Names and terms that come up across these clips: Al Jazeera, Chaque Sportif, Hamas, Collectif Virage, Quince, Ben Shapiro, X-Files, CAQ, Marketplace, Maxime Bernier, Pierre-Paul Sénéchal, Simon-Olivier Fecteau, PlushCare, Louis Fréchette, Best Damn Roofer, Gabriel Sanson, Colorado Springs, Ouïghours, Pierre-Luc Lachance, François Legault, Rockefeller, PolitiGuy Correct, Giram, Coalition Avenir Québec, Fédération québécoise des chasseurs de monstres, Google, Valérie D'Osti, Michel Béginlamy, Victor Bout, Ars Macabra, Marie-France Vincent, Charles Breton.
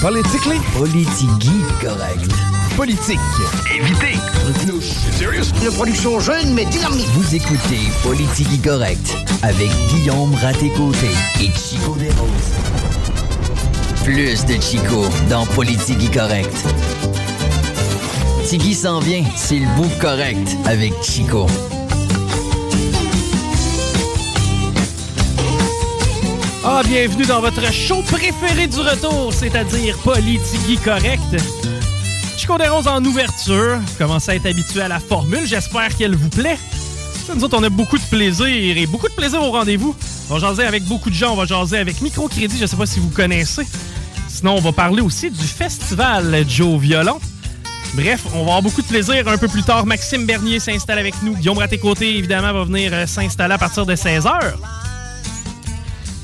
Politically? PolitiGuy Correct. Politique. Évitez. Serious? Une production jeune mais dynamique. Vous écoutez PolitiGuy Correct avec Guillaume Ratté Côté et Chico des Roses. Plus de Chico dans PolitiGuy Correct. Tigui s'en vient, c'est le bouffe correct avec Chico. Ah, bienvenue dans votre show préféré du retour, c'est-à-dire PolitiGuy Correct. Chico des Roses en ouverture. Vous commencez à être habitué à la formule. J'espère qu'elle vous plaît. Ça, nous autres, on a beaucoup de plaisir et beaucoup de plaisir au rendez-vous. On va jaser avec beaucoup de gens. On va jaser avec Microcrédit. Je ne sais pas si vous connaissez. Sinon, on va parler aussi du Festival du Conte Jos Violon. Bref, on va avoir beaucoup de plaisir. Un peu plus tard, Maxime Bernier s'installe avec nous. Guillaume Ratté Côté, évidemment, va venir s'installer à partir de 16h.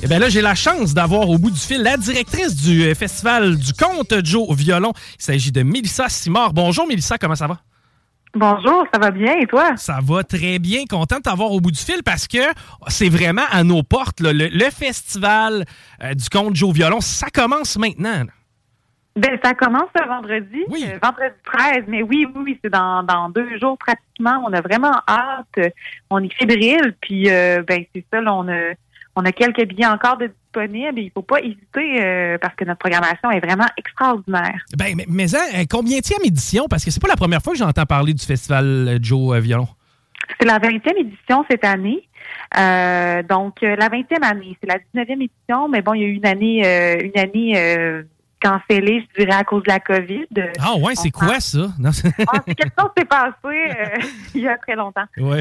Eh bien là, j'ai la chance d'avoir au bout du fil la directrice du Festival du Conte Jos Violon. Il s'agit de Mélissa Simard. Bonjour Mélissa, comment ça va? Bonjour, ça va bien et toi? Ça va très bien, content de t'avoir au bout du fil parce que c'est vraiment à nos portes. Là. Le Festival du Conte Jos Violon, ça commence maintenant. Là. Ben, ça commence le vendredi, oui. Vendredi 13, mais oui, c'est dans 2 jours pratiquement. On a vraiment hâte, on est fébrile, puis ben c'est ça, là, on a quelques billets encore de disponibles et il ne faut pas hésiter parce que notre programmation est vraiment extraordinaire. Ben, mais hein, combienième édition? Parce que c'est pas la première fois que j'entends parler du Festival Joe Violon. C'est la 20e édition cette année. Donc, la 20e année, c'est la 19e édition. Mais bon, il y a eu une année cancellée, je dirais, à cause de la COVID. Ah ouais, c'est quoi ça? Non. Ah, c'est quelque chose qui s'est passé il y a très longtemps. Oui.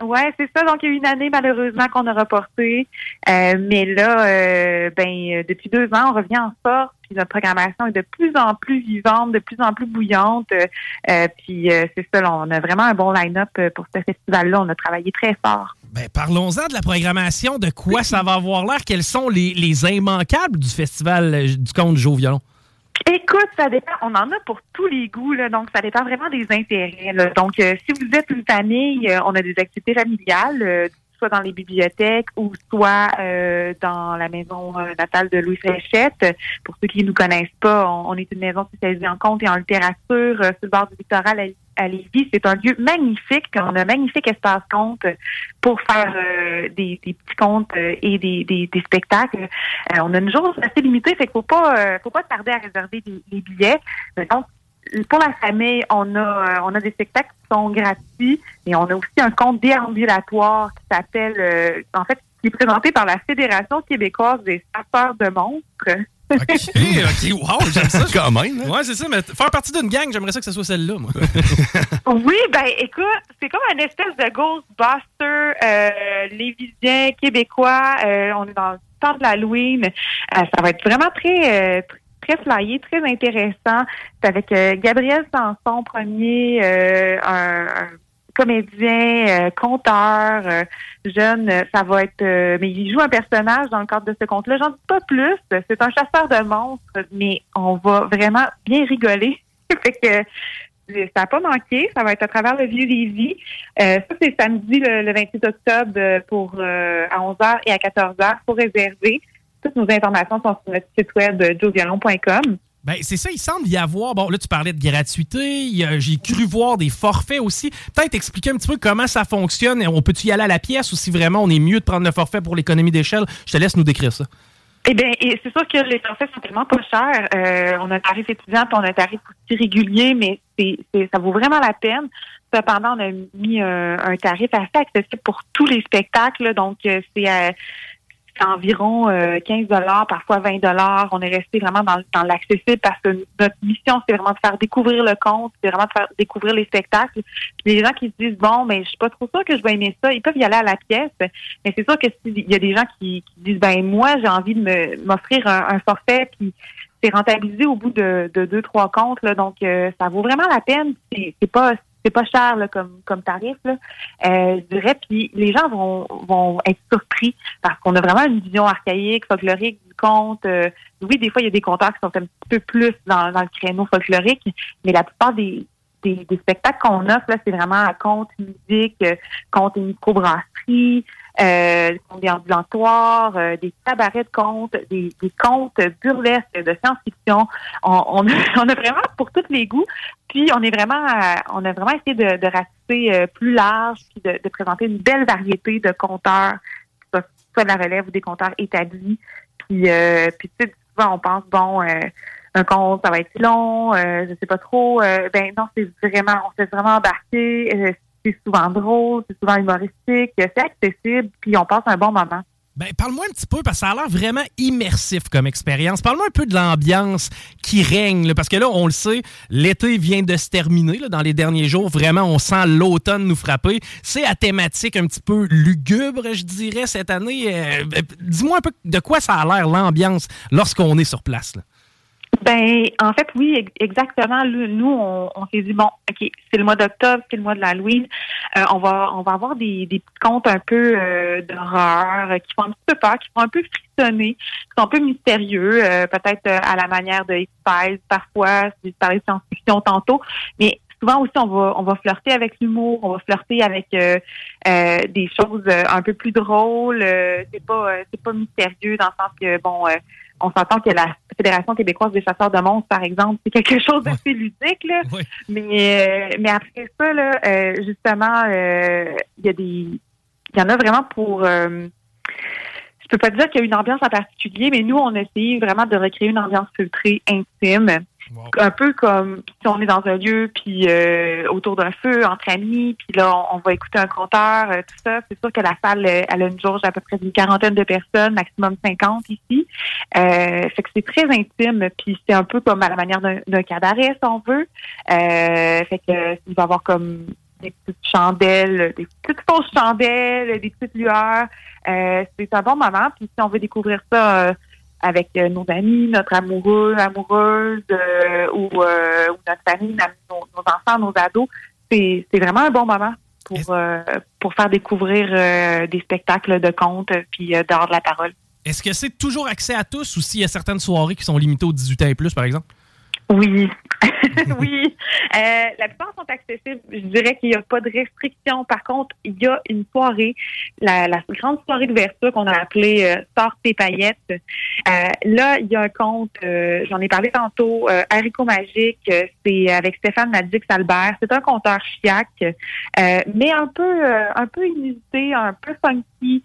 Oui, c'est ça. Donc, il y a eu une année, malheureusement, qu'on a reportée. Mais là, ben depuis 2 ans, on revient en force. Puis notre programmation est de plus en plus vivante, de plus en plus bouillante. Puis c'est ça, là, on a vraiment un bon line-up pour ce festival-là. On a travaillé très fort. Ben, parlons-en de la programmation, de quoi ça va avoir l'air. Quels sont les immanquables du Festival du Conte Jos Violon? Écoute, ça dépend. On en a pour tous les goûts, là, donc ça dépend vraiment des intérêts. Là. Donc, si vous êtes une famille, on a des activités familiales, soit dans les bibliothèques ou soit dans la maison natale de Louis Fréchette. Pour ceux qui ne nous connaissent pas, on est une maison spécialisée en contes et en littérature sur le bord du littoral à Lévis. C'est un lieu magnifique. On a un magnifique espace conte pour faire des petits contes et des spectacles. On a une journée assez limitée, fait qu'il faut pas tarder à réserver les billets. Donc, pour la famille, on a des spectacles qui sont gratuits et on a aussi un conte déambulatoire qui s'appelle, en fait, qui est présenté par la Fédération québécoise des chasseurs de monstres. OK, wow, j'aime ça. Quand même. Hein? Ouais, c'est ça, mais faire partie d'une gang, j'aimerais ça que ce soit celle-là, moi. Oui, ben écoute, c'est comme une espèce de Ghostbuster lévisien, québécois. On est dans le temps de l'Halloween. Ça va être vraiment très flyé, très intéressant. C'est avec Gabriel Sanson, premier, un comédien, conteur, jeune. Ça va être... mais il joue un personnage dans le cadre de ce conte-là. J'en dis pas plus. C'est un chasseur de monstres, mais on va vraiment bien rigoler. Fait que ça n'a pas manqué. Ça va être à travers le Vieux Lévis. Ça, c'est samedi le 28 octobre pour à 11h et à 14h pour réserver. Toutes nos informations sont sur notre site web tonjeugonflable.com. Ben, c'est ça, il semble y avoir... Bon, là, tu parlais de gratuité, j'ai cru voir des forfaits aussi. Peut-être expliquer un petit peu comment ça fonctionne. On peut-tu y aller à la pièce ou si vraiment on est mieux de prendre le forfait pour l'économie d'échelle? Je te laisse nous décrire ça. Eh bien, et c'est sûr que les forfaits sont tellement pas chers. On a un tarif étudiant puis on a un tarif aussi régulier, mais ça vaut vraiment la peine. Cependant, on a mis un tarif assez accessible pour tous les spectacles. Donc, c'est environ 15 $ parfois 20 $. On est resté vraiment dans l'accessible parce que notre mission, c'est vraiment de faire découvrir le conte, c'est vraiment de faire découvrir les spectacles. Puis les gens qui se disent, bon, ben je suis pas trop sûre que je vais aimer ça, ils peuvent y aller à la pièce. Mais c'est sûr que s'il y a des gens qui disent, ben moi, j'ai envie de m'offrir un forfait, puis c'est rentabilisé au bout de 2-3 contes, là. Donc, ça vaut vraiment la peine. C'est pas cher là, comme tarif, là. Je dirais. Puis les gens vont être surpris parce qu'on a vraiment une vision archaïque, folklorique du conte. Oui, des fois, il y a des conteurs qui sont un petit peu plus dans le créneau folklorique, mais la plupart des spectacles qu'on offre, là, c'est vraiment conte, musique, conte et microbrasserie, des ambulatoires, des cabarets de contes, des contes burlesques de science-fiction. On a vraiment pour tous les goûts. Puis on a vraiment essayé de ratisser plus large, puis de présenter une belle variété de conteurs, soit de la relève ou des conteurs établis. Puis tu sais, souvent on pense un conte ça va être long, je sais pas trop. Ben non, c'est vraiment, on s'est vraiment embarqué. C'est souvent drôle, c'est souvent humoristique, c'est accessible, puis on passe un bon moment. Ben, parle-moi un petit peu, parce que ça a l'air vraiment immersif comme expérience. Parle-moi un peu de l'ambiance qui règne, là, parce que là, on le sait, l'été vient de se terminer. Là, dans les derniers jours, vraiment, on sent l'automne nous frapper. C'est à thématique un petit peu lugubre, je dirais, cette année. Dis-moi un peu de quoi ça a l'air, l'ambiance, lorsqu'on est sur place, là. Ben, en fait, oui, exactement. Nous, on s'est dit, bon, OK, c'est le mois d'octobre, c'est le mois de l'Halloween. On va avoir des petits contes un peu d'horreur, qui font un petit peu peur, qui font un peu frissonner, qui sont un peu mystérieux, peut-être à la manière de X-Files parfois, je parlais de science-fiction tantôt, mais souvent aussi, on va flirter avec l'humour, on va flirter avec des choses un peu plus drôles. C'est pas mystérieux dans le sens que, bon, on s'entend que la Fédération québécoise des chasseurs de monstres, par exemple, c'est quelque chose d'assez ludique, là. Oui. Mais après ça, là, justement, il y en a vraiment pour. Je peux pas dire qu'il y a une ambiance en particulier, mais nous, on essaye vraiment de recréer une ambiance filtrée, intime. Wow. Un peu comme si on est dans un lieu, puis autour d'un feu, entre amis, puis là, on va écouter un conteur, tout ça. C'est sûr que la salle, elle a une jauge à peu près d'une quarantaine de personnes, maximum 50 ici. Fait que c'est très intime, puis c'est un peu comme à la manière d'un cabaret, si on veut. Fait que il va y avoir comme des petites chandelles, des petites fausses chandelles, des petites lueurs. C'est un bon moment, puis si on veut découvrir ça avec nos amis, notre amoureux, amoureuse, ou notre famille, nos enfants, nos ados. C'est vraiment un bon moment pour faire découvrir des spectacles de contes puis dehors de la parole. Est-ce que c'est toujours accès à tous ou s'il y a certaines soirées qui sont limitées aux 18 ans et plus, par exemple? Oui, oui. La plupart sont accessibles. Je dirais qu'il n'y a pas de restrictions. Par contre, il y a une soirée, la grande soirée d'ouverture qu'on a appelée Sors tes paillettes. Là, il y a un conte, j'en ai parlé tantôt, Haricot Magique, c'est avec Stéphane Madix Albert. C'est un conteur chiac, mais un peu inusité, un peu funky.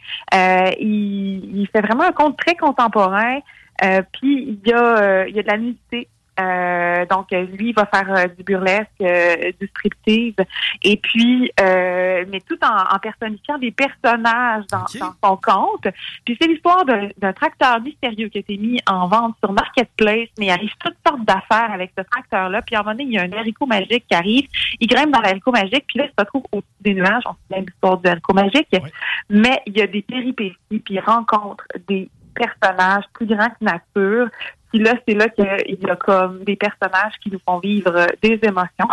Il fait vraiment un conte très contemporain. Puis il y a de la nudité. Donc, lui, il va faire du burlesque, du striptease, et puis, mais tout en personnifiant des personnages dans son conte. Puis c'est l'histoire d'un tracteur mystérieux qui a été mis en vente sur Marketplace, mais il arrive toutes sortes d'affaires avec ce tracteur-là. Puis à un moment donné, il y a un haricot magique qui arrive, il grimpe dans l'haricot magique, puis là, il se retrouve au-dessus des nuages, on se souvient l'histoire du haricot magique, oui. Mais il y a des péripéties, puis il rencontre des personnages plus grands que nature. Puis là, c'est là qu'il y a comme des personnages qui nous font vivre des émotions,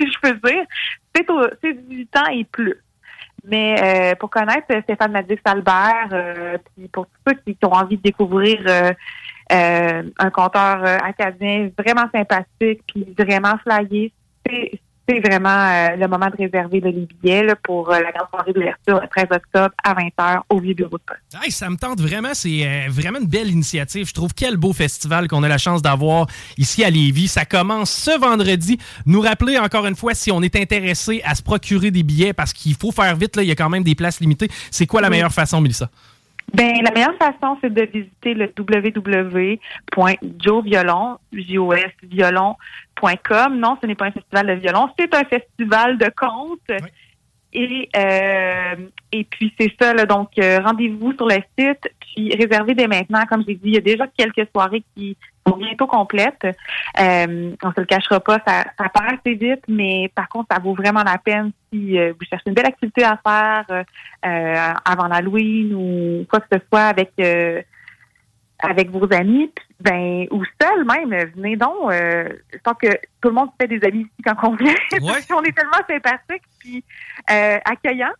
si je peux dire. C'est 18 ans et plus. Mais pour connaître Stéphane Madix-Albert, puis pour tous ceux qui ont envie de découvrir un conteur acadien vraiment sympathique, puis vraiment flyé, c'est vraiment le moment de réserver les billets là, pour la grande soirée de l'ouverture le 13 octobre à 20h au vieux bureau de poste. Hey, ça me tente vraiment, c'est vraiment une belle initiative. Je trouve quel beau festival qu'on a la chance d'avoir ici à Lévis. Ça commence ce vendredi. Nous rappeler encore une fois si on est intéressé à se procurer des billets parce qu'il faut faire vite, là, il y a quand même des places limitées. C'est quoi la meilleure façon, Mélissa? Ben, la meilleure façon, c'est de visiter le www.josviolon.com. Non, ce n'est pas un festival de violon, c'est un festival de contes. Oui. Et puis, c'est ça, là. Donc, rendez-vous sur le site, puis réservez dès maintenant. Comme j'ai dit, il y a déjà quelques soirées qui sont bientôt complètes. On se le cachera pas, ça part assez vite, mais par contre, ça vaut vraiment la peine si vous cherchez une belle activité à faire avant l'Halloween ou quoi que ce soit avec vos amis, ben ou seul même, venez donc. Je pense que tout le monde fait des amis ici quand on vient. Ouais. On est tellement sympathiques puis accueillants.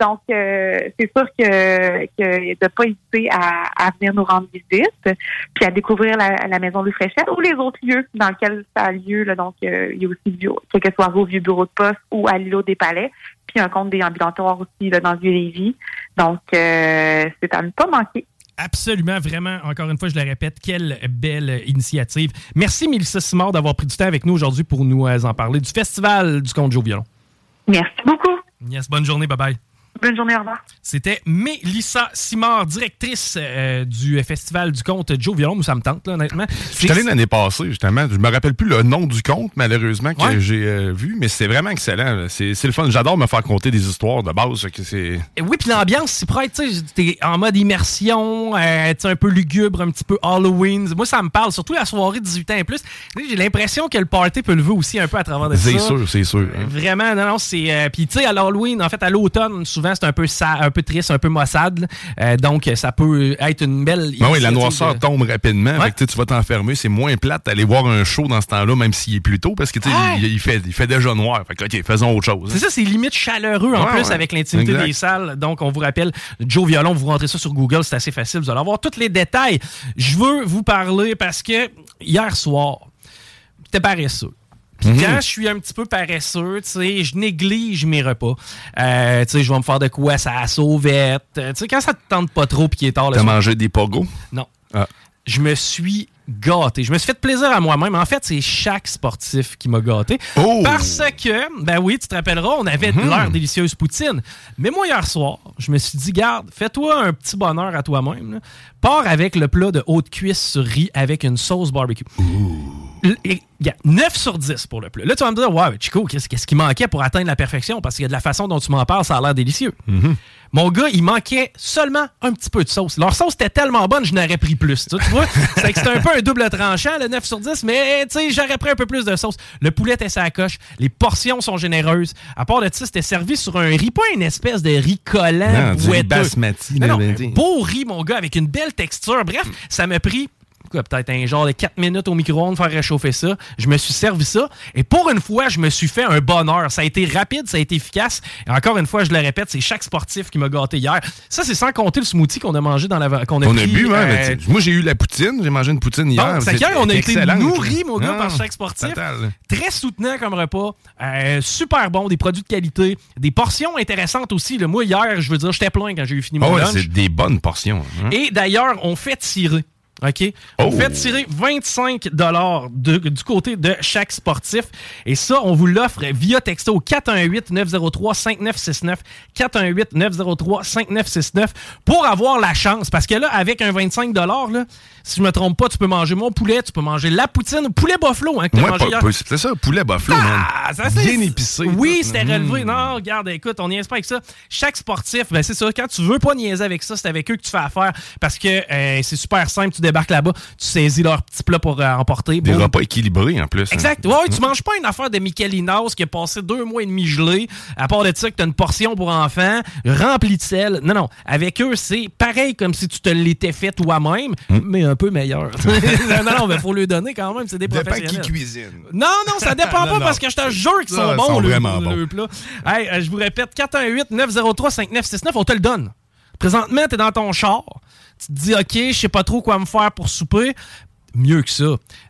Donc, c'est sûr que de pas hésiter à venir nous rendre visite, puis à découvrir la maison Louis Fréchette ou les autres lieux dans lesquels ça a lieu. Là, donc, il y a aussi quelques soirées au vieux bureau de poste ou à l'îlot des Palais, puis un compte des ambulatoires aussi là, dans le Vieux-Lévis. Donc, c'est à ne pas manquer. Absolument, vraiment. Encore une fois, je le répète, quelle belle initiative. Merci, Mélissa Simard, d'avoir pris du temps avec nous aujourd'hui pour nous en parler du Festival du Conte Jos Violon. Merci beaucoup. Yes, bonne journée, bye-bye. Bonne journée, au revoir. C'était Mélissa Simard, directrice du Festival du Conte Jos Violon. Ça me tente, là, honnêtement. Je suis allé l'année passée, justement. Je me rappelle plus le nom du conte, malheureusement, que j'ai vu, mais c'est vraiment excellent. C'est le fun. J'adore me faire conter des histoires de base. Oui, puis l'ambiance, c'est prête. T'es en mode immersion, un peu lugubre, un petit peu Halloween. Moi, ça me parle, surtout la soirée 18 ans et plus. J'ai l'impression que le party peut lever aussi un peu à travers de ça. C'est sûr, c'est sûr. Hein. Vraiment, non, c'est... puis, tu sais, à l'Halloween, en fait, à l'automne, souvent, c'est un peu triste, un peu maussade. Donc, ça peut être une belle... Ben oui, la noirceur tombe rapidement. Ouais. Fait que, tu vas t'enfermer. C'est moins plate d'aller voir un show dans ce temps-là, même s'il est plus tôt, parce que il fait déjà noir. Fait que, OK, faisons autre chose. C'est ça, c'est limite chaleureux en plus avec l'intimité des salles. Donc, on vous rappelle, Joe Violon, vous rentrez ça sur Google, c'est assez facile. Vous allez avoir tous les détails. Je veux vous parler parce que hier soir, j'étais paresseux. Puis quand je suis un petit peu paresseux, tu sais, je néglige mes repas. Tu sais, je vais me faire de quoi? Ça à sauvette. Tu sais, quand ça te tente pas trop pis qu'il est tard... T'as mangé des pogos? Non. Ah. Je me suis gâté. Je me suis fait plaisir à moi-même. En fait, c'est Chaque Sportif qui m'a gâté. Oh! Parce que, ben oui, tu te rappelleras, on avait de l'heure délicieuse poutine. Mais moi, hier soir, je me suis dit, garde, fais-toi un petit bonheur à toi-même. Là. Pars avec le plat de haute cuisse sur riz avec une sauce barbecue. Ooh. 9 sur 10 pour le plat. Là, tu vas me dire, wow, Chico, qu'est-ce qui manquait pour atteindre la perfection? Parce que de la façon dont tu m'en parles, ça a l'air délicieux. Mm-hmm. Mon gars, il manquait seulement un petit peu de sauce. Leur sauce était tellement bonne, je n'aurais pris plus. Tu vois, c'est que c'était un peu un double tranchant, le 9 sur 10, mais tu sais, j'aurais pris un peu plus de sauce. Le poulet était sa coche, les portions sont généreuses. À part de ça, c'était servi sur un riz, pas une espèce de riz collant, bouetteux. Un beau riz, mon gars, avec une belle texture. Bref, ça m'a pris... peut-être un genre de 4 minutes au micro-ondes faire réchauffer ça. Je me suis servi ça. Et pour une fois, je me suis fait un bonheur. Ça a été rapide, ça a été efficace. Et encore une fois, je le répète, c'est Chaque Sportif qui m'a gâté hier. Ça, c'est sans compter le smoothie qu'on a mangé dans la... qu'on a bu, moi, j'ai eu la poutine. J'ai mangé une poutine hier. Donc, c'est hier, on a été nourris, mon gars, par Chaque Sportif. Total. Très soutenant comme repas. Super bon, des produits de qualité. Des portions intéressantes aussi. Moi, hier, je veux dire, j'étais plein quand j'ai eu fini mon lunch. C'est des bonnes portions. Hein? Et d'ailleurs, on fait tirer. OK? On fait tirer 25 $ du côté de Chaque Sportif. Et ça, on vous l'offre via texto au 418-903-5969. 418-903-5969 pour avoir la chance. Parce que là, avec un 25 $ là, si je me trompe pas, tu peux manger mon poulet, tu peux manger la poutine, poulet buffalo. Hein, c'est ça, poulet buffalo. Ah, ça, c'est bien épicé. Oui, c'était relevé. Non, regarde, écoute, on niaise pas avec ça. Chaque Sportif, ben c'est ça. Quand tu veux pas niaiser avec ça, c'est avec eux que tu fais affaire. Parce que c'est super simple. Tu débarques là-bas, tu saisis leur petit plat pour emporter. Des repas équilibrés, en plus. Exact. Hein. Ouais, tu manges pas une affaire de Michelinos qui a passé 2 mois et demi gelé, à part de ça que tu as une portion pour enfants, remplie de sel. Non, non. Avec eux, c'est pareil comme si tu te l'étais fait toi-même, mais un peu meilleur. non, mais faut lui donner quand même. C'est des professionnels. Dépend qui cuisine. Non, ça dépend non, pas non. Parce que je te jure qu'ils sont bons, le plat. Hey, je vous répète, 418-903-5969, on te le donne. Présentement, t'es dans ton char. Tu te dis, OK, je sais pas trop quoi me faire pour souper. mieux que ça.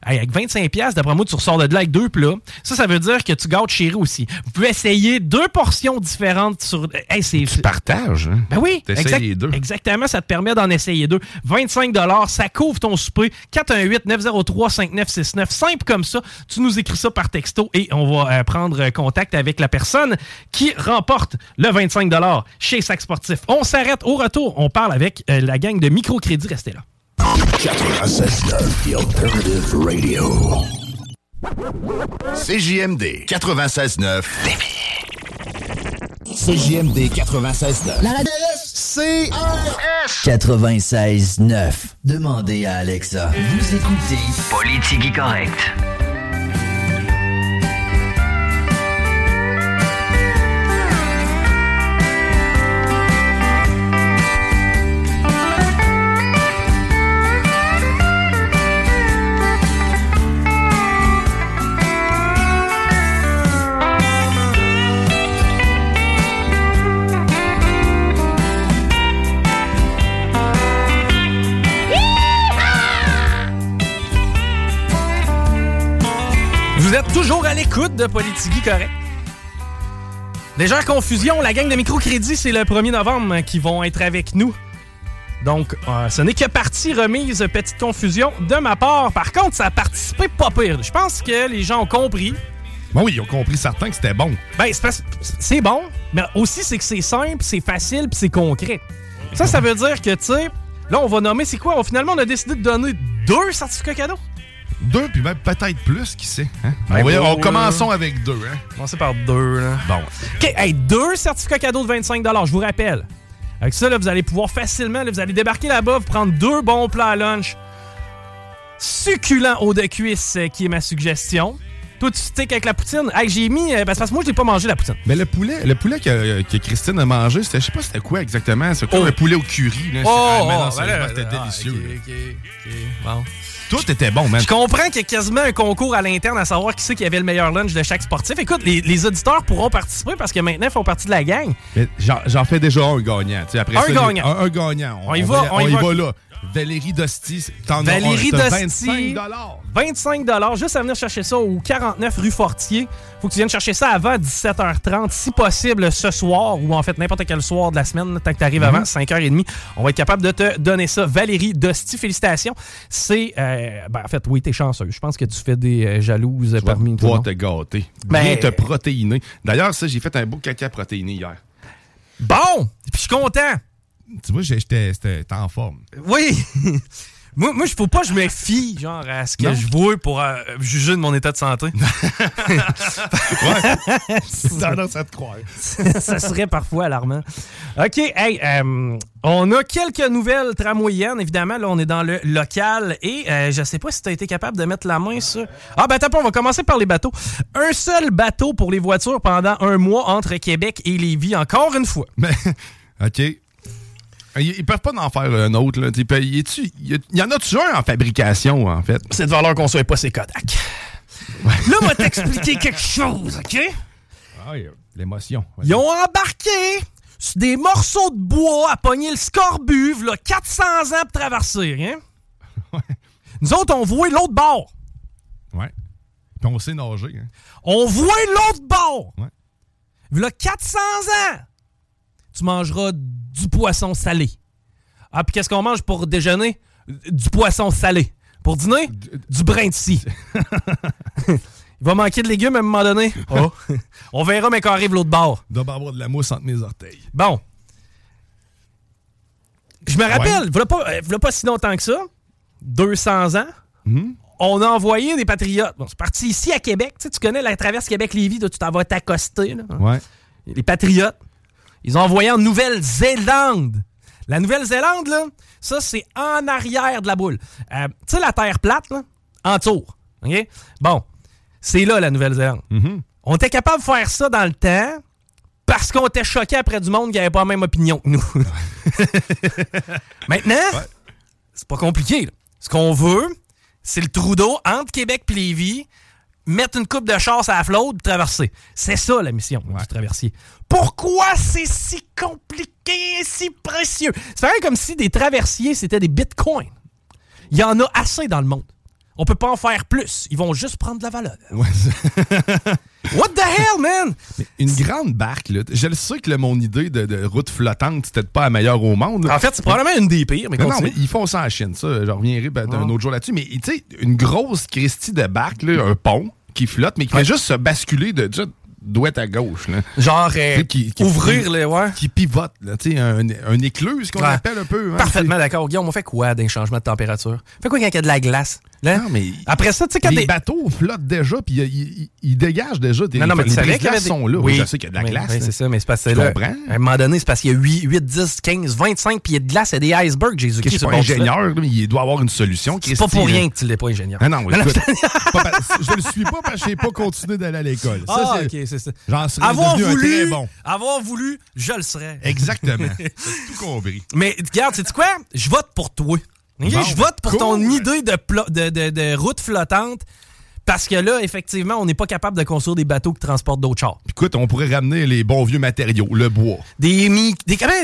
Hey, avec 25$, d'après moi, tu ressors de là avec deux plats. Ça veut dire que tu gâtes chérie aussi. Vous pouvez essayer deux portions différentes sur... Hey, c'est... Tu partages. Hein? Ben oui. T'essayes les deux. Exactement, ça te permet d'en essayer deux. 25$, ça couvre ton souper. 418-903-5969. Simple comme ça. Tu nous écris ça par texto et on va prendre contact avec la personne qui remporte le 25$ chez Sac Sportif. On s'arrête. Au retour, on parle avec la gang de microcrédit. Restez là. 96.9, The Alternative Radio. CJMD 96.9. CJMD 96.9. La radio CRS 96.9. Demandez à Alexa. Vous écoutez PolitiGuy Correct. Vous êtes toujours à l'écoute de PolitiGuy Correct. Légère confusion, la gang de microcrédit, c'est le 1er novembre qui vont être avec nous. Donc, ce n'est que partie remise, petite confusion de ma part. Par contre, ça a participé pas pire. Je pense que les gens ont compris. Ben oui, ils ont compris certains que c'était bon. Ben, c'est bon, mais aussi c'est que c'est simple, c'est facile puis c'est concret. Ça veut dire que, tu sais, là, on va nommer, c'est quoi? Finalement, on a décidé de donner 2 certificats cadeaux. 2, puis même peut-être plus, qui sait. Hein? Ben oui, on commençons avec 2. Hein? Commencez par 2. Là. Bon. OK, hey, 2 certificats cadeaux de 25$, je vous rappelle. Avec ça, là, vous allez pouvoir facilement, là, vous allez débarquer là-bas, vous prendre 2 bons plats à lunch. Succulent haut de cuisse, qui est ma suggestion. Toi, tu stick avec la poutine. Hey, j'ai mis... parce que moi, je l'ai pas mangé, la poutine. Mais le poulet que Christine a mangé, je sais pas c'était quoi exactement. C'est quoi, le poulet au curry. Là, c'était délicieux. Okay. Bon. Tout était bon, man. Je comprends qu'il y a quasiment un concours à l'interne à savoir qui c'est qui avait le meilleur lunch de chaque sportif. Écoute, les auditeurs pourront participer parce que maintenant, ils font partie de la gang. Mais j'en fais déjà un gagnant. Après un gagnant. Un gagnant. On y va là. Valérie D'Osti, t'en as 25$, juste à venir chercher ça au 49 rue Fortier. Faut que tu viennes chercher ça avant 17h30, si possible ce soir, ou en fait n'importe quel soir de la semaine, tant que t'arrives avant 5h30. On va être capable de te donner ça. Valérie D'Osti, félicitations. C'est, en fait, oui, t'es chanceux. Je pense que tu fais des jalouses tu parmi toi. Tu vas pouvoir te gâter, bien te protéiner. D'ailleurs, ça, j'ai fait un beau caca protéiné hier. Bon, puis je suis content. Tu vois, j'étais en forme. Oui! Moi, faut pas que je me fie genre à ce que je vois pour juger de mon état de santé. Ouais. J'ai tendance à te croire. Ça serait parfois alarmant. OK, hey, on a quelques nouvelles tramwayennes, évidemment. Là, on est dans le local et je sais pas si tu as été capable de mettre la main sur... Ah, ben, on va commencer par les bateaux. Un seul bateau pour les voitures pendant un mois entre Québec et Lévis, encore une fois. OK. Ils peuvent pas en faire un autre. Là. Il y en a-tu un en fabrication, en fait? C'est de valeur qu'on soit pas ces Kodak. Ouais. Là, on va t'expliquer quelque chose, OK? Ah, l'émotion. Ouais. Ils ont embarqué sur des morceaux de bois à pogner le scorbut, là, 400 ans pour traverser. Hein? Ouais. Nous autres, on voit l'autre bord. Ouais. Puis on sait nager. Hein? On voit l'autre bord. Ouais. Là, 400 ans. Tu mangeras du poisson salé. Ah, puis qu'est-ce qu'on mange pour déjeuner? Du poisson salé. Pour dîner? Du brin de scie. Il va manquer de légumes à un moment donné. Oh. On verra, mais quand arrive l'autre bord. Il doit avoir de la mousse entre mes orteils. Bon. Je me rappelle, il n'y a pas si longtemps que ça, 200 ans, on a envoyé des patriotes. Bon, c'est parti ici à Québec. Tu connais la traverse Québec-Lévis, tu t'en vas t'accoster. Là. Ouais. Les patriotes. Ils ont envoyé en Nouvelle-Zélande. La Nouvelle-Zélande, là, ça, c'est en arrière de la boule. Tu sais, la terre plate, là, en tour. Okay? Bon, c'est là, la Nouvelle-Zélande. Mm-hmm. On était capable de faire ça dans le temps parce qu'on était choqués après du monde qui n'avait pas la même opinion que nous. Maintenant, c'est pas compliqué. Là. Ce qu'on veut, c'est le trou d'eau entre Québec et Lévis, mettre une coupe de chasse à la flotte, traverser. C'est ça, la mission du traversier. Pourquoi c'est si compliqué et si précieux? C'est pareil comme si des traversiers, c'était des bitcoins. Il y en a assez dans le monde. On peut pas en faire plus. Ils vont juste prendre de la valeur. Ouais. What the hell, man? Une grande barque, là. Je le sais que mon idée de route flottante, c'était pas la meilleure au monde. En fait, c'est probablement une des pires. Mais non, mais ils font ça en Chine, ça. Je reviendrai un autre jour là-dessus. Mais tu sais, une grosse christie de barque, là, un pont qui flotte, mais qui fait juste se basculer de... Douette à gauche. Là. Genre, qui ouvrir les... Ouais. Qui pivote. Là, un écluse, qu'on appelle un peu. Hein, parfaitement d'accord. Guillaume, on fait quoi d'un changement de température? Fait quoi quand il y a de la glace? Là? Non, mais après ça, tu sais, quand les bateaux flottent déjà, puis ils dégagent déjà. Les glaces sont là. Oui. Je sais qu'il y a de la glace. Oui, c'est ça, mais c'est parce que là, à un moment donné, c'est parce qu'il y a 8, 10, 15, 25 pieds de glace et des icebergs, Jésus. Qui n'est pas ingénieur, il doit avoir une solution. C'est pas pour rien que tu l'es pas ingénieur. Ah non, écoute, je le suis pas parce que je n'ai pas continué d'aller à l'école. Ah, OK, c'est ça. J'en serais devenu très bon. Avoir voulu, je le serais. Exactement. C'est tout compris. Mais regarde, sais-tu quoi? Je vote pour toi. Okay, bon, je vote pour ton idée de route flottante parce que là, effectivement, on n'est pas capable de construire des bateaux qui transportent d'autres chars. Écoute, on pourrait ramener les bons vieux matériaux, le bois. Des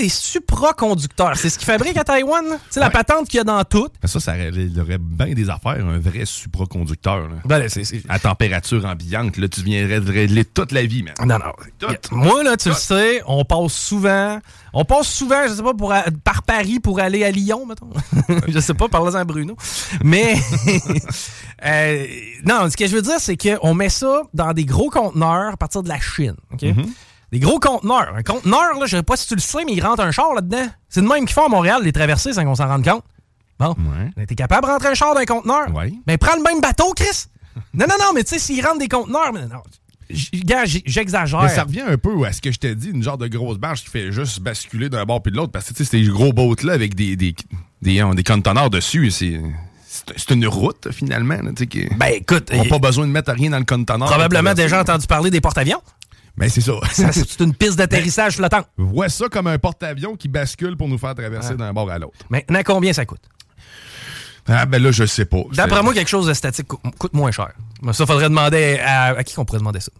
supraconducteurs. C'est ce qu'ils fabriquent à Taïwan. C'est la patente qu'il y a dans tout. Ben ça il aurait bien des affaires, un vrai supraconducteur. Là. Ben là, à température ambiante, là, tu viendrais de régler toute la vie. Man. Non. Moi, là, le sais, on passe souvent, je sais pas, par Paris pour aller à Lyon, mettons. Je sais pas, parlez-en à Bruno. Mais, non, ce que je veux dire, c'est qu'on met ça dans des gros conteneurs à partir de la Chine. Okay? Mm-hmm. Des gros conteneurs. Un conteneur, là, je sais pas si tu le sais, mais il rentre un char là-dedans. C'est de même qu'ils font à Montréal, les traversées, sans qu'on s'en rende compte. Bon, t'es capable de rentrer un char d'un conteneur? Oui. Ben, prends le même bateau, Chris. Non, mais tu sais, s'ils rentrent des conteneurs... Non. J'exagère. Mais ça revient un peu à ce que je t'ai dit, une genre de grosse barge qui fait juste basculer d'un bord puis de l'autre. Parce que ces gros boats-là avec des conteneurs dessus, c'est une route finalement. Là, qui, ben écoute. On n'a pas besoin de mettre rien dans le conteneur. Probablement déjà entendu parler des porte-avions. Ben c'est ça. C'est une piste d'atterrissage flottante. Vois ça comme un porte-avions qui bascule pour nous faire traverser d'un bord à l'autre. Maintenant, combien ça coûte? Ah ben là, je sais pas. D'après moi, quelque chose de statique coûte moins cher. Mais ça, faudrait demander à qui qu'on pourrait demander ça?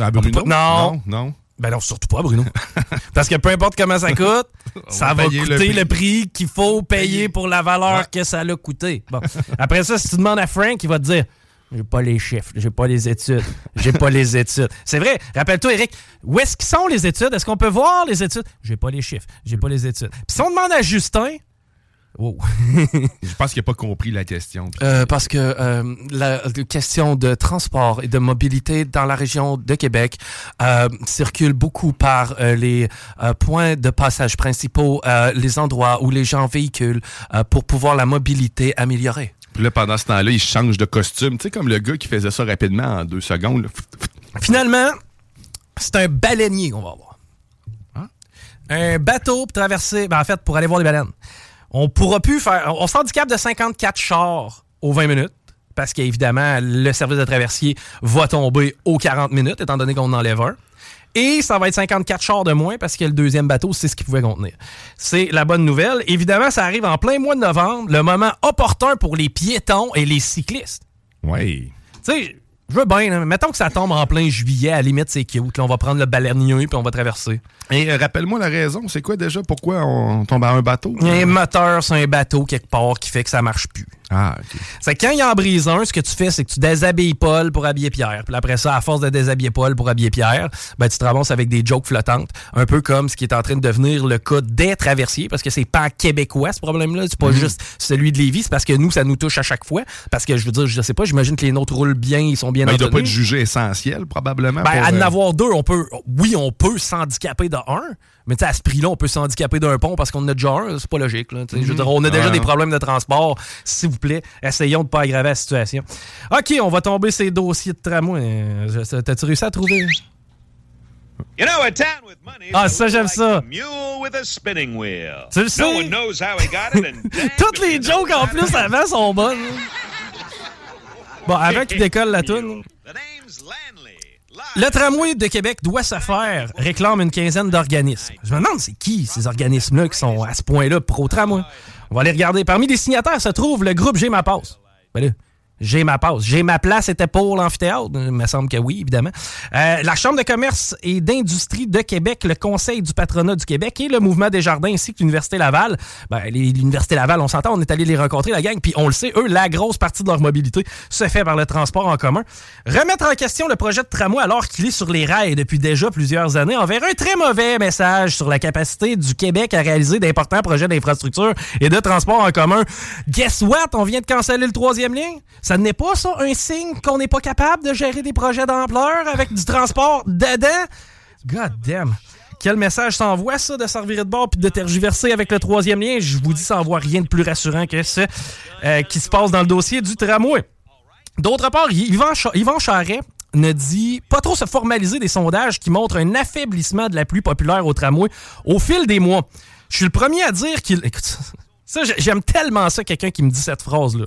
À Bruno? Non. Ben non, surtout pas Bruno. Parce que peu importe comment ça coûte, ça va coûter le prix qu'il faut payer pour la valeur que ça l'a coûté. Bon. Après ça, si tu demandes à Frank, il va te dire... J'ai pas les chiffres, j'ai pas les études. C'est vrai, rappelle-toi, Eric, où est-ce qu'ils sont les études? Est-ce qu'on peut voir les études? J'ai pas les chiffres, j'ai pas les études. Puis si on demande à Justin... Wow. Je pense qu'il n'a pas compris la question. Parce que la question de transport et de mobilité dans la région de Québec circule beaucoup par les points de passage principaux, les endroits où les gens véhiculent pour pouvoir la mobilité améliorer. Puis là, pendant ce temps-là, ils changent de costume. Tu sais, comme le gars qui faisait ça rapidement en 2 secondes. Là. Finalement, c'est un baleinier qu'on va avoir. Hein? Un bateau pour traverser, en fait, pour aller voir les baleines. On pourra plus faire... On s'handicape de 54 chars aux 20 minutes parce qu'évidemment, le service de traversier va tomber aux 40 minutes étant donné qu'on enlève un. Et ça va être 54 chars de moins parce que le deuxième bateau, c'est ce qu'il pouvait contenir. C'est la bonne nouvelle. Évidemment, ça arrive en plein mois de novembre, le moment opportun pour les piétons et les cyclistes. Oui. Tu sais, je veux bien, hein, mettons que ça tombe en plein juillet, à la limite, c'est cute. Là, on va prendre le baleinier puis on va traverser. Et rappelle-moi la raison, c'est quoi déjà? Pourquoi on tombe à un bateau? Il y a un moteur sur un bateau quelque part qui fait que ça marche plus. Ah, OK. C'est que quand il en brise un, ce que tu fais, c'est que tu déshabilles Paul pour habiller Pierre. Puis après ça, à force de déshabiller Paul pour habiller Pierre, ben tu te ramasses avec des jokes flottantes. Un peu comme ce qui est en train de devenir le cas des traversiers, parce que c'est pas québécois, ce problème-là. C'est pas juste celui de Lévis, c'est parce que nous, ça nous touche à chaque fois. Parce que je veux dire, je sais pas, j'imagine que les nôtres roulent bien, ils sont bien entenus. Il doit pas être jugé essentiel, probablement. Ben, à en avoir deux, on peut s'handicaper de un, mais tu sais, à ce prix-là, on peut s'handicaper d'un pont parce qu'on en a déjà un. C'est pas logique. Là, je veux dire, on a déjà des problèmes de transport. S'il vous plaît, essayons de pas aggraver la situation. OK, on va tomber ces dossiers de tramway. T'as-tu réussi à trouver? Ah, ça, j'aime ça. Tu le sais? Toutes les jokes, en plus, avant, sont bonnes. Bon, avant qu'il décolle la toune. Le tramway de Québec doit se faire, réclame une quinzaine d'organismes. Je me demande c'est qui ces organismes-là qui sont à ce point-là pro-tramway. On va aller regarder. Parmi les signataires se trouve le groupe J'ai ma passe. Ben là, J'ai ma passe. J'ai ma place, c'était pour l'amphithéâtre. Il me semble que oui, évidemment. La Chambre de commerce et d'industrie de Québec, le Conseil du patronat du Québec et le Mouvement Desjardins ainsi que l'Université Laval. Ben, l'Université Laval, on s'entend, on est allé les rencontrer, la gang, puis on le sait, eux, la grosse partie de leur mobilité se fait par le transport en commun. Remettre en question le projet de tramway alors qu'il est sur les rails depuis déjà plusieurs années enverra un très mauvais message sur la capacité du Québec à réaliser d'importants projets d'infrastructure et de transport en commun. Guess what? On vient de canceller le troisième lien? Ça n'est pas ça un signe qu'on n'est pas capable de gérer des projets d'ampleur avec du transport dedans? God damn! Quel message s'envoie ça de s'en revirer de bord puis de tergiverser avec le troisième lien? Je vous dis, ça n'envoie rien de plus rassurant que ce qui se passe dans le dossier du tramway. D'autre part, Yvan Charest ne dit pas trop se formaliser des sondages qui montrent un affaiblissement de l'appui populaire au tramway au fil des mois. Je suis le premier à dire qu'il... Écoute, ça, j'aime tellement ça, quelqu'un qui me dit cette phrase-là.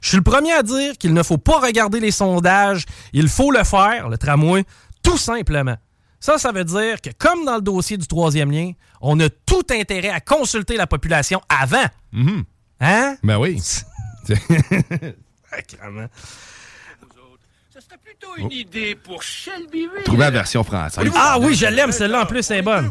Je suis le premier à dire qu'il ne faut pas regarder les sondages, il faut le faire, le tramway, tout simplement. Ça veut dire que, comme dans le dossier du troisième lien, on a tout intérêt à consulter la population avant. Mm-hmm. Hein? Ben oui. C'était plutôt une idée pour Shelbyville. Trouver la version française. Ah oui, je l'aime, celle-là en plus, c'est bonne.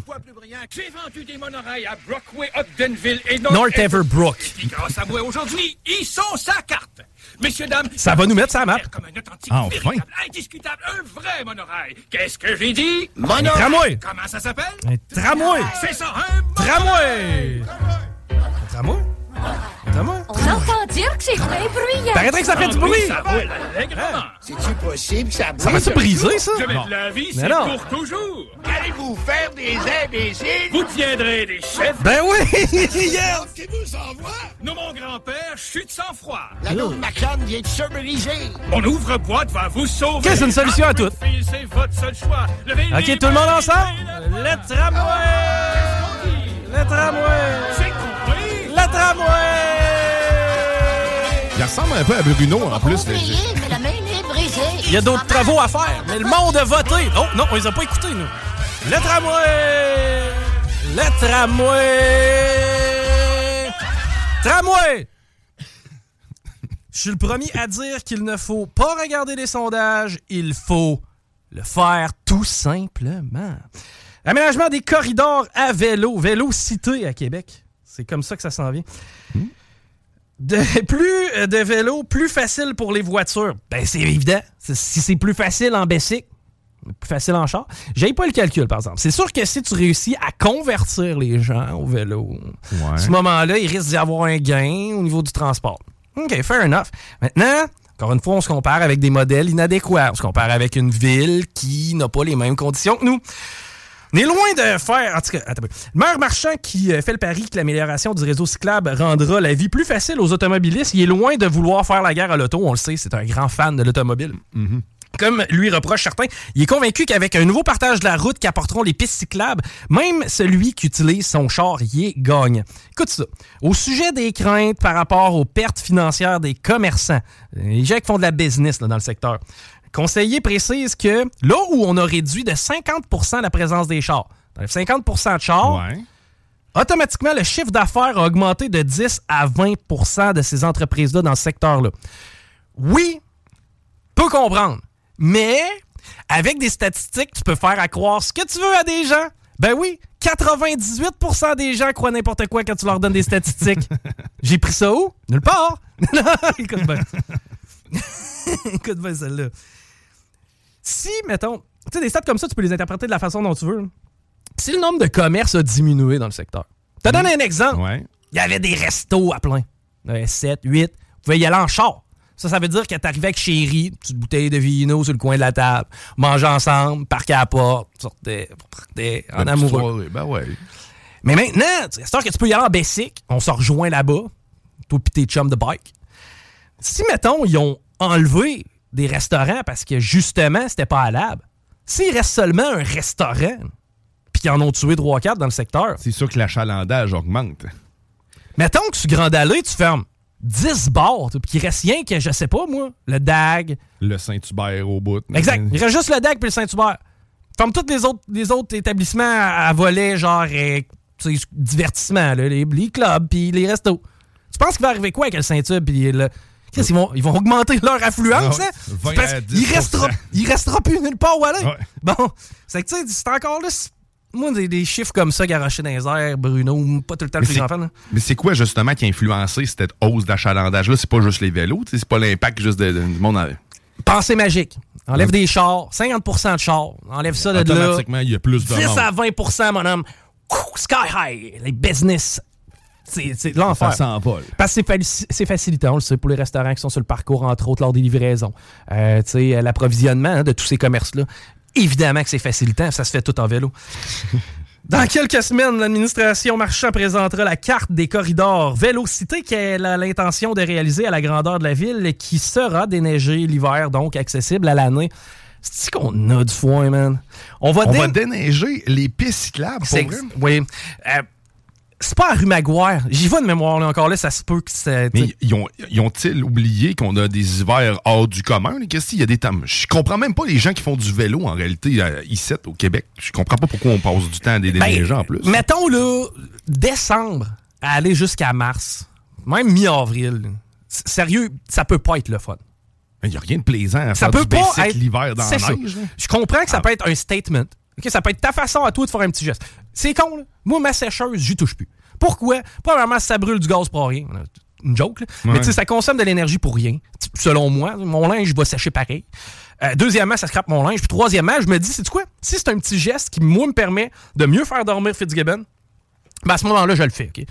J'ai vendu des monorails à Brockway, Updenville et North Everbrook. Et grâce à moi aujourd'hui, ils sont sa carte. Messieurs, dames, ça va nous mettre sa map. Comme un authentique, véritable, indiscutable, un vrai monorail. Qu'est-ce que j'ai dit? Monorail. Un tramway. Comment ça s'appelle? Un tramway. C'est ça, un tramway. Un tramway? On entend dire que c'est très bruyant. Paraîtrait que ça fait du bruit. Ça vole allègrement. C'est-tu possible que ça brille? Ça va se briser, ça? Je vais de la vie, c'est pour toujours. Allez-vous faire des imbéciles? Vous deviendrez des chefs. Ben oui! Hier! Qui vous envoie? Non, mon grand-père, chute sans froid. La longue macane vient de se briser. Mon ouvre-boîte va vous sauver. Qu'est-ce que c'est une solution à tout? C'est votre seul choix. OK, tout le monde ensemble? Le tramway! Le tramway! Le tramway! Il ressemble un peu à Bruno, en plus. Mais la main est brisée. Il y a d'autres travaux à faire, mais le monde a voté. Oh non, on les a pas écoutés, nous. Le tramway! Le tramway! Tramway! Je suis le premier à dire qu'il ne faut pas regarder les sondages. Il faut le faire tout simplement. Aménagement des corridors à vélo. Vélo cité à Québec. C'est comme ça que ça s'en vient. Plus de vélos, plus facile pour les voitures. Ben, c'est évident. Si c'est plus facile en bicycle, plus facile en char. J'ai pas le calcul, par exemple. C'est sûr que si tu réussis à convertir les gens au vélo, à ce moment-là, il risque d'y avoir un gain au niveau du transport. OK, fair enough. Maintenant... Encore une fois, on se compare avec des modèles inadéquats. On se compare avec une ville qui n'a pas les mêmes conditions que nous. On est loin de faire... En tout cas, attends un peu. Le maire Marchand qui fait le pari que l'amélioration du réseau cyclable rendra la vie plus facile aux automobilistes, il est loin de vouloir faire la guerre à l'auto. On le sait, c'est un grand fan de l'automobile. Mm-hmm. Comme lui reproche certains, il est convaincu qu'avec un nouveau partage de la route qu'apporteront les pistes cyclables, même celui qui utilise son char y est gagne. Écoute ça. Au sujet des craintes par rapport aux pertes financières des commerçants, les gens qui font de la business là, dans le secteur, conseiller précise que là où on a réduit de 50 % la présence des chars, dans les 50 % de chars, automatiquement, le chiffre d'affaires a augmenté de 10 à 20 % de ces entreprises-là dans ce secteur-là. Oui, peut comprendre, mais avec des statistiques, tu peux faire accroire ce que tu veux à des gens. Ben oui, 98 % des gens croient n'importe quoi quand tu leur donnes des statistiques. J'ai pris ça où? Nulle part. Écoute bien. Écoute bien celle-là. Si, mettons, tu sais, des stats comme ça, tu peux les interpréter de la façon dont tu veux. Si le nombre de commerces a diminué dans le secteur. Je te donne un exemple. Il y avait des restos à plein. 7, 8. Vous pouvez y aller en char. Ça veut dire que t'arrivais avec chérie, une petite bouteille de vino sur le coin de la table, mangeais ensemble, parquais à la porte, sortais en amoureux. Ben ouais. Mais maintenant, c'est sûr que tu peux y aller en basic. On se rejoint là-bas. Toi pis tes chums de bike. Si, mettons, ils ont enlevé des restaurants parce que, justement, c'était pas halal. S'il reste seulement un restaurant, puis qu'ils en ont tué 3-4 dans le secteur... C'est sûr que l'achalandage augmente. Mettons que sur Grande Allée, tu fermes 10 bars, puis qu'il reste rien que, je sais pas, moi, le DAG... Le Saint-Hubert au bout. Exact. Il reste juste le DAG puis le Saint-Hubert. Ferme tous les autres établissements à volet, genre, divertissement, là, les clubs puis les restos. Tu penses qu'il va arriver quoi avec le Saint-Hubert puis le... Ils vont augmenter leur affluence. Hein? Il restera plus nulle part où aller. Ouais. Bon, c'est que tu sais, c'est encore là. Moi, des chiffres comme ça, garochés dans les airs, Bruno, pas tout le temps le plus grand fan. Mais c'est quoi, justement, qui a influencé cette hausse d'achalandage-là? C'est pas juste les vélos, c'est pas l'impact juste du monde en... Pensée magique. Enlève des chars, 50% de chars. Enlève ça de là. Automatiquement, il y a plus de 10 monde. À 20%, mon homme. Sky high. Les business. C'est l'enfer. Ça s'envole. Parce que c'est facilitant, on le sait, pour les restaurants qui sont sur le parcours, entre autres, lors des livraisons. L'approvisionnement de tous ces commerces-là. Évidemment que c'est facilitant, ça se fait tout en vélo. Dans quelques semaines, l'administration Marchand présentera la carte des corridors Vélocité qu'elle a l'intention de réaliser à la grandeur de la ville, qui sera déneigée l'hiver, donc accessible à l'année. C'est-tu qu'on a du foin, man? On va déneiger les pistes cyclables, pour vrai? Oui. C'est pas à Rue Maguire. J'y vois de mémoire, là, encore là, ça se peut que ça... Mais ils ont-ils oublié qu'on a des hivers hors du commun? Qu'est-ce qu'il y a des temps? Je comprends même pas les gens qui font du vélo, en réalité, ici, au Québec. Je comprends pas pourquoi on passe du temps à des gens, en plus. Mettons, là, décembre, à aller jusqu'à mars, même mi-avril, là. Sérieux, ça peut pas être le fun. Il n'y a rien de plaisant à ça faire peut du pas basic être... l'hiver dans la neige. Je comprends que ça peut être un statement. Okay, ça peut être ta façon à toi de faire un petit geste. C'est con, là. Moi, ma sécheuse, j'y touche plus. Pourquoi? Premièrement, ça brûle du gaz pour rien. Une joke, là. Ouais. Mais tu sais, ça consomme de l'énergie pour rien. Selon moi, mon linge va sécher pareil. Deuxièmement, ça scrape mon linge. Puis troisièmement, je me dis, c'est quoi? Si c'est un petit geste qui, moi, me permet de mieux faire dormir Fitzgibbon, ben à ce moment-là, je le fais. Okay?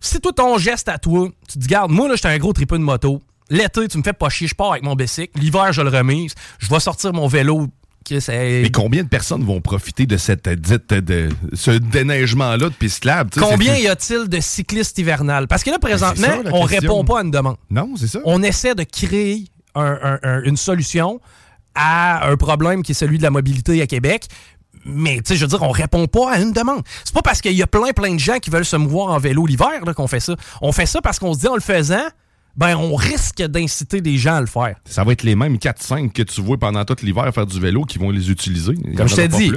Si toi, ton geste à toi, tu te dis, garde, moi, là, j'étais un gros tripeux de moto. L'été, tu me fais pas chier, je pars avec mon bicycle. L'hiver, je le remise. Je vais sortir mon vélo. Mais combien de personnes vont profiter de cette dite de ce déneigement-là de piste cyclable? Combien y a-t-il de cyclistes hivernales? Parce que là, présentement, on répond pas à une demande. Non, c'est ça. On essaie de créer une solution à un problème qui est celui de la mobilité à Québec. Mais, tu sais, je veux dire, on répond pas à une demande. C'est pas parce qu'il y a plein de gens qui veulent se mouvoir en vélo l'hiver là, qu'on fait ça. On fait ça parce qu'on se dit, en le faisant... ben on risque d'inciter des gens à le faire. Ça va être les mêmes 4-5 que tu vois pendant tout l'hiver faire du vélo qui vont les utiliser. Comme je t'ai dit,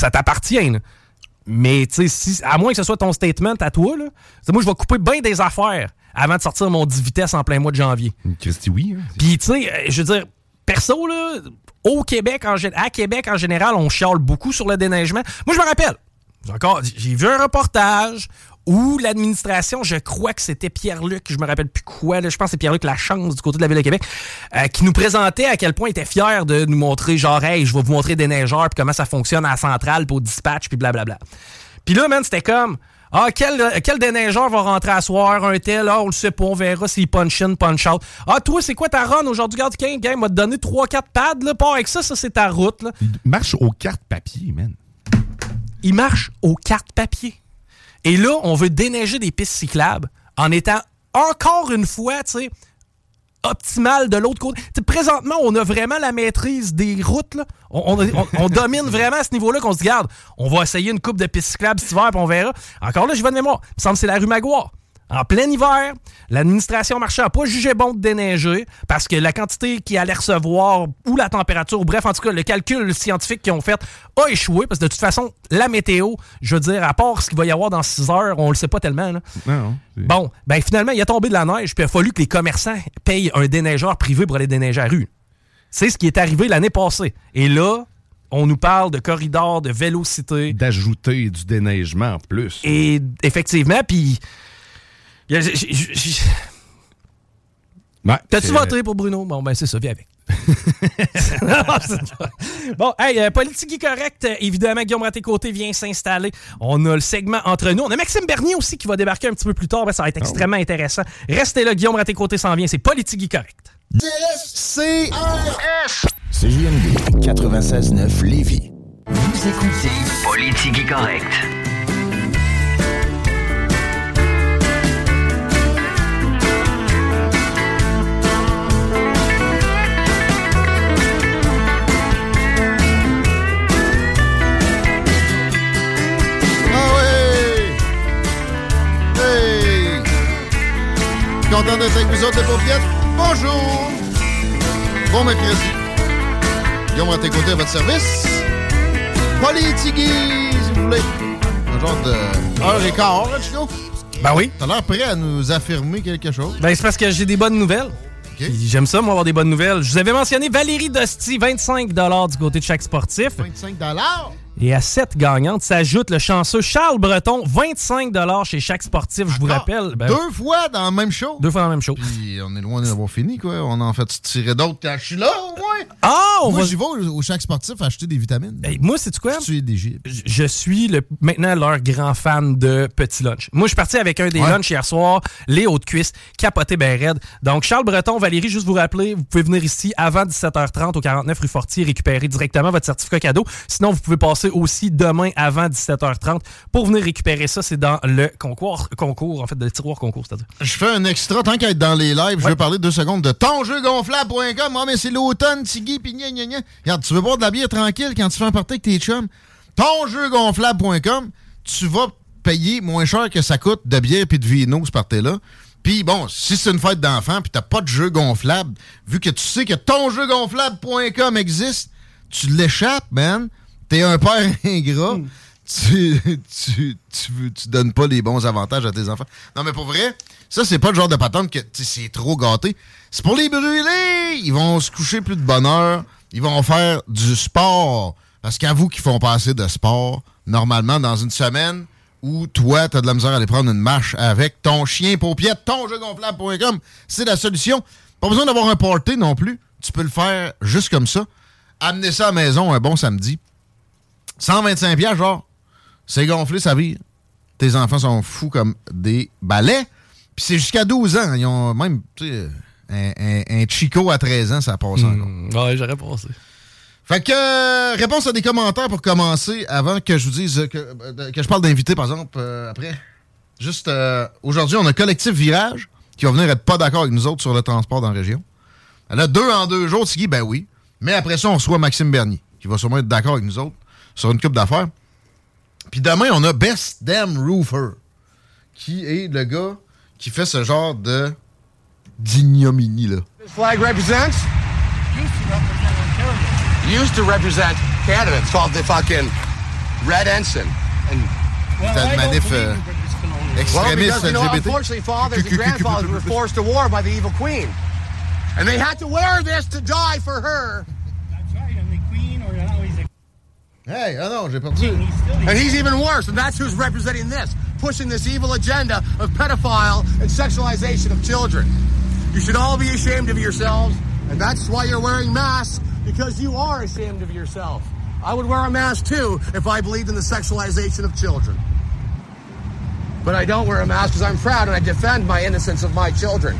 ça t'appartient. Là. Mais tu sais, si, à moins que ce soit ton statement à toi, là, moi je vais couper bien des affaires avant de sortir mon 10 vitesses en plein mois de janvier. Christy, oui. Hein, puis tu sais, je veux dire, perso, là, à Québec en général, on chiale beaucoup sur le déneigement. Moi je me rappelle, j'ai vu un reportage... où l'administration, je crois que c'était Pierre-Luc, je me rappelle plus quoi, là, je pense que c'est Pierre-Luc Lachance du côté de la Ville de Québec, qui nous présentait à quel point il était fier de nous montrer, genre, hey, je vais vous montrer des neigeurs, puis comment ça fonctionne à la centrale, puis au dispatch, puis blablabla. Puis là, man, c'était comme, quel déneigeur va rentrer à soir, un tel, on le sait pas, on verra s'il punch in, punch out. Ah, toi, c'est quoi ta run aujourd'hui? Regarde, King m'a donné 3-4 pads, là, pas avec ça, c'est ta route, là. Il marche aux cartes papier, man. Il marche aux cartes papier. Et là, on veut déneiger des pistes cyclables en étant encore une fois, tu sais, optimal de l'autre côté. T'sais, présentement, on a vraiment la maîtrise des routes. Là. On domine vraiment à ce niveau-là qu'on se dit, garde, on va essayer une coupe de pistes cyclables cet hiver, puis on verra. Encore là, je vais de mémoire. Il me semble que c'est la rue Maguire. En plein hiver, l'administration Marchand n'a pas jugé bon de déneiger parce que la quantité qu'ils allaient recevoir ou la température, bref, en tout cas, le calcul scientifique qu'ils ont fait a échoué parce que de toute façon, la météo, je veux dire, à part ce qu'il va y avoir dans 6 heures, on le sait pas tellement. Là. Non, bon, ben finalement, il a tombé de la neige puis il a fallu que les commerçants payent un déneigeur privé pour aller déneiger à la rue. C'est ce qui est arrivé l'année passée. Et là... on nous parle de corridors, de vélocité. D'ajouter du déneigement en plus. Et effectivement, puis... Ouais, t'as-tu voté pour Bruno? Bon, ben c'est ça, viens avec. Bon, hey, PolitiGuy Correct, évidemment, Guillaume Ratté Côté vient s'installer. On a le segment entre nous. On a Maxime Bernier aussi qui va débarquer un petit peu plus tard. Ben, ça va être extrêmement intéressant. Restez là, Guillaume Ratté Côté s'en vient. C'est PolitiGuy Correct. DSCRS CJMD 96.9 Lévis. Vous écoutez PolitiGuy Correct. Content d'être avec vous autres, les paupiètes. Bonjour! Bon mercredi. Guillaume Ratté Côté à votre service. PolitiGuy, si vous voulez. Un genre de 1h15, Chico. Ben oui. T'as l'air prêt à nous affirmer quelque chose. Ben c'est parce que j'ai des bonnes nouvelles. Okay. Puis j'aime ça, moi, avoir des bonnes nouvelles. Je vous avais mentionné Valérie D'Osti, 25 $ du côté de Chaque Sportif. 25 $? Et à 7 gagnantes s'ajoute le chanceux Charles Breton, 25 $ chez Chaque Sportif, je vous rappelle. Ben, deux fois dans la même show. Deux fois dans la même show. Puis on est loin d'avoir fini, quoi. On en fait tirer d'autres quand je suis là, au moins. Ah, on moi, j'y vais au Chaque Sportif acheter des vitamines. Ben, moi, c'est-tu quoi? Je suis DG. Je suis maintenant leur grand fan de Petit Lunch. Moi, je suis parti avec un des lunchs hier soir, les hauts de cuisse, capoté ben raide. Donc, Charles Breton, Valérie, juste vous rappeler, vous pouvez venir ici avant 17h30 au 49 rue Fortier, récupérer directement votre certificat cadeau. Sinon, vous pouvez passer aussi demain avant 17h30 pour venir récupérer ça. C'est dans le concours en fait, de tiroir concours, c'est-à-dire. Je fais un extra tant qu'à être dans les lives. Ouais. Je veux parler 2 secondes de tonjeugonflable.com. Oh, mais c'est l'automne, tigui, pis gna gna gna. Regarde, tu veux boire de la bière tranquille quand tu fais un party avec tes chums? Tonjeugonflable.com, tu vas payer moins cher que ça coûte de bière pis de vino, ce party-là. Puis bon, si c'est une fête d'enfant pis t'as pas de jeu gonflable, vu que tu sais que tonjeugonflable.com existe, tu l'échappes, man. T'es un père ingrat, tu donnes pas les bons avantages à tes enfants. Non, mais pour vrai, ça, c'est pas le genre de patente que c'est trop gâté. C'est pour les brûler! Ils vont se coucher plus de bonne heure. Ils vont faire du sport. Parce qu'avoue qu'ils font pas assez de sport, normalement, dans une semaine où toi, t'as de la misère à aller prendre une marche avec ton chien paupiette, tonjeugonflable.com. C'est la solution. Pas besoin d'avoir un party non plus. Tu peux le faire juste comme ça. Amener ça à la maison un bon samedi. 125$, genre, c'est gonflé, ça vire. Tes enfants sont fous comme des balais. Puis c'est jusqu'à 12 ans. Ils ont même, tu sais, un Chico à 13 ans, ça passe encore. Ouais, j'aurais passé. Fait que, réponse à des commentaires pour commencer, avant que je vous dise, que je parle d'invités, par exemple, après. Juste, aujourd'hui, on a Collectif Virage, qui va venir être pas d'accord avec nous autres sur le transport dans la région. Là, 2 en 2 jours, tu dis, ben oui. Mais après ça, on reçoit Maxime Bernier, qui va sûrement être d'accord avec nous autres sur une coupe d'affaires. Puis demain, on a Best Damn Roofer, qui est le gars qui fait ce genre de d'ignominie-là. This flag represents... Used to represent Canada. It's called the fucking Red Ensign. Well, c'est une manif extrémiste LGBT. Unfortunately, fathers and grandfathers were forced to war by the evil queen. And they had to wear this to die for her. That's right, and the queen or always a... Hey, oh non, j'ai perdu. And he's even worse, and that's who's representing this, pushing this evil agenda of pedophile and sexualization of children. You should all be ashamed of yourselves, and that's why you're wearing masks, because you are ashamed of yourself. I would wear a mask too if I believed in the sexualization of children. But I don't wear a mask because I'm proud and I defend my innocence of my children.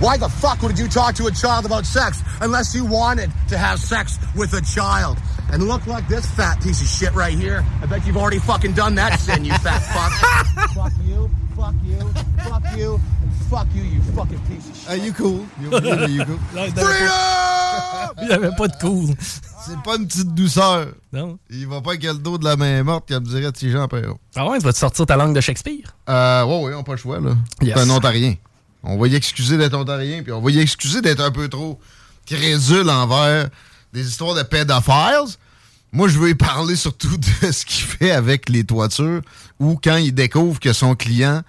Why the fuck would you talk to a child about sex unless you wanted to have sex with a child? And look like this fat piece of shit right here. I bet you've already fucking done that sin, you fat fuck. Fuck you, fuck you, fuck you, and fuck you, you fucking piece of shit. Are you cool? Are you cool? Freedom! Il avait pas de cool. C'est pas une petite douceur. Non. Il va pas avec le dos de la main morte comme dirait T. Jean Perrault. Ah ouais, tu vas te sortir ta langue de Shakespeare? Ouais, on n'a pas le choix, là. Yes. C'est un ontarien. On va y excuser d'être ontarien, puis on va y excuser d'être un peu trop crédule envers des histoires de pédophiles. Moi, je veux y parler surtout de ce qu'il fait avec les toitures où, quand il découvre que son client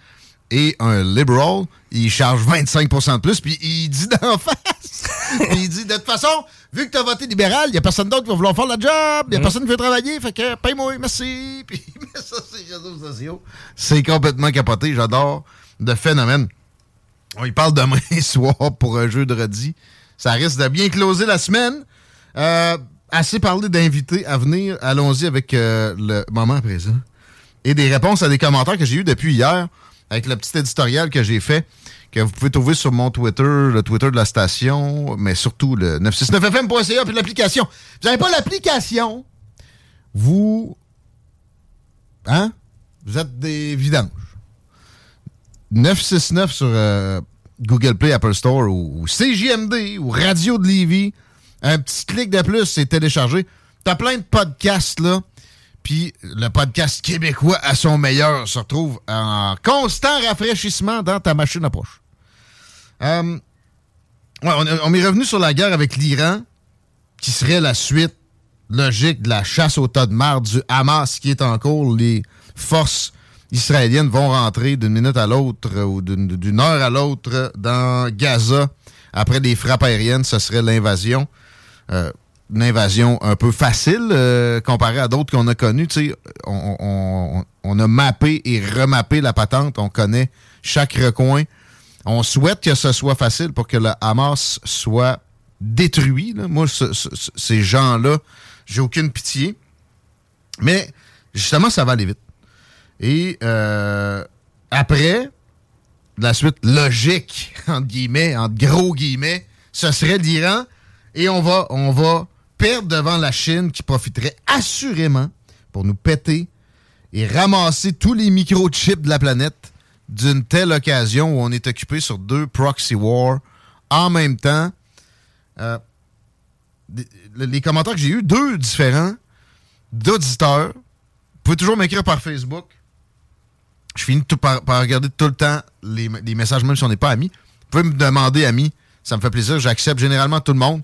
est un liberal, il charge 25% de plus, puis il dit d'en face. Il dit, de toute façon, vu que t'as voté libéral, il n'y a personne d'autre qui va vouloir faire la job, il n'y a personne qui veut travailler, fait que paye-moi, merci. Puis il met ça sur les réseaux sociaux. C'est complètement capoté, j'adore le phénomène. On y parle demain soir pour un jeu de redis. Ça risque de bien closer la semaine. Assez parlé d'invités à venir. Allons-y avec le moment présent. Et des réponses à des commentaires que j'ai eus depuis hier avec le petit éditorial que j'ai fait, que vous pouvez trouver sur mon Twitter, le Twitter de la station, mais surtout le 969fm.ca puis l'application. Vous n'avez pas l'application. Vous... Hein? Vous êtes des vidanges. 969 sur Google Play, Apple Store ou CJMD ou Radio de Lévis. Un petit clic de plus, c'est téléchargé. T'as plein de podcasts, là. Puis le podcast québécois à son meilleur se retrouve en constant rafraîchissement dans ta machine à poche. On est revenu sur la guerre avec l'Iran, qui serait la suite logique de la chasse au tas de marde du Hamas qui est en cours. Les forces israéliennes vont rentrer d'une minute à l'autre ou d'une heure à l'autre dans Gaza après des frappes aériennes. Ce serait l'invasion. Une invasion un peu facile comparée à d'autres qu'on a connues. Tu sais, on a mappé et remappé la patente. On connaît chaque recoin. On souhaite que ce soit facile pour que le Hamas soit détruit. Là. Moi, ces gens-là, j'ai aucune pitié. Mais justement, ça va aller vite. Et après, la suite logique, entre guillemets, entre gros guillemets, ce serait l'Iran. Et on va perdre devant la Chine qui profiterait assurément pour nous péter et ramasser tous les microchips de la planète d'une telle occasion où on est occupé sur deux proxy wars en même temps. Les commentaires que j'ai eus, deux différents d'auditeurs. Vous pouvez toujours m'écrire par Facebook. Je finis par regarder tout le temps les messages, même si on n'est pas amis. Vous pouvez me demander amis, ça me fait plaisir. J'accepte généralement tout le monde,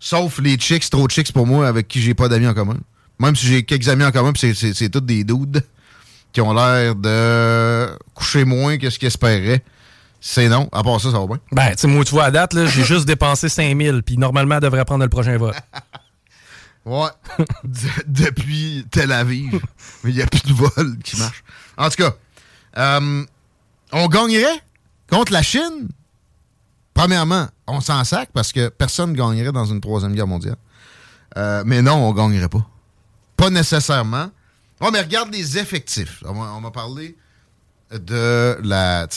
sauf les chicks, trop chicks pour moi, avec qui j'ai pas d'amis en commun. Même si j'ai quelques amis en commun, puis c'est tous des dudes qui ont l'air de coucher moins que ce qu'ils espéraient. C'est non. À part ça, ça va bien. Ben, tu sais, moi, tu vois, à date, là, j'ai juste dépensé 5000, puis normalement, elle devrait prendre le prochain vote. Ouais. Depuis Tel Aviv. Mais il n'y a plus de vol qui marche. En tout cas, on gagnerait contre la Chine. Premièrement, on s'en sac parce que personne ne gagnerait dans une troisième guerre mondiale. Mais non, on ne gagnerait pas. Pas nécessairement. Ouais, mais regarde les effectifs. On m'a parlé de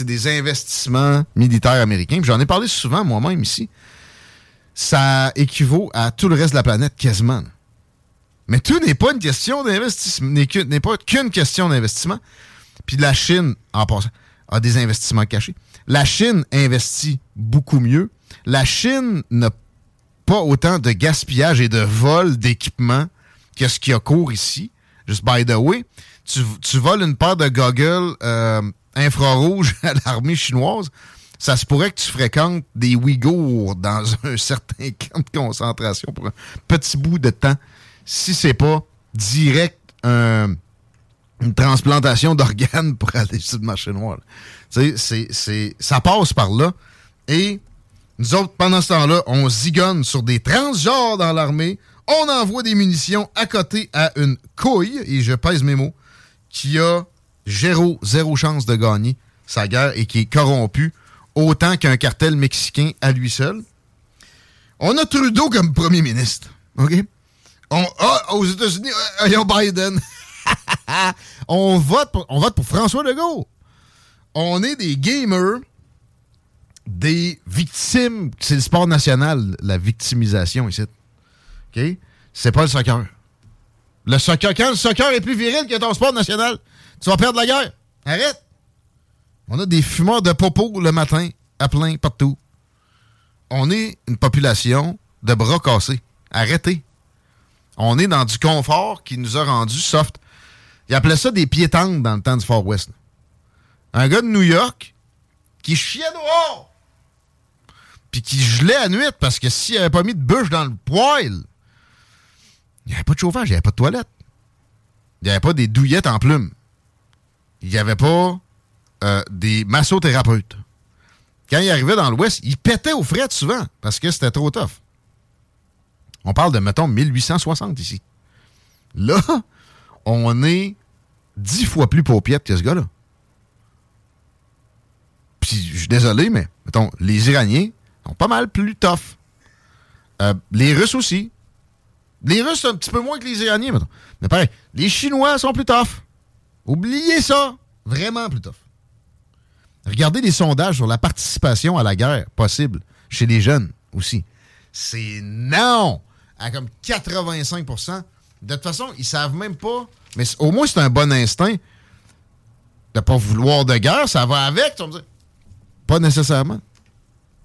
des investissements militaires américains. Puis j'en ai parlé souvent moi-même ici. Ça équivaut à tout le reste de la planète quasiment. Mais tout n'est pas une question d'investissement. N'est pas qu'une question d'investissement. Puis la Chine, en passant, a des investissements cachés. La Chine investit beaucoup mieux. La Chine n'a pas autant de gaspillage et de vol d'équipement que ce qui a cours ici. Juste by the way, tu voles une paire de goggles infrarouges à l'armée chinoise, ça se pourrait que tu fréquentes des Ouïghours dans un certain camp de concentration pour un petit bout de temps, si c'est pas direct une transplantation d'organes pour aller sur le marché noir. Tu sais, ça passe par là. Et nous autres, pendant ce temps-là, on zigonne sur des transgenres dans l'armée. On envoie des munitions à côté à une couille, et je pèse mes mots, qui a zéro chance de gagner sa guerre et qui est corrompu autant qu'un cartel mexicain à lui seul. On a Trudeau comme premier ministre. OK? Aux États-Unis, il y a Biden. On vote pour François Legault. On est des gamers, des victimes. C'est le sport national, la victimisation ici. OK? C'est pas le soccer. Le soccer, quand le soccer est plus viril que ton sport national, tu vas perdre la guerre. Arrête! On a des fumeurs de popo le matin, à plein, partout. On est une population de bras cassés. Arrêtez. On est dans du confort qui nous a rendus soft. Ils appelaient ça des piétantes dans le temps du Far West. Un gars de New York qui chiait dehors puis qui gelait à nuit parce que s'il n'avait pas mis de bûche dans le poêle, il n'y avait pas de chauffage, il n'y avait pas de toilette. Il n'y avait pas des douillettes en plumes. Il n'y avait pas des massothérapeutes. Quand il arrivait dans l'Ouest, il pétait aux frettes souvent parce que c'était trop tough. On parle de, mettons, 1860 ici. Là, on est 10 fois plus paupiètes que ce gars-là. Puis, je suis désolé, mais, mettons, les Iraniens sont pas mal plus tough. Les Russes aussi. Les Russes, c'est un petit peu moins que les Iraniens, mettons. Mais pareil, les Chinois sont plus tough. Oubliez ça. Vraiment plus tough. Regardez les sondages sur la participation à la guerre possible chez les jeunes aussi. C'est non! À comme 85%. De toute façon, ils savent même pas. Mais au moins, c'est un bon instinct de pas vouloir de guerre. Ça va avec, tu vas me dire. Pas nécessairement.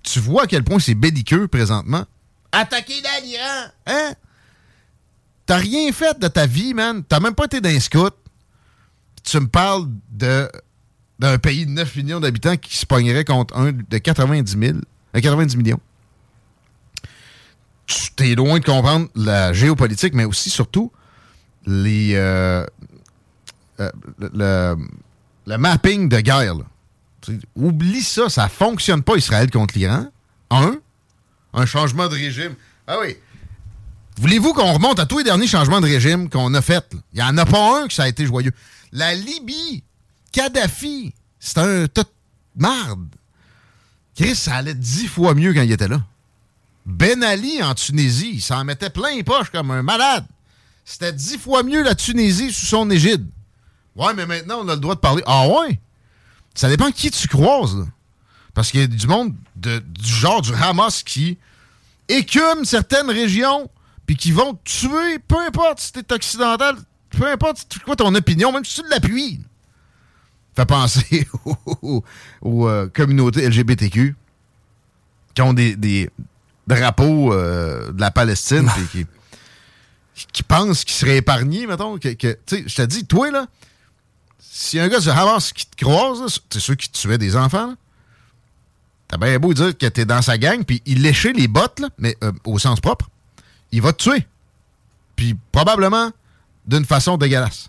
Tu vois à quel point c'est belliqueux présentement. Attaquer l'Iran! Hein? T'as rien fait de ta vie, man. T'as même pas été d'un scout. Tu me parles d'un pays de 9 millions d'habitants qui se pognerait contre un de 90 millions. Tu t'es loin de comprendre la géopolitique, mais aussi, surtout, le mapping de guerre, là. Oublie ça, ça fonctionne pas, Israël contre l'Iran. Un changement de régime. Ah oui. Voulez-vous qu'on remonte à tous les derniers changements de régime qu'on a faits? Il n'y en a pas un que ça a été joyeux. La Libye, Kadhafi, c'est un tas de marde. Chris, ça allait 10 fois mieux quand il était là. Ben Ali en Tunisie, il s'en mettait plein les poches comme un malade. C'était 10 fois mieux la Tunisie sous son égide. Ouais, mais maintenant, on a le droit de parler. Ah ouais? Ça dépend qui tu croises, là. Parce qu'il y a du monde du genre du Hamas qui écume certaines régions puis qui vont te tuer, peu importe si t'es occidental, peu importe c'est quoi ton opinion, même si tu l'appuies. Fait penser aux communautés LGBTQ qui ont des drapeaux de la Palestine et qui pensent qu'ils seraient épargnés, mettons. Tu sais, je te dis, toi, là, si un gars du Hamas qui te croise, là, c'est sûr qu'il tuait des enfants, là. T'as bien beau dire que t'es dans sa gang, puis il léchait les bottes, là, mais au sens propre, il va te tuer. Puis probablement d'une façon dégueulasse.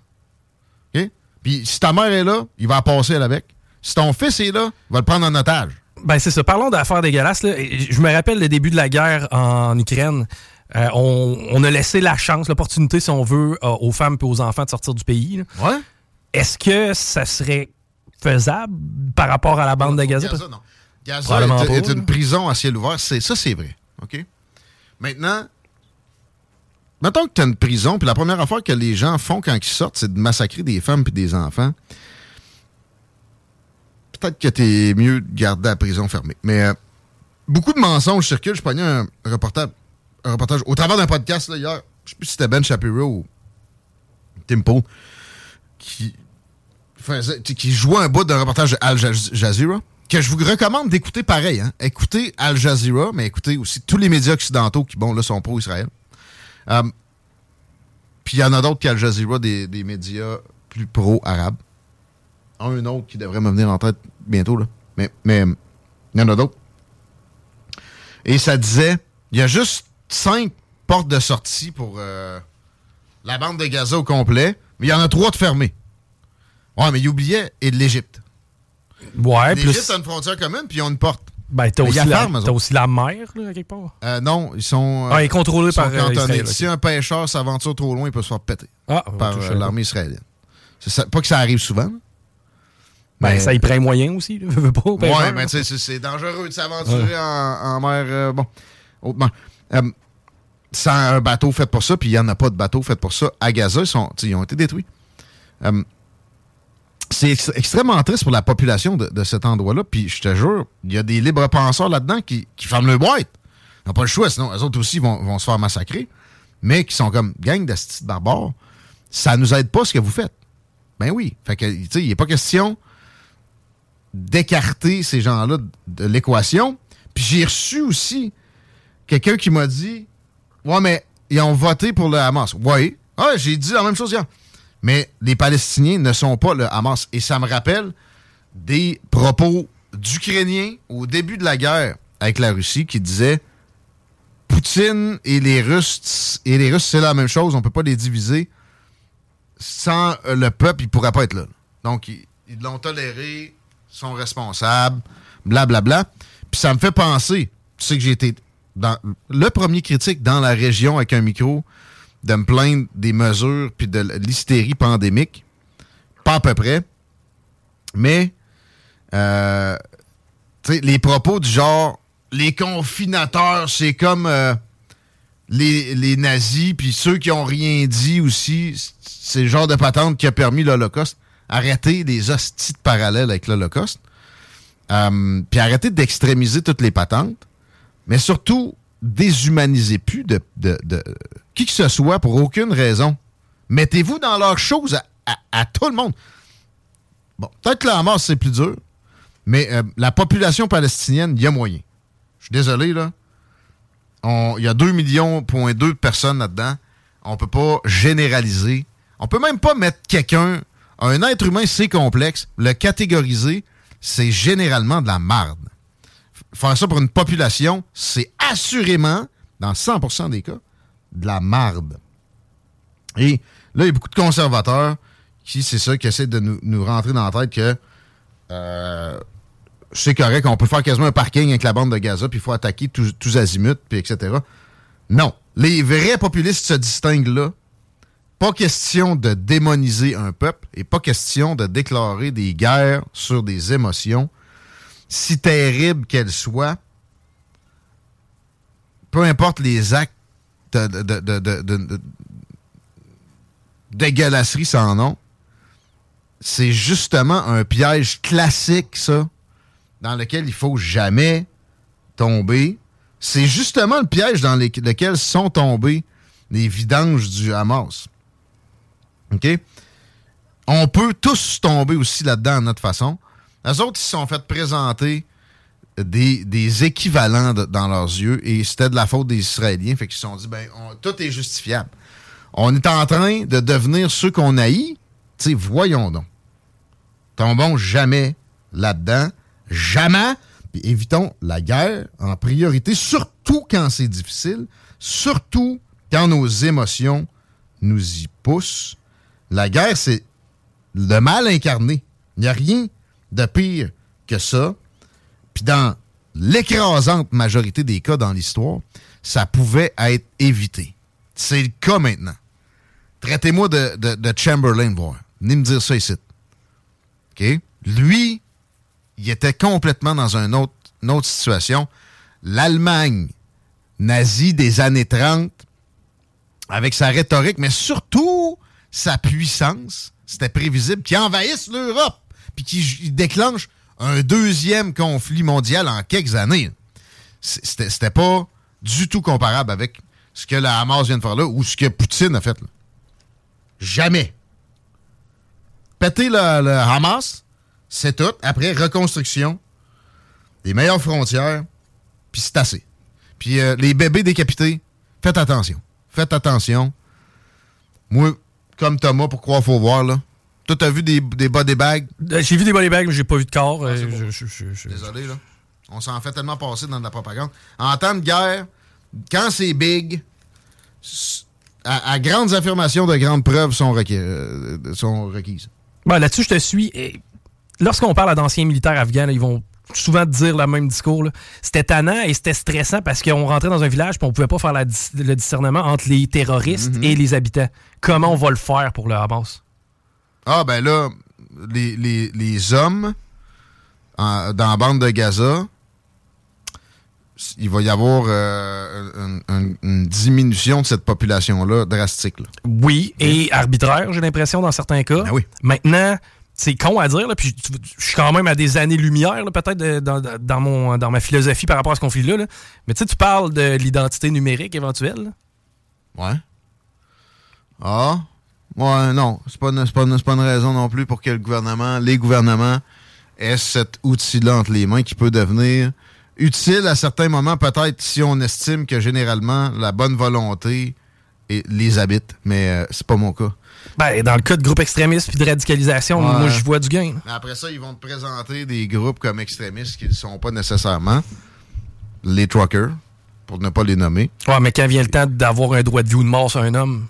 OK? Puis si ta mère est là, il va la passer, elle, avec. Si ton fils est là, il va le prendre en otage. Ben c'est ça. Parlons d'affaires dégueulasses, là. Je me rappelle le début de la guerre en Ukraine. On a laissé la chance, l'opportunité, si on veut, aux femmes et aux enfants de sortir du pays, là. Ouais. Est-ce que ça serait faisable par rapport à la bande de Gaza? Gaza, non. Gaza est une prison à ciel ouvert. Ça, c'est vrai. OK? Maintenant, mettons que tu as une prison, puis la première affaire que les gens font quand ils sortent, c'est de massacrer des femmes puis des enfants. Peut-être que t'es mieux de garder la prison fermée. Mais beaucoup de mensonges circulent. Je prenais un reportage au travers d'un podcast, là, hier. Je sais plus si c'était Ben Shapiro ou Tim Pool qui jouait un bout d'un reportage de Al Jazeera, que je vous recommande d'écouter pareil. Hein? Écoutez Al Jazeera, mais écoutez aussi tous les médias occidentaux qui, bon, là, sont pro-Israël. Puis il y en a d'autres qu'Al Jazeera, des médias plus pro-arabes. Un autre qui devrait me venir en tête bientôt, là. Mais il y en a d'autres. Et ça disait, il y a juste 5 portes de sortie pour la bande de Gaza au complet, mais il y en a 3 de fermées. Ouais, mais il oubliait, et de l'Égypte. Ouais, l'Égypte a une frontière commune, puis ils ont une porte. Ben, t'as aussi la mer, là, à quelque part? Non, ils sont... ils sont contrôlés par Israël. Okay. Si un pêcheur s'aventure trop loin, il peut se faire péter par l'armée israélienne. C'est ça, pas que ça arrive souvent, là. Ben, ça y prend moyen aussi, là. Ouais, mais tu sais, c'est dangereux de s'aventurer en mer, autrement. Sans un bateau fait pour ça, puis il n'y en a pas de bateau fait pour ça. À Gaza, ils ont été détruits. C'est extrêmement triste pour la population de cet endroit-là, puis je te jure, il y a des libres penseurs là-dedans qui ferment le boîte. Ils n'ont pas le choix, sinon eux autres aussi vont se faire massacrer, mais qui sont comme gang d'astis de barbares. Ça nous aide pas ce que vous faites. Ben oui. Fait que, tu sais, il n'est pas question d'écarter ces gens-là de l'équation. Puis j'ai reçu aussi quelqu'un qui m'a dit « Ouais, mais ils ont voté pour le Hamas. » Ouais. Ah, j'ai dit la même chose hier. Mais les Palestiniens ne sont pas le Hamas. Et ça me rappelle des propos d'Ukrainiens au début de la guerre avec la Russie qui disaient « Poutine et les Russes, c'est la même chose. On ne peut pas les diviser. Sans le peuple, ils ne pourraient pas être là. » Donc, ils l'ont toléré. Sont responsables, blablabla. Bla, bla. Puis ça me fait penser, tu sais que j'ai été le premier critique dans la région avec un micro de me plaindre des mesures puis de l'hystérie pandémique. Pas à peu près. Mais, tu sais, les propos du genre, les confinateurs, c'est comme les nazis, puis ceux qui n'ont rien dit aussi, c'est le genre de patente qui a permis l'Holocauste. Arrêtez les hosties de parallèle avec l'Holocauste. Puis arrêtez d'extrémiser toutes les patentes. Mais surtout, déshumanisez plus de qui que ce soit pour aucune raison. Mettez-vous dans leurs choses à tout le monde. Bon, peut-être que la Hamas, c'est plus dur. Mais la population palestinienne, il y a moyen. Je suis désolé, là. Il y a 2,2 millions de personnes là-dedans. On peut pas généraliser. On peut même pas mettre quelqu'un... Un être humain, c'est complexe. Le catégoriser, c'est généralement de la marde. Faire ça pour une population, c'est assurément, dans 100% des cas, de la marde. Et là, il y a beaucoup de conservateurs qui, c'est ça, qui essaie de nous rentrer dans la tête que c'est correct, on peut faire quasiment un parking avec la bande de Gaza, puis il faut attaquer tous azimuts, puis etc. Non. Les vrais populistes se distinguent là. Pas question de démoniser un peuple et pas question de déclarer des guerres sur des émotions, si terribles qu'elles soient. Peu importe les actes de dégueulasserie sans nom, c'est justement un piège classique, ça, dans lequel il faut jamais tomber. C'est justement le piège dans lequel sont tombés les vidanges du Hamas. OK? On peut tous tomber aussi là-dedans à notre façon. Les autres, ils se sont fait présenter des équivalents dans leurs yeux et c'était de la faute des Israéliens. Fait qu'ils se sont dit, tout est justifiable. On est en train de devenir ceux qu'on haït. Tu sais, voyons donc. Tombons jamais là-dedans. Jamais. Puis évitons la guerre en priorité, surtout quand c'est difficile, surtout quand nos émotions nous y poussent. La guerre, c'est le mal incarné. Il n'y a rien de pire que ça. Puis dans l'écrasante majorité des cas dans l'histoire, ça pouvait être évité. C'est le cas maintenant. Traitez-moi de Chamberlain, voir. Venez me dire ça ici. OK? Lui, il était complètement dans une autre situation. L'Allemagne nazie des années 30, avec sa rhétorique, mais surtout sa puissance, c'était prévisible, qui envahisse l'Europe, puis qui déclenche un deuxième conflit mondial en quelques années. C'était pas du tout comparable avec ce que le Hamas vient de faire là ou ce que Poutine a fait là. Jamais. Péter le Hamas, c'est tout. Après, reconstruction, les meilleures frontières, puis c'est assez. Puis les bébés décapités, faites attention. Faites attention. Moi, comme Thomas, pour croire, faut voir, là. Toi, t'as vu des body bags? J'ai vu des body bags, mais j'ai pas vu de corps. Ah, bon. Désolé, là. On s'en fait tellement passer dans de la propagande. En temps de guerre, quand c'est big, à grandes affirmations de grandes preuves sont requises. Bon, là-dessus, je te suis. Et lorsqu'on parle à d'anciens militaires afghans, là, ils vont souvent dire le même discours. Là. C'était tannant et c'était stressant parce qu'on rentrait dans un village et on pouvait pas faire le discernement entre les terroristes et les habitants. Comment on va le faire pour le Hamas? Ah, ben là, les hommes dans la bande de Gaza, il va y avoir une diminution de cette population-là drastique. Là. Oui, et arbitraire, j'ai l'impression, dans certains cas. Ben oui. Maintenant... C'est con à dire, là, puis je suis quand même à des années-lumière, là, peut-être, dans ma philosophie par rapport à ce conflit-là. Là. Mais tu sais, tu parles de l'identité numérique éventuelle. Là. Ouais. Ah. Ouais, non. C'est pas une raison non plus pour que les gouvernements aient cet outil-là entre les mains qui peut devenir utile à certains moments, peut-être, si on estime que généralement, la bonne volonté les habite. Mais c'est pas mon cas. Ben, dans le cas de groupes extrémistes puis de radicalisation, ouais. Moi, je vois du gain. Après ça, ils vont te présenter des groupes comme extrémistes qui ne sont pas nécessairement les truckers, pour ne pas les nommer. Ouais, mais quand vient le temps d'avoir un droit de vie ou de mort sur un homme,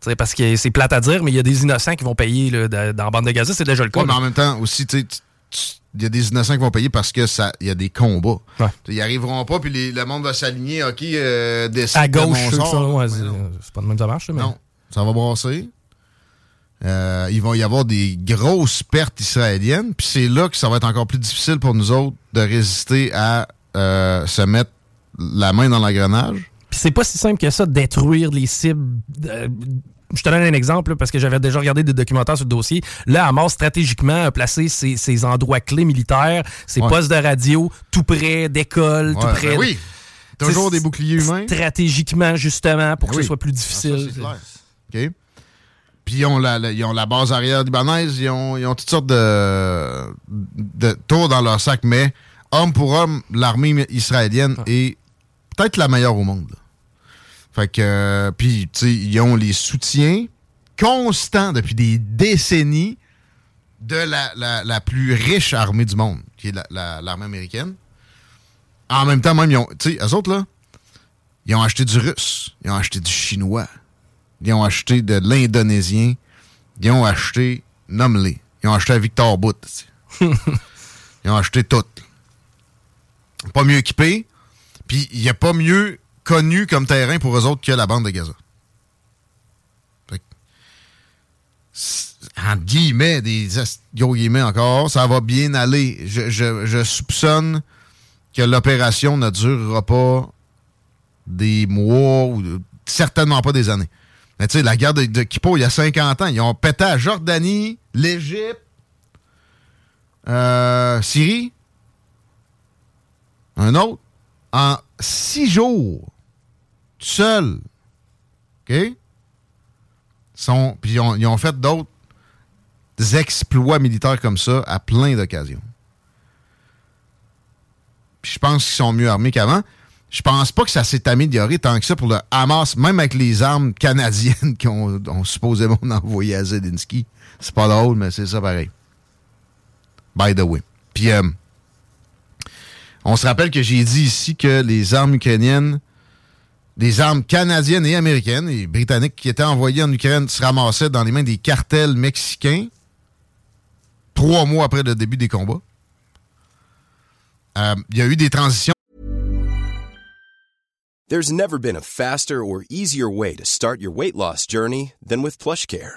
t'sais, parce que c'est plate à dire, mais il y a des innocents qui vont payer là, dans la bande de Gaza, c'est déjà le cas. Ouais, mais en même temps, aussi, il y a des innocents qui vont payer parce que ça, il y a des combats. Ouais. Ils arriveront pas, puis le monde va s'aligner, OK, décide à gauche, de mon sort. Ouais, c'est pas de même ça marche. Mais... Non, ça va brasser. Il va y avoir des grosses pertes israéliennes, puis c'est là que ça va être encore plus difficile pour nous autres de résister à se mettre la main dans l'engrenage. Puis c'est pas si simple que ça, détruire les cibles. Je te donne un exemple, là, parce que j'avais déjà regardé des documentaires sur le dossier. Là, Hamas, stratégiquement, a placé ses endroits clés militaires, ses postes de radio, tout près d'écoles, tout près... Ben oui, toujours des boucliers humains. Stratégiquement, justement, pour que ce soit plus difficile. Ça, c'est clair. OK. Puis ils ont la base arrière libanaise, ils ont toutes sortes de tours dans leur sac, mais homme pour homme, l'armée israélienne est peut-être la meilleure au monde. Là. Fait que, puis tu sais, ils ont les soutiens constants depuis des décennies de la plus riche armée du monde, qui est l'armée américaine. En même temps, même, ils ont, tu sais, eux autres, là, ils ont acheté du russe, ils ont acheté du chinois. Ils ont acheté de l'Indonésien. Ils ont acheté Nomme-les. Ils ont acheté à Victor Bout. Ils ont acheté tout. Pas mieux équipé. Puis il n'y a pas mieux connu comme terrain pour eux autres que la bande de Gaza. En guillemets, encore, ça va bien aller. Je soupçonne que l'opération ne durera pas des mois ou certainement pas des années. Mais tu sais, la guerre de Kippo, il y a 50 ans, ils ont pété à Jordanie, l'Égypte, Syrie, un autre, en 6 jours, tout seul. OK? Puis ils ont fait d'autres exploits militaires comme ça à plein d'occasions. Puis je pense qu'ils sont mieux armés qu'avant. Je pense pas que ça s'est amélioré tant que ça pour le Hamas, même avec les armes canadiennes qu'on supposément envoyé à Zelensky. C'est pas drôle, mais c'est ça pareil. By the way. Puis, on se rappelle que j'ai dit ici que les armes ukrainiennes, des armes canadiennes et américaines et britanniques qui étaient envoyées en Ukraine se ramassaient dans les mains des cartels mexicains 3 mois après le début des combats. Il y a eu des transitions. There's never been a faster or easier way to start your weight loss journey than with PlushCare.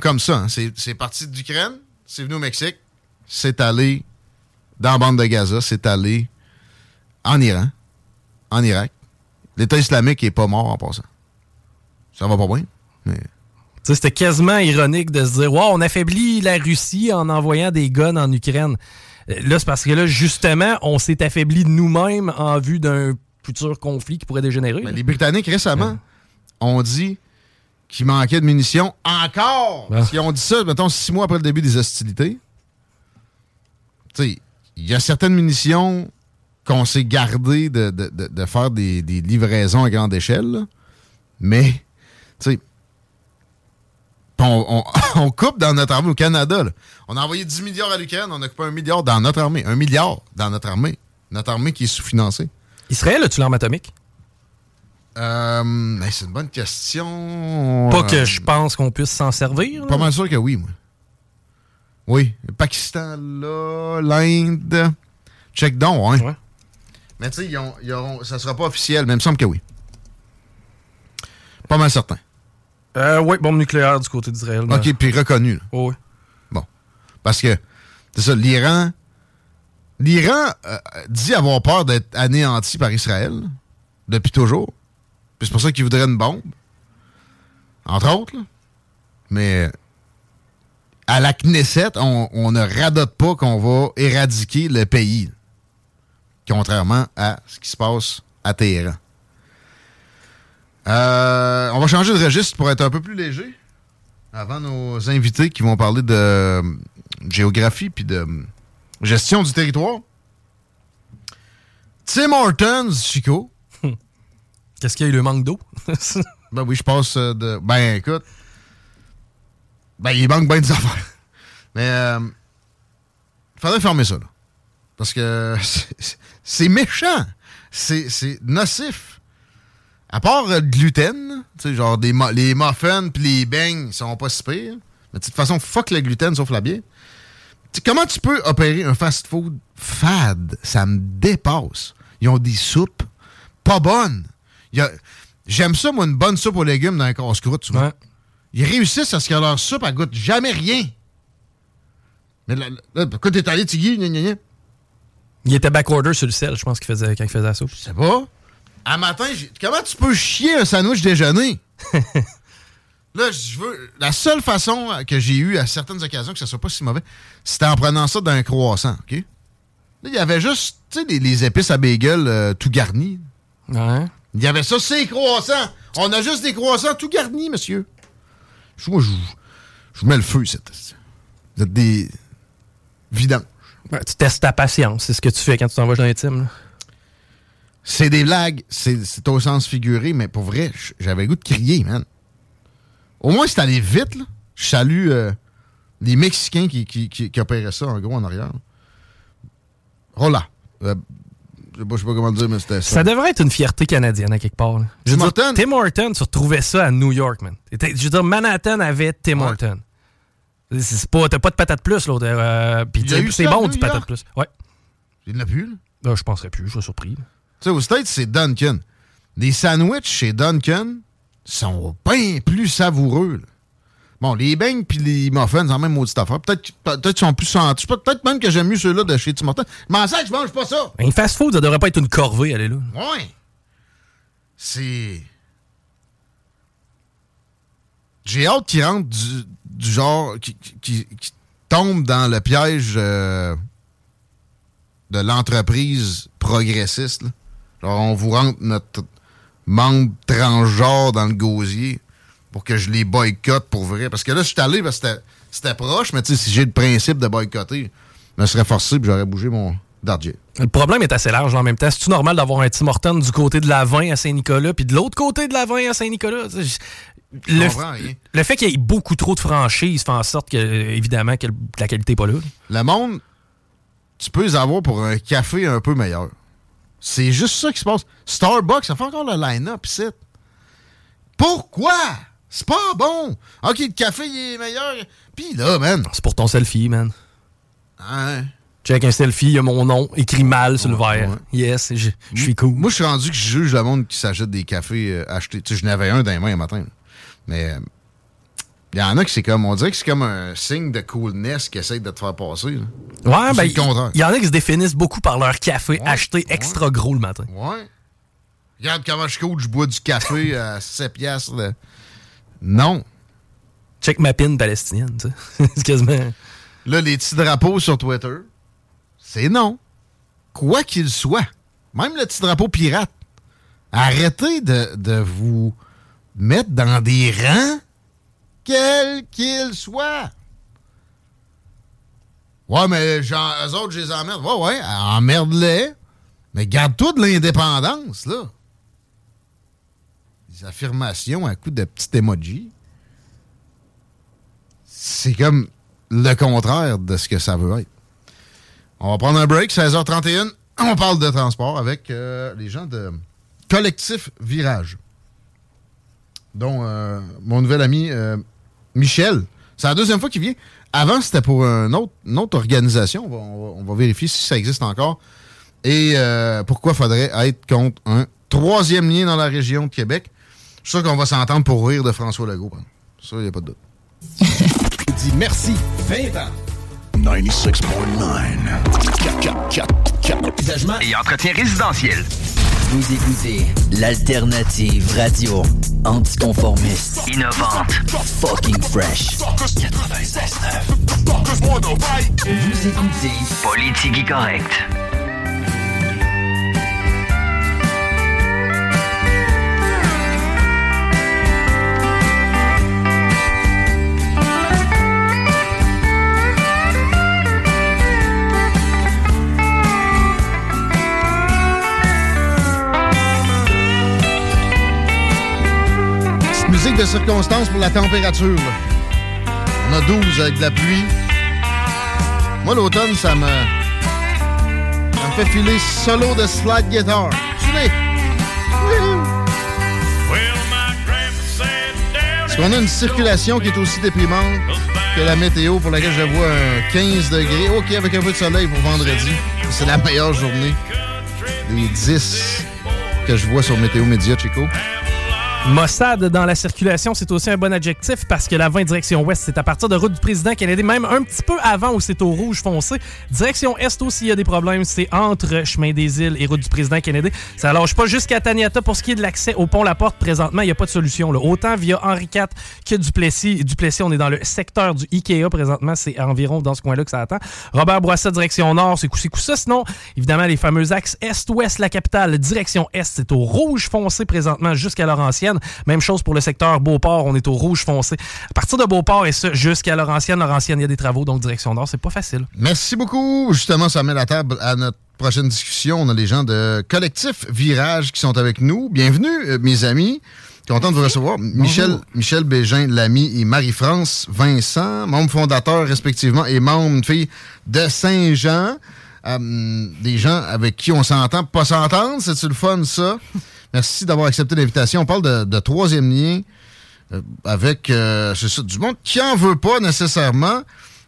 Comme ça, hein. C'est parti d'Ukraine, c'est venu au Mexique, c'est allé dans la bande de Gaza, c'est allé en Iran, en Irak. L'État islamique n'est pas mort en passant. Ça va pas bien, mais... Tu sais, c'était quasiment ironique de se dire « Wow, on affaiblit la Russie en envoyant des guns en Ukraine ». Là, c'est parce que là, justement, on s'est affaibli nous-mêmes en vue d'un futur conflit qui pourrait dégénérer. Mais les Britanniques, récemment, ont dit... qui manquait de munitions encore. Parce qu'ils ont dit ça, mettons, 6 mois après le début des hostilités. Tu sais, il y a certaines munitions qu'on s'est gardées de faire des livraisons à grande échelle. Là. Mais, tu sais, on coupe dans notre armée au Canada. Là. On a envoyé 10 milliards à l'Ukraine, on a coupé 1 milliard dans notre armée. 1 milliard dans notre armée. Notre armée qui est sous-financée. Israël, as-tu l'arme atomique? Ben c'est une bonne question. Pas que je pense qu'on puisse s'en servir. Là. Pas mal sûr que oui, moi. Oui. Le Pakistan, là, l'Inde. Check donc, hein. Ouais. Mais tu sais, ça sera pas officiel, mais il me semble que oui. Pas mal certain. Oui, bombe nucléaire du côté d'Israël. OK, puis reconnu. Oh, oui. Bon. Parce que, c'est ça, l'Iran dit avoir peur d'être anéanti par Israël depuis toujours. Puis c'est pour ça qu'ils voudraient une bombe. Entre autres, là. Mais à la Knesset, on ne radote pas qu'on va éradiquer le pays. Contrairement à ce qui se passe à Téhéran. On va changer de registre pour être un peu plus léger. Avant nos invités qui vont parler de géographie puis de gestion du territoire. Tim Hortons, Chico. Qu'est-ce qu'il y a eu, le manque d'eau? Ben oui, je passe de... Ben, écoute... Ben, il manque bien des affaires. Mais... faudrait fermer ça, là. Parce que c'est méchant. C'est nocif. À part le gluten, tu sais, genre les muffins puis les beignes, ils sont pas si pires. Mais de toute façon, fuck le gluten, sauf la bière. T'sais, comment tu peux opérer un fast-food fade? Ça me dépasse. Ils ont des soupes pas bonnes. J'aime ça, moi, une bonne soupe aux légumes dans un casse-croûte, tu vois. Ils réussissent à ce que leur soupe, elle goûte jamais rien. Mais là, pourquoi t'es allé, Tiggy? Il était backorder sur le sel, je pense, quand il faisait la soupe. Je sais pas. À matin, comment tu peux chier un sandwich déjeuner? Là, je veux. La seule façon que j'ai eue à certaines occasions que ça soit pas si mauvais, c'était en prenant ça d'un croissant, OK? Là, il y avait juste, tu sais, les épices à bagel tout garnies. Ouais. Il y avait ça, c'est croissants. On a juste des croissants tout garnis, monsieur. Je mets le feu, cette. Vous êtes des vidanges. Ouais, tu testes ta patience, c'est ce que tu fais quand tu t'envoies dans l'intime, là. C'est des blagues, c'est au sens figuré, mais pour vrai, j'avais le goût de crier, man. Au moins, c'est allé vite, là. Je salue les Mexicains qui opéraient ça, en gros, en arrière. Rola. Je sais pas comment dire, mais c'était ça. Ça devrait être une fierté canadienne, à quelque part. Tim Hortons? Tim Hortons, tu retrouvais ça à New York, man. Je veux dire, Manhattan avait Tim Hortons. C'est pas, t'as pas de patate plus, là. Puis c'est bon, du patate plus. Ouais. Il l'a plus, là? Je penserais plus, je serais surpris. Tu sais, aux States, c'est Dunkin'. Les sandwichs chez Dunkin' sont bien plus savoureux, là. Bon, les beignes puis les muffins, c'est en même maudite affaire. Peut-être qu'ils sont plus sentis. Peut-être même que j'aime mieux ceux-là de chez Tim Hortons. Je m'en sers que je mange pas ça. Un fast-food, ça devrait pas être une corvée, allez là. Ouais. C'est... J'ai hâte qu'ils rentrent du genre... qui tombent dans le piège de l'entreprise progressiste, là. Genre, on vous rentre notre membre transgenre dans le gosier... pour que je les boycotte pour vrai. Parce que là, je suis allé, parce que c'était proche, mais tu sais, si j'ai le principe de boycotter, je me serais forcé et j'aurais bougé mon dardier. Le problème est assez large en même temps. C'est-tu normal d'avoir un Tim Hortons du côté de la 20 à Saint-Nicolas puis de l'autre côté de la 20 à Saint-Nicolas? Le fait qu'il y ait beaucoup trop de franchises fait en sorte que, évidemment, que la qualité n'est pas là. Le monde, tu peux les avoir pour un café un peu meilleur. C'est juste ça qui se passe. Starbucks, ça fait encore le line-up ici. Pourquoi? C'est pas bon! OK, le café, il est meilleur. Pis là, man... C'est pour ton selfie, man. Hein? Check un selfie, il y a mon nom écrit mal sur le verre. Ouais. Yes, je suis cool. Moi, je suis rendu que je juge le monde qui s'achète des cafés achetés. Tu sais, je n'avais un dans les mains le matin. Là. Mais il y en a qui c'est comme... On dirait que c'est comme un signe de coolness qui essaie de te faire passer. Là. Ouais, ben... Il y en a qui se définissent beaucoup par leur café acheté extra gros le matin. Ouais. Regarde comment je suis cool, je bois du café à 7 piastres... Là. Non. Check ma pin palestinienne, tu sais. C'est quasiment... Là, les petits drapeaux sur Twitter, c'est non. Quoi qu'il soit, même le petit drapeau pirate, arrêtez de vous mettre dans des rangs, quel qu'il soit. Ouais, mais eux autres, je les emmerde. Ouais, emmerde-les. Mais garde-toi de l'indépendance, là. Affirmations à coup de petits emojis, c'est comme le contraire de ce que ça veut être. On va prendre un break, 16h31. On parle de transport avec les gens de Collectif Virage, dont mon nouvel ami Michel. C'est la deuxième fois qu'il vient. Avant, c'était pour une autre organisation. On va vérifier si ça existe encore et pourquoi faudrait être contre un troisième lien dans la région de Québec. Je suis sûr qu'on va s'entendre pour rire de François Legault. Ça, il n'y a pas de doute. Il dit merci. 20 ans. 96.9. Aménagement et entretien résidentiel. Vous écoutez l'alternative radio anticonformiste, innovante, fucking fresh. 96.9. Vous écoutez PolitiGuy Correct. Musique de circonstance pour la température. On a 12 avec de la pluie. Moi, l'automne, ça me fait filer solo de slide guitar. Souvenez! Parce qu'on a une circulation qui est aussi déprimante que la météo, pour laquelle je vois 15 degrés. OK, avec un peu de soleil pour vendredi. C'est la meilleure journée des 10 que je vois sur Météo Média, Chico. Maussade dans la circulation, c'est aussi un bon adjectif parce que la 20 direction ouest, c'est à partir de route du Président Kennedy, même un petit peu avant où c'est au rouge foncé. Direction est aussi, il y a des problèmes, c'est entre Chemin des Îles et route du Président Kennedy. Ça lâche pas jusqu'à Taniata. Pour ce qui est de l'accès au pont La Porte, présentement, il n'y a pas de solution, là. Autant via Henri IV que Duplessis. Duplessis, on est dans le secteur du IKEA présentement, c'est environ dans ce coin-là que ça attend. Robert Bourassa, direction nord, c'est coup-ci-coup-ça. Sinon, évidemment, les fameux axes est-ouest, la capitale, direction est, c'est au rouge foncé présentement jusqu'à Laurentienne. Même chose pour le secteur Beauport, on est au rouge foncé. À partir de Beauport et ça, jusqu'à Laurentienne. Laurentienne, il y a des travaux, donc direction nord, c'est pas facile. Merci beaucoup. Justement, ça met la table à notre prochaine discussion. On a les gens de Collectif Virage qui sont avec nous. Bienvenue, mes amis. Content de vous recevoir. Michel Béginlamy et Marie-France Vincent, membres fondateurs respectivement et membres de filles de Saint-Jean. Des gens avec qui on s'entend, pas s'entendre, c'est-tu le fun, ça? Merci d'avoir accepté l'invitation. On parle de troisième lien avec c'est ça, du monde qui en veut pas nécessairement.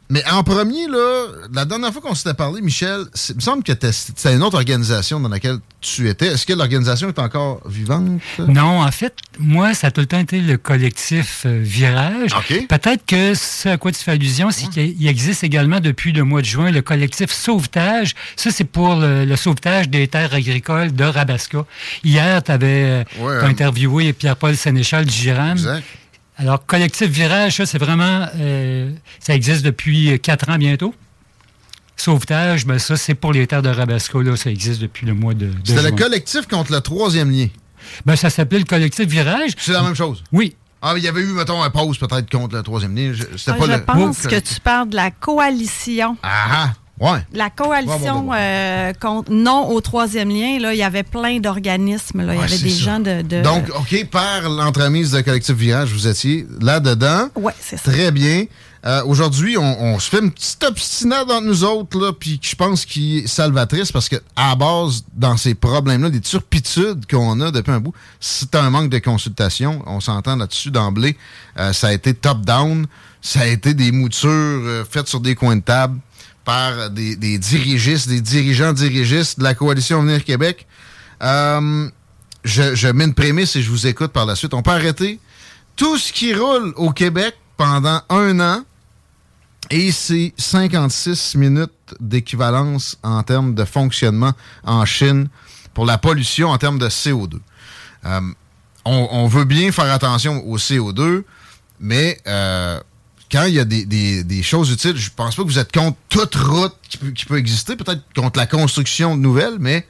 Mais en premier, là, la dernière fois qu'on s'était parlé, Michel, il me semble que c'était une autre organisation dans laquelle tu étais. Est-ce que l'organisation est encore vivante? Non, en fait, moi, ça a tout le temps été le collectif Virage. Okay. Peut-être que ce à quoi tu fais allusion, c'est qu'il existe également depuis le mois de juin le collectif Sauvetage. Ça, c'est pour le sauvetage des terres agricoles de Rabaska. Hier, tu avais interviewé Pierre-Paul Sénéchal du Giram. Exact. Alors, Collectif Virage, ça, c'est vraiment... ça existe depuis 4 ans bientôt. Sauvetage, ben ça, c'est pour les terres de Rabaska, là. Ça existe depuis le mois de juin. C'était le collectif contre le troisième lien. Ben, ça s'appelait le Collectif Virage. C'est la même chose? Oui. Ah, il y avait eu, mettons, un pause peut-être contre le troisième lien. Je pense que tu parles de la coalition. Ah, ouais. La coalition contre non au troisième lien, là, il y avait plein d'organismes. Là. Il y avait des gens de... Donc, OK, par l'entremise de Collectif Virage, vous étiez là-dedans. Oui, c'est ça. Très bien. Aujourd'hui, on se fait une petite obstinade entre nous autres, là, puis je pense qu'il est salvatrice parce que à la base, dans ces problèmes-là, des turpitudes qu'on a depuis un bout, c'est un manque de consultation. On s'entend là-dessus d'emblée. Ça a été top-down. Ça a été des moutures faites sur des coins de table par des dirigistes, des dirigistes de la Coalition Avenir Québec. Je mets une prémisse et je vous écoute par la suite. On peut arrêter tout ce qui roule au Québec pendant 1 an et c'est 56 minutes d'équivalence en termes de fonctionnement en Chine pour la pollution en termes de CO2. On veut bien faire attention au CO2, mais... quand il y a des choses utiles, je pense pas que vous êtes contre toute route qui peut exister, peut-être contre la construction de nouvelles, mais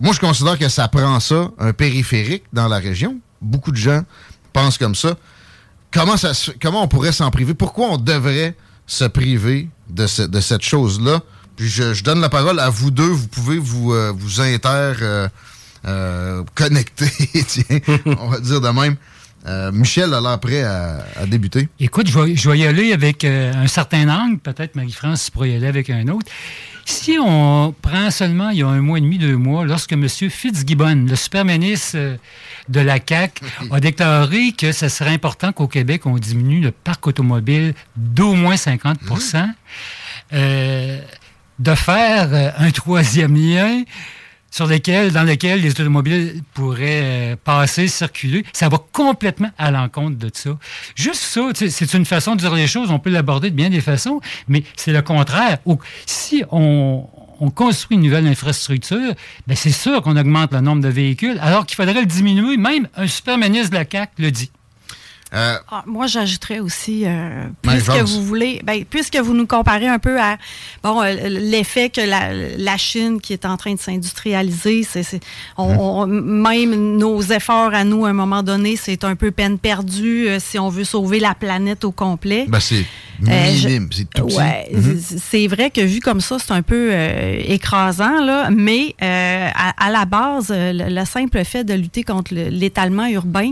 moi, je considère que ça prend ça, un périphérique dans la région. Beaucoup de gens pensent comme ça. Comment on pourrait s'en priver? Pourquoi on devrait se priver de cette chose-là? Puis je donne la parole à vous deux. Vous pouvez vous connecter, tiens, on va dire de même. Michel a l'air prêt à débuter. Écoute, je vais y aller avec un certain angle. Peut-être Marie-France pourrait y aller avec un autre. Si on prend seulement il y a 1 mois et demi, 2 mois, lorsque M. Fitzgibbon, le super-ministre de la CAQ, a déclaré que ce serait important qu'au Québec, on diminue le parc automobile d'au moins 50 %, de faire un troisième lien... dans lesquels les automobiles pourraient passer, circuler. Ça va complètement à l'encontre de ça. Juste ça, c'est une façon de dire les choses, on peut l'aborder de bien des façons, mais c'est le contraire. Si on construit une nouvelle infrastructure, bien c'est sûr qu'on augmente le nombre de véhicules, alors qu'il faudrait le diminuer, même un super ministre de la CAQ le dit. Moi, j'ajouterais aussi, puisque vous voulez, puisque vous nous comparez un peu à l'effet que la Chine qui est en train de s'industrialiser, même nos efforts à nous, à un moment donné, c'est un peu peine perdue si on veut sauver la planète au complet. C'est minime, c'est tout petit. C'est vrai que vu comme ça, c'est un peu écrasant, là, mais à la base, le simple fait de lutter contre l'étalement urbain,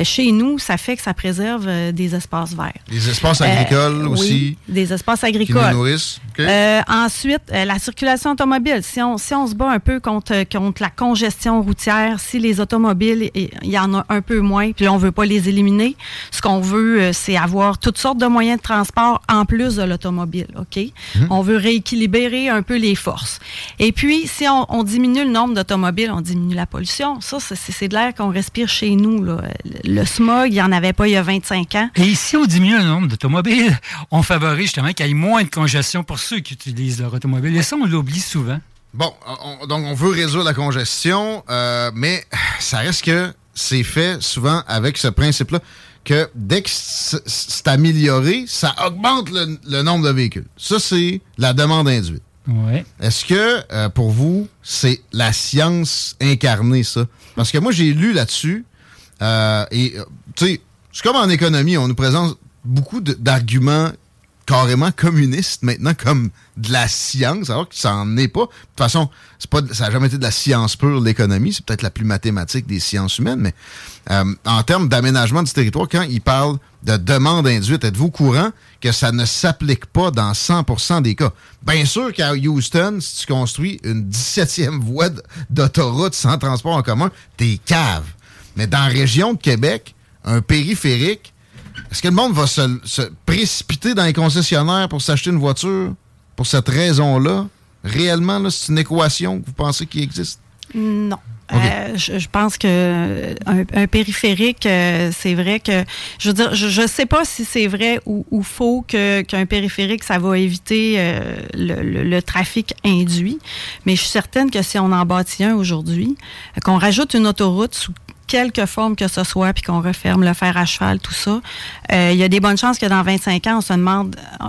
chez nous, ça fait que ça préserve des espaces verts. Des espaces agricoles aussi. Oui, des espaces agricoles. Qui nous nourrissent. Okay. Ensuite, la circulation automobile. Si on se bat un peu contre la congestion routière, si les automobiles, il y en a un peu moins, puis on ne veut pas les éliminer, ce qu'on veut, c'est avoir toutes sortes de moyens de transport transport en plus de l'automobile, OK? Mmh. On veut rééquilibrer un peu les forces. Et puis, si on diminue le nombre d'automobiles, on diminue la pollution. Ça, c'est de l'air qu'on respire chez nous, là. Le smog, il n'y en avait pas il y a 25 ans. Et si on diminue le nombre d'automobiles, on favorise justement qu'il y ait moins de congestion pour ceux qui utilisent leur automobile. Et ça, on l'oublie souvent. Bon, donc on veut réduire la congestion, mais ça reste que c'est fait souvent avec ce principe-là que dès que c'est amélioré, ça augmente le nombre de véhicules. Ça, c'est la demande induite. Ouais. Est-ce que, pour vous, c'est la science incarnée, ça? Parce que moi, j'ai lu là-dessus, et, tu sais, c'est comme en économie, on nous présente beaucoup d'arguments carrément communiste maintenant comme de la science, alors que ça n'en est pas. De toute façon, ça n'a jamais été de la science pure, l'économie. C'est peut-être la plus mathématique des sciences humaines, mais en termes d'aménagement du territoire, quand ils parlent de demande induite, êtes-vous au courant que ça ne s'applique pas dans 100% des cas? Bien sûr qu'à Houston, si tu construis une 17e voie d'autoroute sans transport en commun, t'es cave. Mais dans la région de Québec, un périphérique, est-ce que le monde va se précipiter dans les concessionnaires pour s'acheter une voiture pour cette raison-là? Réellement, là, c'est une équation que vous pensez qui existe? Non. Okay. Je pense que un périphérique, c'est vrai que... Je veux dire, je sais pas si c'est vrai ou faux qu'un périphérique, ça va éviter le trafic induit, mais je suis certaine que si on en bâtit un aujourd'hui, qu'on rajoute une autoroute sous quelque forme que ce soit, puis qu'on referme le fer à cheval, tout ça, il y a des bonnes chances que dans 25 ans,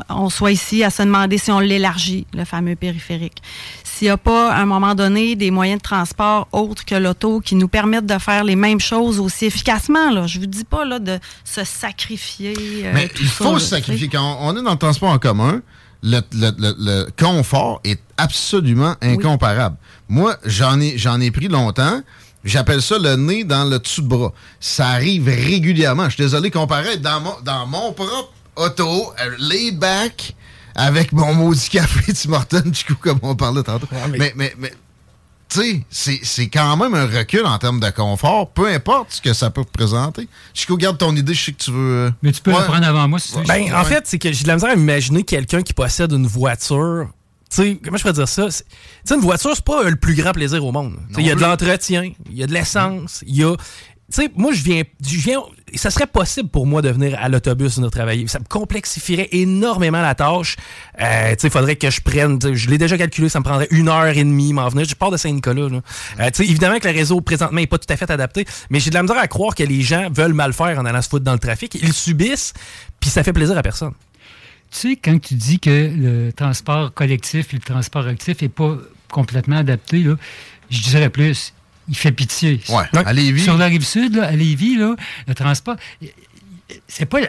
on soit ici à se demander si on l'élargit, le fameux périphérique. S'il n'y a pas, à un moment donné, des moyens de transport autres que l'auto qui nous permettent de faire les mêmes choses aussi efficacement, là. Je ne vous dis pas là, de se sacrifier. Mais il faut se sacrifier. Quand on est dans le transport en commun, le confort est absolument incomparable. Oui. Moi, j'en ai pris longtemps. J'appelle ça le nez dans le dessous de bras. Ça arrive régulièrement. Je suis désolé, comparé dans mon propre auto, laid back, avec mon maudit café du Morton, du coup, comme on parlait tantôt. Mais tu sais, c'est quand même un recul en termes de confort, peu importe ce que ça peut présenter. Chico, garde ton idée, je sais que tu veux... Mais tu peux le prendre avant moi, si tu veux. Ben, en fait, c'est que j'ai de la misère à imaginer quelqu'un qui possède une voiture... Tu sais, comment je pourrais dire ça? Une voiture, c'est pas le plus grand plaisir au monde. Il y a de l'entretien, il y a de l'essence, il y a... Tu sais, moi, je viens... Ça serait possible pour moi de venir à l'autobus de travailler. Ça me complexifierait énormément la tâche. Tu sais, il faudrait que je prenne... Je l'ai déjà calculé, ça me prendrait 1h30 m'en venir. Je pars de Saint-Nicolas, là. Tu sais, évidemment que le réseau, présentement, n'est pas tout à fait adapté, mais j'ai de la misère à croire que les gens veulent mal faire en allant se foutre dans le trafic. Ils subissent, puis ça fait plaisir à personne. Tu sais, quand tu dis que le transport collectif et le transport actif n'est pas complètement adapté, là, je dirais plus, il fait pitié. Ouais. Donc, à Lévis. Sur la Rive-Sud, là, à Lévis, là, le transport, c'est pas...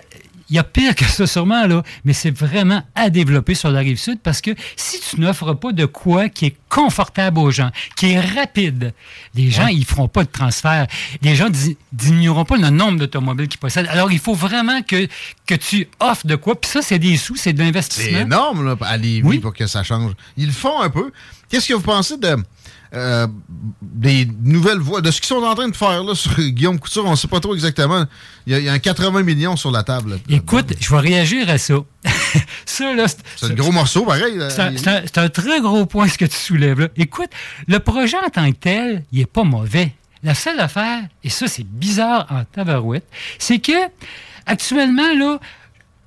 Il y a pire que ça sûrement, là, mais c'est vraiment à développer sur la Rive-Sud parce que si tu n'offres pas de quoi qui est confortable aux gens, qui est rapide, les gens, ils feront pas de transfert. Les gens diminueront pas le nombre d'automobiles qu'ils possèdent. Alors, il faut vraiment que tu offres de quoi. Puis ça, c'est des sous, c'est de l'investissement. C'est énorme, là, à Lévis, pour que ça change. Ils le font un peu. Qu'est-ce que vous pensez des nouvelles voies, de ce qu'ils sont en train de faire là, sur Guillaume Couture, on ne sait pas trop exactement. Il y a un 80 millions sur la table. Là, écoute, je vais réagir à ça. Ça là, c'est un gros morceau, pareil. Là, c'est un très gros point ce que tu soulèves là. Écoute, le projet en tant que tel, il n'est pas mauvais. La seule affaire, et ça c'est bizarre en tabarouette, c'est que actuellement, là,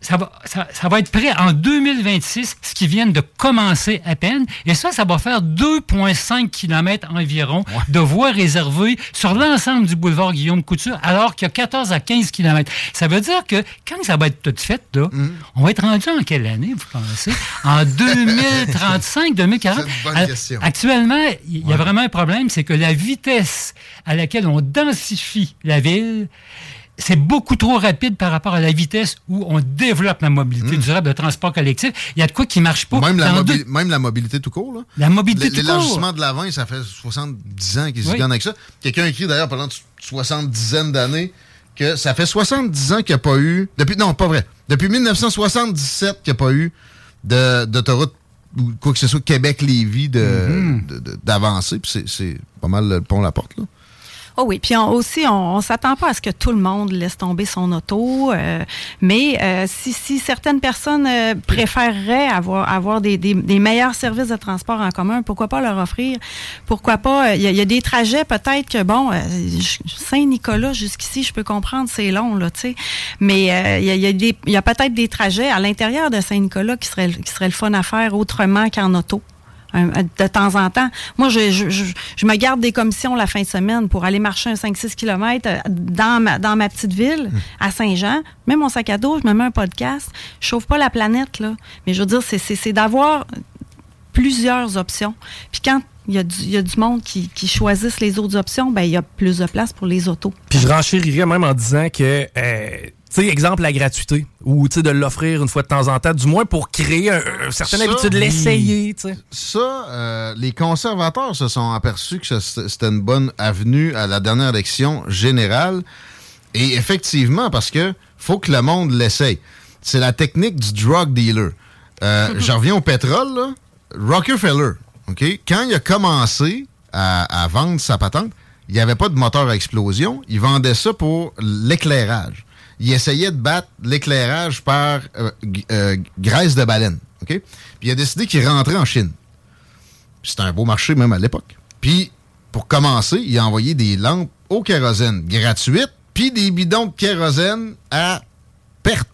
ça va être prêt en 2026, ce qui vient de commencer à peine. Et ça va faire 2,5 km environ de voies réservées sur l'ensemble du boulevard Guillaume-Couture, alors qu'il y a 14 à 15 km. Ça veut dire que quand ça va être tout fait, là, on va être rendu en quelle année, vous pensez? En 2035, 2040? C'est une bonne question. Actuellement, il y a vraiment un problème, c'est que la vitesse à laquelle on densifie la ville... C'est beaucoup trop rapide par rapport à la vitesse où on développe la mobilité durable, le transport collectif. Il y a de quoi qui ne marche pas. Même la mobilité tout court. Là. La mobilité tout court. L'élargissement de l'avant, ça fait 70 ans qu'ils se donnent avec ça. Quelqu'un écrit d'ailleurs pendant 70 d'années que ça fait 70 ans qu'il n'y a pas eu... Non, pas vrai. Depuis 1977 qu'il n'y a pas eu d'autoroute ou quoi que ce soit Québec-Lévis d'avancée. Puis c'est pas mal le pont-la-porte, là. Oh oui, puis aussi, on ne s'attend pas à ce que tout le monde laisse tomber son auto, mais si certaines personnes préféreraient avoir des meilleurs services de transport en commun, pourquoi pas leur offrir? Pourquoi pas? Il y a des trajets peut-être que, Saint-Nicolas jusqu'ici, je peux comprendre, c'est long, là, tu sais, mais il y a peut-être des trajets à l'intérieur de Saint-Nicolas qui seraient le fun à faire autrement qu'en auto. De temps en temps. Moi, je me garde des commissions la fin de semaine pour aller marcher un 5-6 kilomètres dans ma petite ville, à Saint-Jean. Mets mon sac à dos, je me mets un podcast. Je chauffe pas la planète, là. Mais je veux dire, c'est d'avoir plusieurs options. Puis quand il y a du monde qui choisissent les autres options, ben il y a plus de place pour les autos. Puis je renchérirais même en disant que... tu sais, exemple, la gratuité, ou tu sais, de l'offrir une fois de temps en temps, du moins pour créer une certaine habitude, l'essayer, tu sais. Ça, les conservateurs se sont aperçus que c'était une bonne avenue à la dernière élection générale, et effectivement, parce que faut que le monde l'essaye. C'est la technique du drug dealer. Je reviens au pétrole, là. Rockefeller, OK? Quand il a commencé à vendre sa patente, il n'y avait pas de moteur à explosion, il vendait ça pour l'éclairage. Il essayait de battre l'éclairage par graisse de baleine. Okay? Puis il a décidé qu'il rentrait en Chine. Puis c'était un beau marché, même à l'époque. Puis, pour commencer, il a envoyé des lampes au kérosène gratuites, puis des bidons de kérosène à perte.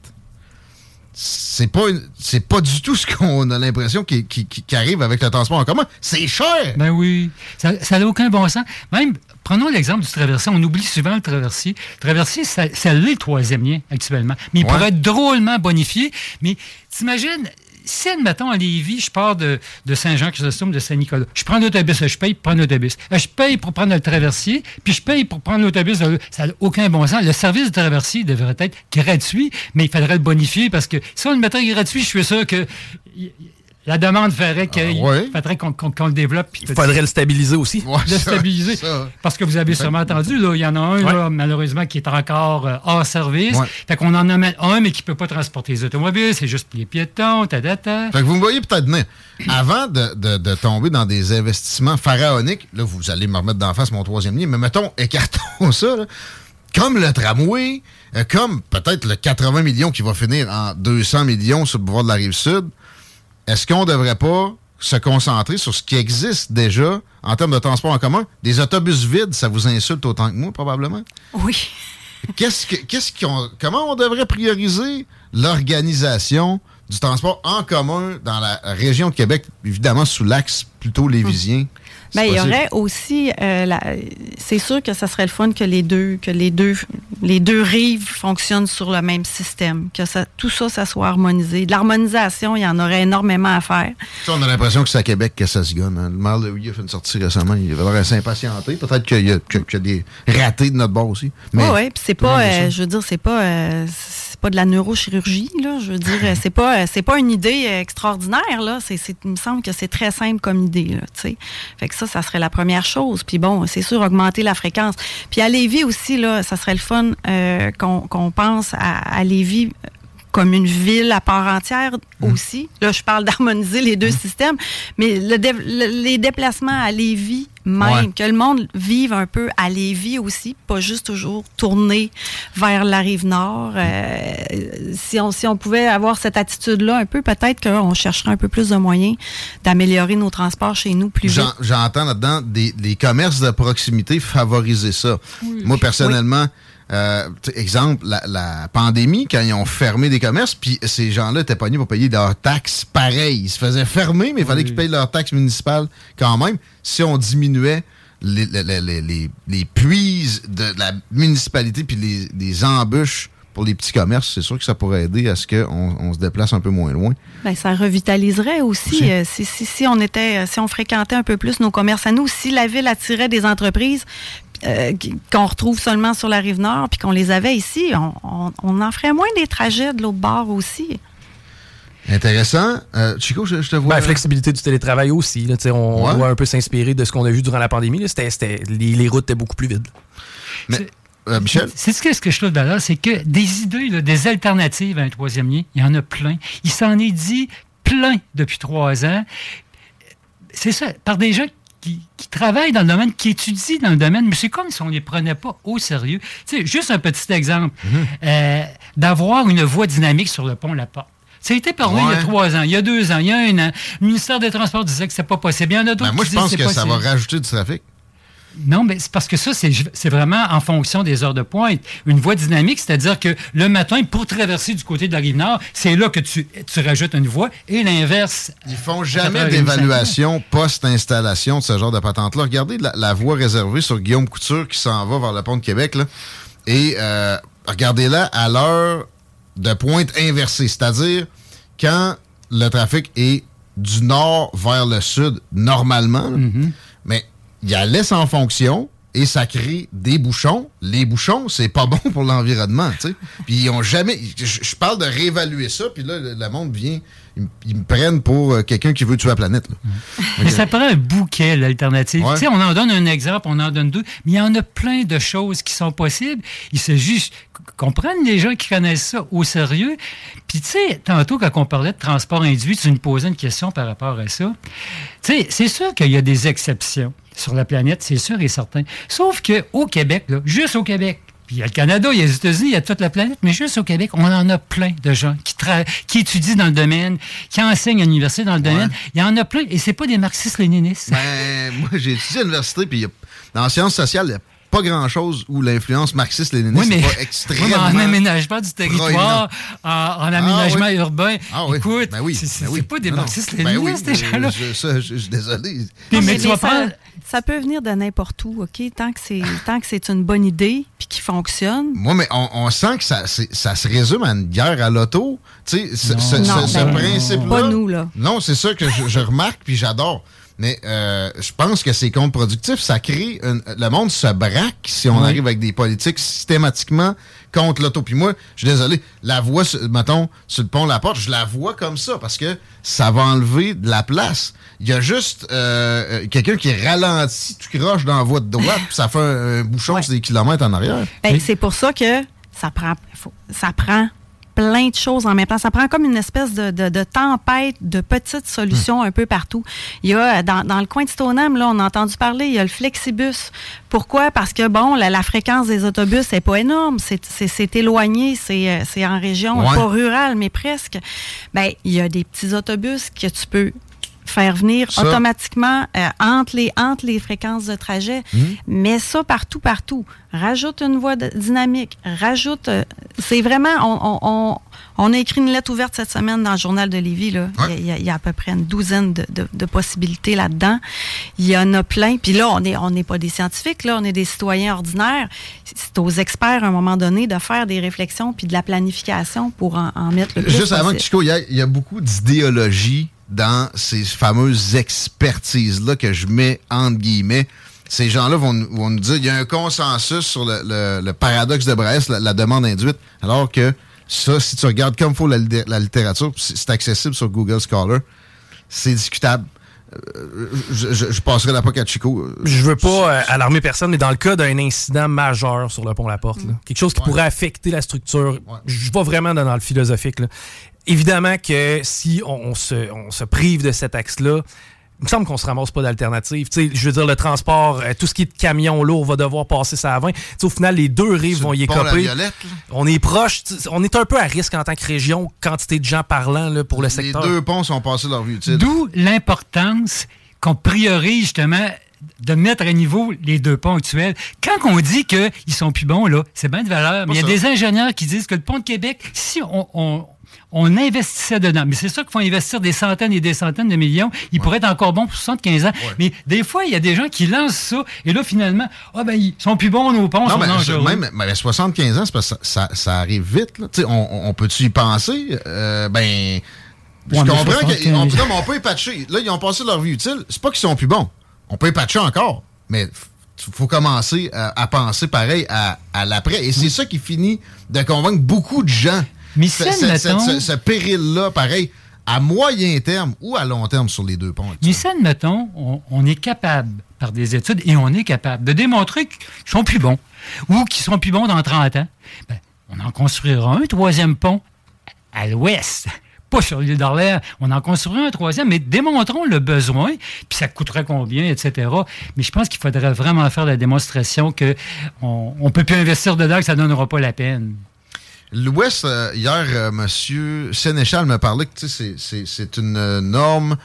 C'est pas du tout ce qu'on a l'impression qui arrive avec le transport en commun. C'est cher! Ben oui. Ça n'a aucun bon sens. Même, prenons l'exemple du traversier. On oublie souvent le traversier. Le traversier, ça l'est le troisième lien actuellement. Mais il pourrait être drôlement bonifié. Mais t'imagines, si, admettons, à Lévis, je pars de Saint-Jean-Chrysostome, de Saint-Nicolas, je prends l'autobus, je paye pour prendre l'autobus. Je paye pour prendre le traversier, puis je paye pour prendre l'autobus. Ça n'a aucun bon sens. Le service du traversier devrait être gratuit, mais il faudrait le bonifier parce que si on le mettrait gratuit, je suis sûr que la demande ferait qu'on le développe. Il faudrait le stabiliser aussi. Ouais, le stabiliser. Ça. Parce que vous avez sûrement entendu, il y en a un, là, malheureusement, qui est encore hors service. Ouais. Fait qu'on en amène un, mais qui ne peut pas transporter les automobiles. C'est juste les piétons, ta. Fait que vous me voyez peut-être venir. Avant de tomber dans des investissements pharaoniques, là, vous allez me remettre d'en face mon troisième lien, mais mettons, écartons ça, là. Comme le tramway, comme peut-être le 80 millions qui va finir en 200 millions sur le boulevard de la Rive-Sud, est-ce qu'on ne devrait pas se concentrer sur ce qui existe déjà en termes de transport en commun? Des autobus vides, ça vous insulte autant que moi, probablement? Oui. Comment on devrait prioriser l'organisation du transport en commun dans la région de Québec, évidemment sous l'axe plutôt lévisien? Ben, il y aurait aussi, c'est sûr que ça serait le fun que les deux rives fonctionnent sur le même système, que tout ça soit harmonisé. De l'harmonisation, il y en aurait énormément à faire. Ça, on a l'impression que c'est à Québec que ça se gonne. Hein. Le maire de Hugues a fait une sortie récemment, il va s'impatienter. Peut-être qu'il y a des ratés de notre bord aussi. Oui, oui, puis c'est pas de la neurochirurgie, là. Je veux dire, c'est pas une idée extraordinaire, là. Il me semble que c'est très simple comme idée, là, tu sais. Fait que ça serait la première chose. Puis bon, c'est sûr, augmenter la fréquence. Puis à Lévis aussi, là, ça serait le fun qu'on pense à Lévis comme une ville à part entière aussi. Là, je parle d'harmoniser les deux systèmes, mais les déplacements à Lévis même, que le monde vive un peu à Lévis aussi, pas juste toujours tourner vers la Rive-Nord. Si on pouvait avoir cette attitude-là un peu, peut-être qu'on chercherait un peu plus de moyens d'améliorer nos transports chez nous plus vite. J'entends là-dedans des commerces de proximité favoriser ça. Oui. Moi, personnellement... Oui. Exemple, la pandémie, quand ils ont fermé des commerces, puis ces gens-là étaient pognés pour payer leurs taxes pareil. Ils se faisaient fermer, mais il fallait qu'ils payent leurs taxes municipales quand même. Si on diminuait les puits de la municipalité puis les embûches pour les petits commerces, c'est sûr que ça pourrait aider à ce qu'on se déplace un peu moins loin. Bien, ça revitaliserait aussi. Si on fréquentait un peu plus nos commerces à nous, si la ville attirait des entreprises qu'on retrouve seulement sur la Rive-Nord puis qu'on les avait ici, on en ferait moins des trajets de l'autre bord aussi. Intéressant. Chico, je te vois... Ben, la flexibilité du télétravail aussi. Là, on doit un peu s'inspirer de ce qu'on a vu durant la pandémie. Là. Les routes étaient beaucoup plus vides. Mais... Michel? C'est ce que je trouve d'ailleurs, c'est que des idées, là, des alternatives à un troisième lien, il y en a plein. Il s'en est dit plein depuis 3 ans. C'est ça, par des gens qui travaillent dans le domaine, qui étudient dans le domaine, mais c'est comme si on ne les prenait pas au sérieux. Tu sais, juste un petit exemple, d'avoir une voix dynamique sur le pont La Porte. Ça a été parlé il y a 3 ans, il y a 2 ans, il y a 1 an. Le ministère des Transports disait que c'est pas possible. Il y en a d'autres qui disent que c'est possible. Moi, je pense que ça va rajouter du trafic. Non, mais c'est parce que ça, c'est vraiment en fonction des heures de pointe. Une voie dynamique, c'est-à-dire que le matin, pour traverser du côté de la Rive-Nord, c'est là que tu rajoutes une voie et l'inverse. Ils font jamais d'évaluation post-installation de ce genre de patente-là. Regardez la voie réservée sur Guillaume Couture qui s'en va vers le pont de Québec, là, et regardez-la à l'heure de pointe inversée, c'est-à-dire quand le trafic est du nord vers le sud, normalement, mais il la laisse en fonction et ça crée des bouchons. Les bouchons, c'est pas bon pour l'environnement, tu sais. Puis ils ont jamais... Je parle de réévaluer ça, puis là, le monde vient... Ils me prennent pour quelqu'un qui veut tuer la planète. Là. Mais ça prend un bouquet, l'alternative. Ouais. Tu sais, on en donne un exemple, on en donne 2, mais il y en a plein de choses qui sont possibles. Il s'agit juste qu'on prenne les gens qui connaissent ça au sérieux. Puis tu sais, tantôt, quand on parlait de transport induit, tu me posais une question par rapport à ça. Tu sais, c'est sûr qu'il y a des exceptions sur la planète, c'est sûr et certain. Sauf qu'au Québec, là, juste au Québec, puis il y a le Canada, il y a les États-Unis, il y a toute la planète, mais juste au Québec, on en a plein de gens qui étudient dans le domaine, qui enseignent à l'université dans le domaine. Il y en a plein, et c'est pas des marxistes-léninistes. Ben, moi, j'ai étudié à l'université, puis dans sciences sociales, il n'y a pas grand-chose où l'influence marxiste-léniniste n'est pas extrêmement... Oui, mais en aménagement du territoire, en aménagement urbain, écoute, c'est pas des marxistes-léninistes, déjà là. Je suis désolé. Mais tu vas prendre... Ça peut venir de n'importe où, OK? Tant que c'est une bonne idée puis qui fonctionne. Moi, mais on sent que ça se résume à une guerre à l'auto. Tu sais, ce principe-là... Pas nous, là. Non, c'est ça que je remarque puis j'adore. Mais je pense que c'est contre-productif. Ça crée... Le monde se braque si on arrive avec des politiques systématiquement contre l'auto. Puis moi, je suis désolé, la voie, mettons, sur le pont La Porte, je la vois comme ça parce que ça va enlever de la place. Il y a juste quelqu'un qui ralentit, tu croches dans la voie de droite, puis ça fait un bouchon sur des kilomètres en arrière. Ben, c'est pour ça que ça prend plein de choses en même temps. Ça prend comme une espèce de tempête de petites solutions un peu partout. Il y a, dans le coin de Stoneham, là, on a entendu parler, il y a le Flexibus. Pourquoi? Parce que, bon, la fréquence des autobus n'est pas énorme. C'est éloigné, c'est en région, pas rurale, mais presque. Bien, il y a des petits autobus que tu peux faire venir ça automatiquement entre les fréquences de trajet. Mais ça, partout. Rajoute une voie dynamique. Rajoute... c'est vraiment... On a écrit une lettre ouverte cette semaine dans le Journal de Lévis. Là. Il y a à peu près une douzaine de possibilités là-dedans. Il y en a plein. Puis là, on n'est pas des scientifiques, là, on est des citoyens ordinaires. C'est aux experts, à un moment donné, de faire des réflexions puis de la planification pour en mettre le plus juste possible. Avant que Chico, il y a beaucoup d'idéologie dans ces fameuses expertises-là que je mets entre guillemets. Ces gens-là vont nous dire qu'il y a un consensus sur le paradoxe de Brest, la demande induite, alors que ça, si tu regardes comme il faut la littérature, c'est accessible sur Google Scholar, c'est discutable. Je passerai la poque à Chico. Je veux pas alarmer personne, mais dans le cas d'un incident majeur sur le pont La Porte, là, quelque chose qui pourrait affecter la structure, je vais vraiment dans le philosophique, là. Évidemment que si on se prive de cet axe-là, il me semble qu'on se ramasse pas d'alternative. Tu sais, je veux dire, le transport, tout ce qui est de camion lourd va devoir passer ça à 20. Tu sais, au final, les deux rives vont y écoper. On est proche. On est un peu à risque en tant que région, quantité de gens parlant là, pour le secteur. Les deux ponts sont passés leur vie utile. D'où l'importance qu'on priorise justement de mettre à niveau les deux ponts actuels. Quand on dit qu'ils sont plus bons, là, c'est bien de valeur. Mais il y a des ingénieurs qui disent que le pont de Québec, si on investissait dedans. Mais c'est sûr qu'il faut investir des centaines et des centaines de millions. Il pourrait être encore bon pour 75 ans. Ouais. Mais des fois, il y a des gens qui lancent ça et là, finalement, ils sont plus bons, nos ponts sont dangereux. Même 75 ans, c'est parce que ça arrive vite. Là. On peut-tu y penser? Je comprends qu'on peut y patcher. Là, ils ont passé leur vie utile. C'est pas qu'ils sont plus bons. On peut y patcher encore. Mais... il faut commencer à penser pareil à l'après. Et c'est ça qui finit de convaincre beaucoup de gens. Mais ce péril-là, pareil, à moyen terme ou à long terme sur les deux ponts. Mais ça, admettons, on est capable, par des études, et on est capable de démontrer qu'ils sont plus bons ou qu'ils sont plus bons dans 30 ans. Ben, on en construira un troisième pont à l'ouest. pas sur l'île d'Orléans. On en construit un troisième, mais démontrons le besoin, puis ça coûterait combien, etc. Mais je pense qu'il faudrait vraiment faire la démonstration qu'on ne peut plus investir dedans, que ça ne donnera pas la peine. L'Ouest, hier, M. Sénéchal me parlait que c'est une norme,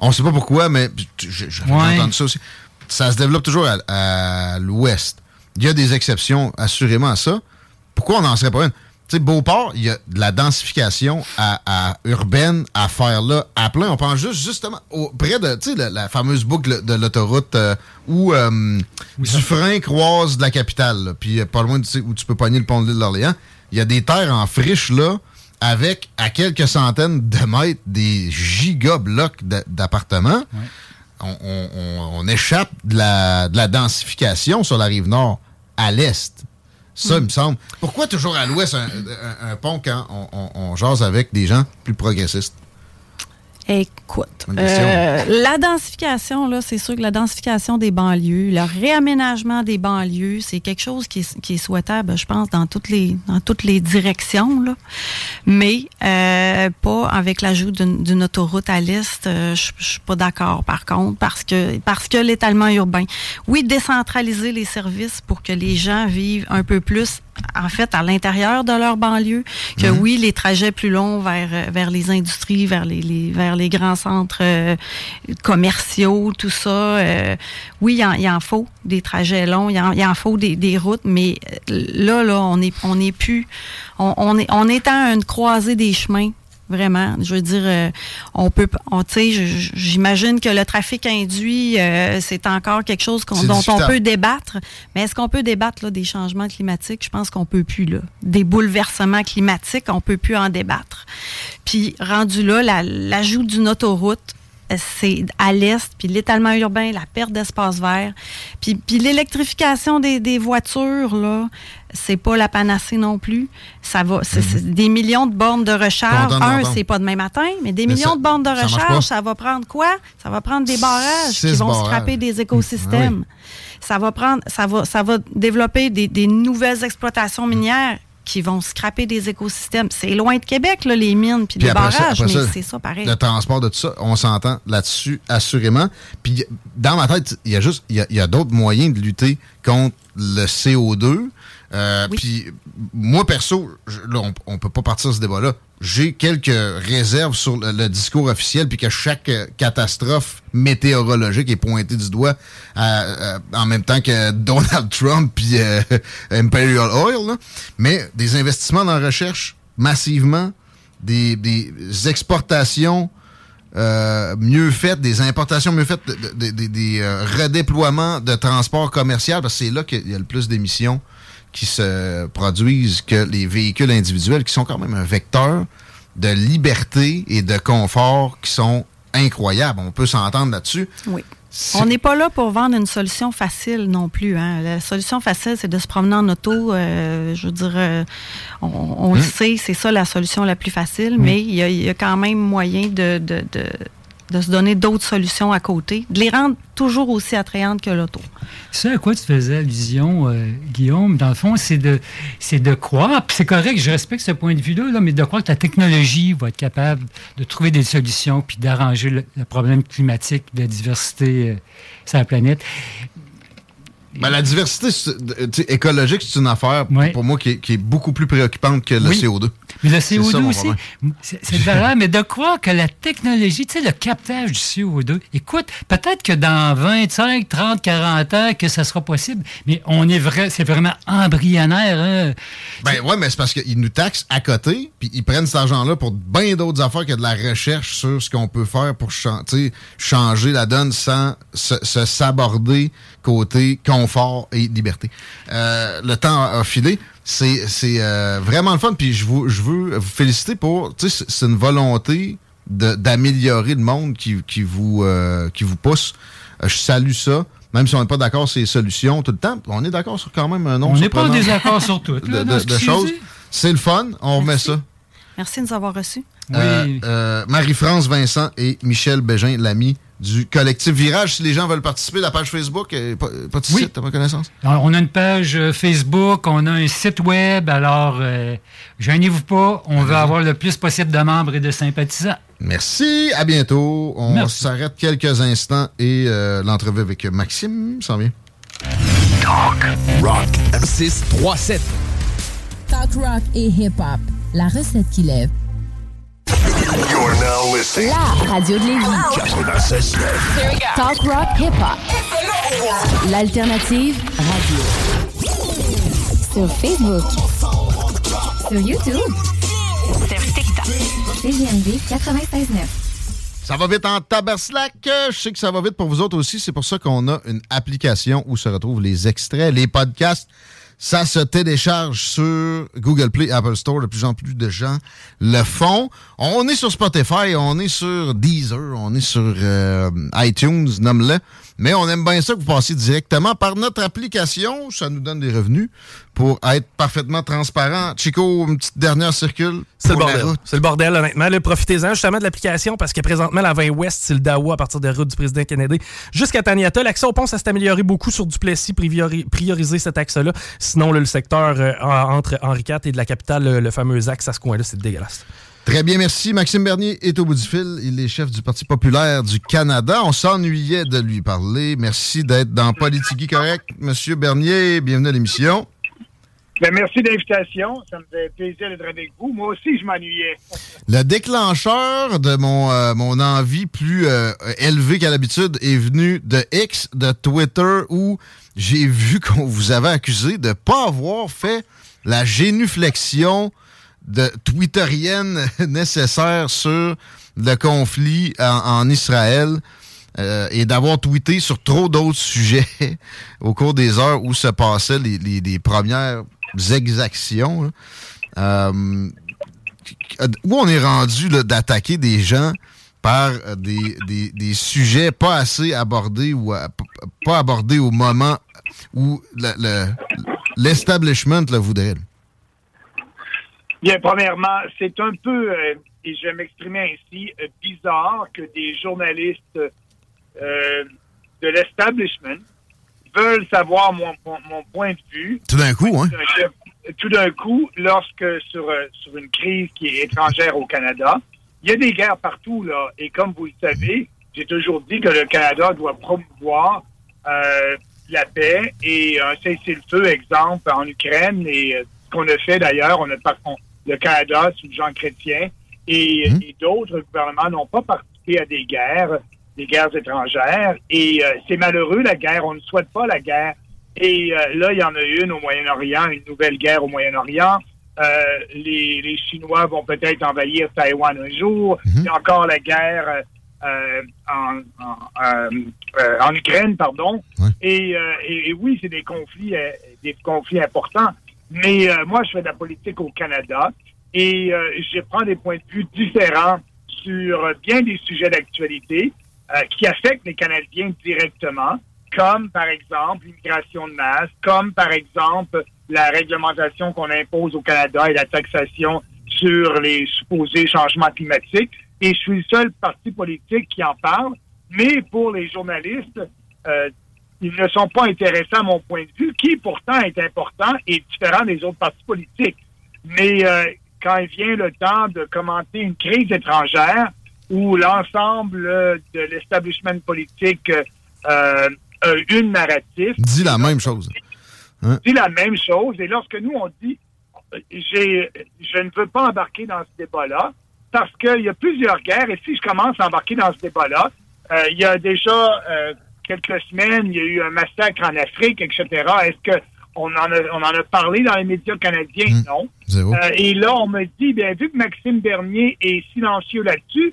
on ne sait pas pourquoi, mais j'ai entendu ça aussi. Ça se développe toujours à l'Ouest. Il y a des exceptions, assurément, à ça. Pourquoi on n'en serait pas une? Tu sais, Beauport, il y a de la densification à urbaine à faire là, à plein. On pense justement, près de, tu sais, la fameuse boucle de l'autoroute où Dufresne croise de la capitale, là, puis pas loin où tu peux pogner le pont de l'île d'Orléans. Il y a des terres en friche, là, avec, à quelques centaines de mètres, des gigablocs d'appartements. Ouais. On échappe de la densification sur la Rive-Nord à l'est. Ça, il me semble. Pourquoi toujours à l'ouest un pont quand on jase avec des gens plus progressistes? Écoute, la densification, là, c'est sûr que la densification des banlieues, le réaménagement des banlieues, c'est quelque chose qui est souhaitable, je pense, dans toutes les directions, là. Mais pas avec l'ajout d'une autoroute à l'est. Je suis pas d'accord, par contre, parce que l'étalement urbain. Oui, décentraliser les services pour que les gens vivent un peu plus, en fait, à l'intérieur de leur banlieue, que oui, les trajets plus longs vers les industries, vers les grands centres commerciaux, tout ça. Oui, il en faut des trajets longs, il en faut des routes, mais là, on est à une croisée des chemins. Vraiment, je veux dire, j'imagine que le trafic induit, c'est encore quelque chose dont on peut débattre. Mais est-ce qu'on peut débattre là, des changements climatiques? Je pense qu'on peut plus là. Des bouleversements climatiques, on peut plus en débattre. Puis rendu là, l'ajout d'une autoroute, c'est à l'est, puis l'étalement urbain, la perte d'espace vert, puis l'électrification des voitures là. C'est pas la panacée non plus. Ça va, c'est des millions de bornes de recharge. C'est pas demain matin, mais des millions de bornes de recharge, ça va prendre quoi? Ça va prendre des barrages qui vont scraper des écosystèmes. Oui. Ça va développer des nouvelles exploitations minières qui vont scraper des écosystèmes. C'est loin de Québec, là, les mines puis les barrages, mais c'est ça pareil. Le transport de tout ça, on s'entend là-dessus, assurément. Puis dans ma tête, il y a d'autres moyens de lutter contre le CO2. Puis moi, perso, on peut pas partir de ce débat-là. J'ai quelques réserves sur le discours officiel, puis que chaque catastrophe météorologique est pointée du doigt en même temps que Donald Trump puis Imperial Oil. Là. Mais des investissements dans la recherche massivement, des exportations mieux faites, des importations mieux faites, des redéploiements de transport commercial, parce que c'est là qu'il y a le plus d'émissions qui se produisent que les véhicules individuels, qui sont quand même un vecteur de liberté et de confort qui sont incroyables. On peut s'entendre là-dessus. Oui. On n'est pas là pour vendre une solution facile non plus. Hein. La solution facile, c'est de se promener en auto. Je veux dire, on le sait, c'est ça la solution la plus facile, mais il y a quand même moyen de se donner d'autres solutions à côté, de les rendre toujours aussi attrayantes que l'auto. Ce à quoi tu faisais allusion, Guillaume, dans le fond, c'est de croire, puis c'est correct, je respecte ce point de vue-là, là, mais de croire que la technologie va être capable de trouver des solutions puis d'arranger le problème climatique, de la diversité sur la planète. Ben, la diversité écologique, c'est une affaire, pour moi, qui est beaucoup plus préoccupante que le CO2. Mais le CO2 c'est aussi, c'est valable, mais de croire que la technologie, tu sais, le captage du CO2, écoute, peut-être que dans 25, 30, 40 ans, que ça sera possible, mais c'est vraiment embryonnaire. Hein? Ben oui, mais c'est parce qu'ils nous taxent à côté, puis ils prennent cet argent-là pour bien d'autres affaires que de la recherche sur ce qu'on peut faire pour changer la donne sans se saborder côté confort et liberté. Le temps a filé. C'est vraiment le fun. Puis je veux vous féliciter pour... C'est une volonté d'améliorer le monde qui vous pousse. Je salue ça. Même si on n'est pas d'accord sur les solutions tout le temps, on est d'accord sur quand même un nombre. On n'est pas en désaccord sur tout. De choses. C'est le fun. On remet ça. Merci de nous avoir reçus. Marie-France Vincent et Michel Béginlamy, du Collectif Virage. Si les gens veulent participer, la page Facebook, pas de site, à ma connaissance. Alors, on a une page Facebook, on a un site web, alors gênez-vous pas, on veut avoir le plus possible de membres et de sympathisants. Merci, à bientôt. On s'arrête quelques instants et l'entrevue avec Maxime s'en vient. Talk, rock, 637. Talk, rock et hip-hop, la recette qui lève. You're now listening. La radio de Lévis. Talk rock hip-hop. L'alternative radio. Sur Facebook. Sur YouTube. Sur TikTok. CGMD 96.9. Ça va vite en taberslac. Je sais que ça va vite pour vous autres aussi. C'est pour ça qu'on a une application où se retrouvent les extraits, les podcasts. Ça se télécharge sur Google Play, Apple Store. De plus en plus de gens le font. On est sur Spotify, on est sur Deezer, on est sur iTunes, nomme-le. Mais on aime bien ça que vous passiez directement par notre application. Ça nous donne des revenus pour être parfaitement transparent. Chico, une petite dernière circule. C'est le bordel. C'est le bordel, honnêtement. Là, profitez-en justement de l'application parce que présentement, la 20 Ouest, c'est le Dawa à partir de la route du président Kennedy jusqu'à Taniata. L'accès au pont, ça s'est amélioré beaucoup sur Duplessis. Prioriser cet axe-là. Sinon, là, le secteur entre Henri IV et de la capitale, le fameux axe à ce coin-là, c'est dégueulasse. Très bien, merci. Maxime Bernier est au bout du fil. Il est chef du Parti populaire du Canada. On s'ennuyait de lui parler. Merci d'être dans PolitiGuy Correct. Monsieur Bernier, bienvenue à l'émission. Bien, merci de l'invitation. Ça me fait plaisir d'être avec vous. Moi aussi, je m'ennuyais. Le déclencheur de mon envie plus élevée qu'à l'habitude est venu de X, de Twitter, où j'ai vu qu'on vous avait accusé de ne pas avoir fait la génuflexion de twitterienne nécessaire sur le conflit en Israël et d'avoir tweeté sur trop d'autres sujets au cours des heures où se passaient les premières exactions. Là. Où on est rendu là, d'attaquer des gens par des sujets pas assez abordés ou pas abordés au moment où l'establishment le voudrait. Bien, premièrement, c'est un peu, et je vais m'exprimer ainsi, bizarre que des journalistes de l'establishment veulent savoir mon point de vue. Tout d'un coup, hein? Tout d'un coup, lorsque sur une crise qui est étrangère au Canada, il y a des guerres partout, là. Et comme vous le savez, j'ai toujours dit que le Canada doit promouvoir la paix et un cessez-le-feu, exemple, en Ukraine et qu'on a fait d'ailleurs, le Canada sous Jean Chrétien et d'autres gouvernements n'ont pas participé à des guerres étrangères. Et c'est malheureux, la guerre. On ne souhaite pas la guerre. Et là, il y en a une au Moyen-Orient, une nouvelle guerre au Moyen-Orient. Les Chinois vont peut-être envahir Taïwan un jour. Il y a encore la guerre en Ukraine, pardon. Ouais. Et oui, c'est des conflits importants. Mais moi, je fais de la politique au Canada et je prends des points de vue différents sur bien des sujets d'actualité qui affectent les Canadiens directement, comme par exemple l'immigration de masse, comme par exemple la réglementation qu'on impose au Canada et la taxation sur les supposés changements climatiques. Et je suis le seul parti politique qui en parle, mais pour les journalistes, ils ne sont pas intéressants à mon point de vue, qui pourtant est important et différent des autres partis politiques. Mais quand il vient le temps de commenter une crise étrangère où l'ensemble de l'establishment politique a une narrative... Dit la même chose. Hein? Dit la même chose. Et lorsque nous, on dit « je ne veux pas embarquer dans ce débat-là parce qu'il y a plusieurs guerres et si je commence à embarquer dans ce débat-là, il y a déjà... quelques semaines, il y a eu un massacre en Afrique, etc. Est-ce qu'on en a parlé dans les médias canadiens? Non. Et là, on me dit, bien, vu que Maxime Bernier est silencieux là-dessus,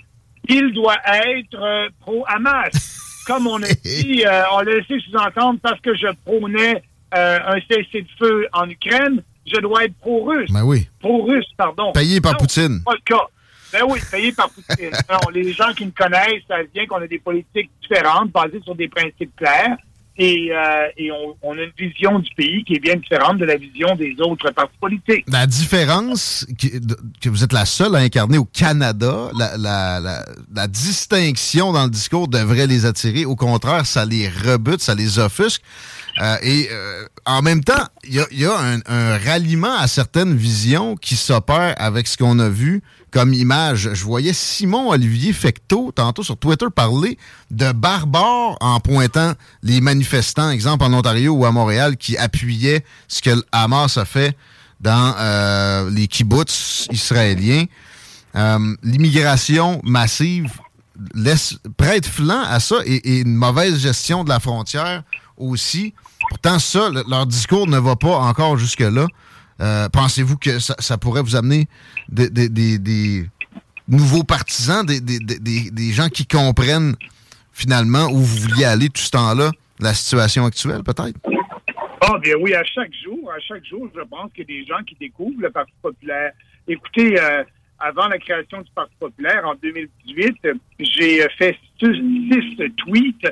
il doit être pro-Hamas. Comme on a dit, on l'a laissé sous-entendre parce que je prônais un cessez-le-feu en Ukraine, je dois être pro-russe. Ben oui. Pro-russe, pardon. Payé par Poutine. C'est pas le cas. Ben oui, payé par Poutine. Non, les gens qui me connaissent savent bien qu'on a des politiques différentes basées sur des principes clairs. Et on a une vision du pays qui est bien différente de la vision des autres partis politiques. La différence, que vous êtes la seule à incarner au Canada, la distinction dans le discours devrait les attirer. Au contraire, ça les rebute, ça les offusque. Et en même temps, il y a un ralliement à certaines visions qui s'opèrent avec ce qu'on a vu comme image. Je voyais Simon-Olivier Fecteau, tantôt sur Twitter, parler de barbares en pointant les manifestants, exemple en Ontario ou à Montréal, qui appuyaient ce que le Hamas a fait dans les kibboutz israéliens. L'immigration massive prête flanc à ça et une mauvaise gestion de la frontière aussi. Pourtant, ça, leur discours ne va pas encore jusque-là. Pensez-vous que ça pourrait vous amener des nouveaux partisans, des gens qui comprennent finalement où vous vouliez aller tout ce temps-là, la situation actuelle peut-être? Ah bien oui, à chaque jour, je pense qu'il y a des gens qui découvrent le Parti populaire. Écoutez, avant la création du Parti populaire, en 2018, j'ai fait 6 tweets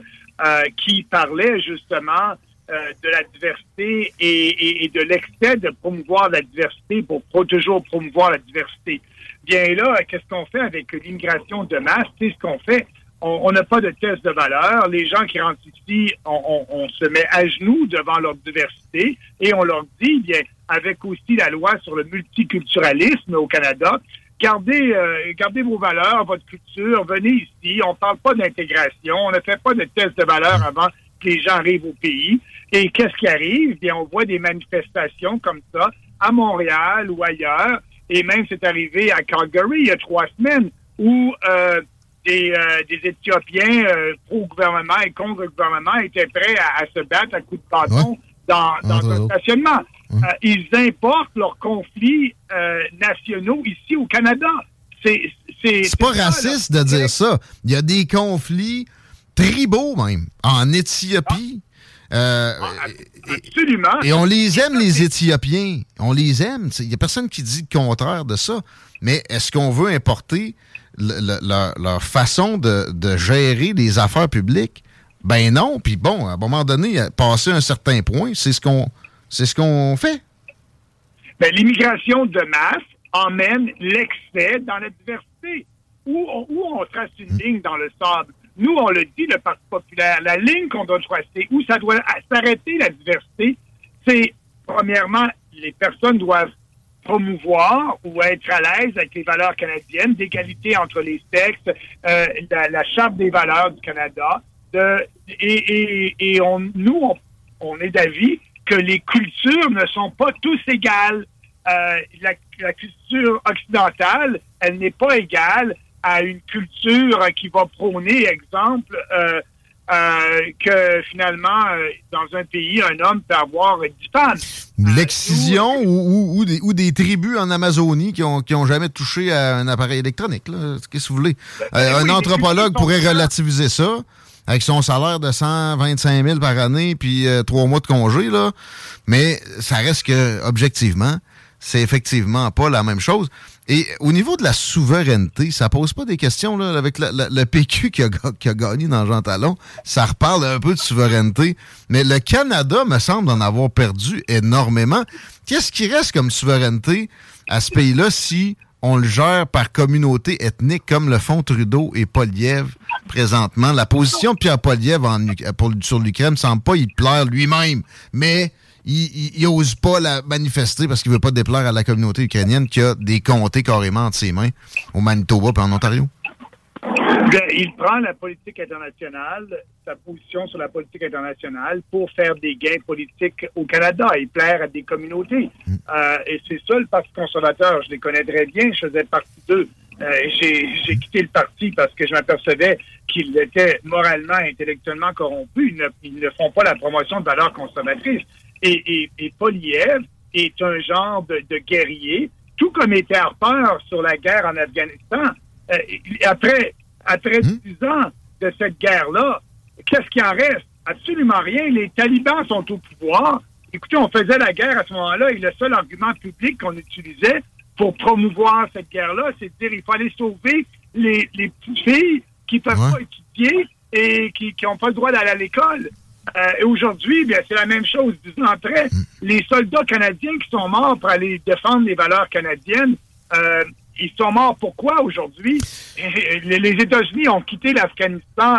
qui parlaient justement de la diversité et de l'excès de promouvoir la diversité pour toujours promouvoir la diversité. Bien là, qu'est-ce qu'on fait avec l'immigration de masse? C'est ce qu'on fait. On n'a pas de test de valeur. Les gens qui rentrent ici, on se met à genoux devant leur diversité et on leur dit, bien, avec aussi la loi sur le multiculturalisme au Canada, gardez vos valeurs, votre culture, venez ici. On ne parle pas d'intégration, on ne fait pas de test de valeur avant que les gens arrivent au pays. Et qu'est-ce qui arrive? Bien, on voit des manifestations comme ça à Montréal ou ailleurs, et même c'est arrivé à Calgary il y a 3 semaines où des Éthiopiens pro-gouvernement et contre-gouvernement étaient prêts à se battre à coups de bâton dans un stationnement. Ouais. Ils importent leurs conflits nationaux ici au Canada. C'est pas ça, raciste de dire ça. Il y a des conflits tribaux même, en Éthiopie. Absolument. Et on les aime, les Éthiopiens. On les aime. Il n'y a personne qui dit le contraire de ça. Mais est-ce qu'on veut importer leur façon de gérer les affaires publiques? Ben non. Puis bon, à un moment donné, passer un certain point, c'est ce qu'on fait. Ben, l'immigration de masse emmène l'excès dans la diversité. Où on trace une ligne dans le sable? Nous, on le dit, le Parti populaire, la ligne qu'on doit tracer, où ça doit s'arrêter la diversité, c'est, premièrement, les personnes doivent promouvoir ou être à l'aise avec les valeurs canadiennes, d'égalité entre les sexes, la Charte des valeurs du Canada. On est d'avis que les cultures ne sont pas tous égales. La culture occidentale, elle n'est pas égale à une culture qui va prôner, exemple, que finalement, dans un pays, un homme peut avoir 10 femmes. L'excision ou des tribus en Amazonie qui ont jamais touché à un appareil électronique. Là. Qu'est-ce que vous voulez? Un anthropologue pourrait relativiser ça avec son salaire de 125 000 par année puis 3 mois de congé, là. Mais ça reste que, objectivement, c'est effectivement pas la même chose. Et au niveau de la souveraineté, ça pose pas des questions là, avec le PQ qui a gagné dans Jean Talon. Ça reparle un peu de souveraineté. Mais le Canada me semble en avoir perdu énormément. Qu'est-ce qui reste comme souveraineté à ce pays-là si on le gère par communauté ethnique comme le font Trudeau et Poilievre présentement? La position de Pierre Poilievre sur l'Ukraine ne semble pas y plaire lui-même. Mais il n'ose pas la manifester parce qu'il ne veut pas déplaire à la communauté ukrainienne qui a des comtés carrément entre ses mains au Manitoba et en Ontario. Bien, il prend la politique internationale, sa position sur la politique internationale pour faire des gains politiques au Canada et plaire à des communautés. Et c'est ça le Parti conservateur. Je les connais très bien. Je faisais partie d'eux. J'ai quitté le parti parce que je m'apercevais qu'ils étaient moralement et intellectuellement corrompus. Ils ne font pas la promotion de valeurs conservatrices. Et Poilievre est un genre de guerrier, tout comme était Harper sur la guerre en Afghanistan. Après 10 ans de cette guerre-là, qu'est-ce qui en reste? Absolument rien. Les talibans sont au pouvoir. Écoutez, on faisait la guerre à ce moment-là et le seul argument public qu'on utilisait pour promouvoir cette guerre-là, c'est de dire qu'il fallait sauver les petites filles qui ne peuvent pas étudier et qui n'ont pas le droit d'aller à l'école. Et aujourd'hui, bien, c'est la même chose. 10 ans après, les soldats canadiens qui sont morts pour aller défendre les valeurs canadiennes, ils sont morts pourquoi aujourd'hui? Les États-Unis ont quitté l'Afghanistan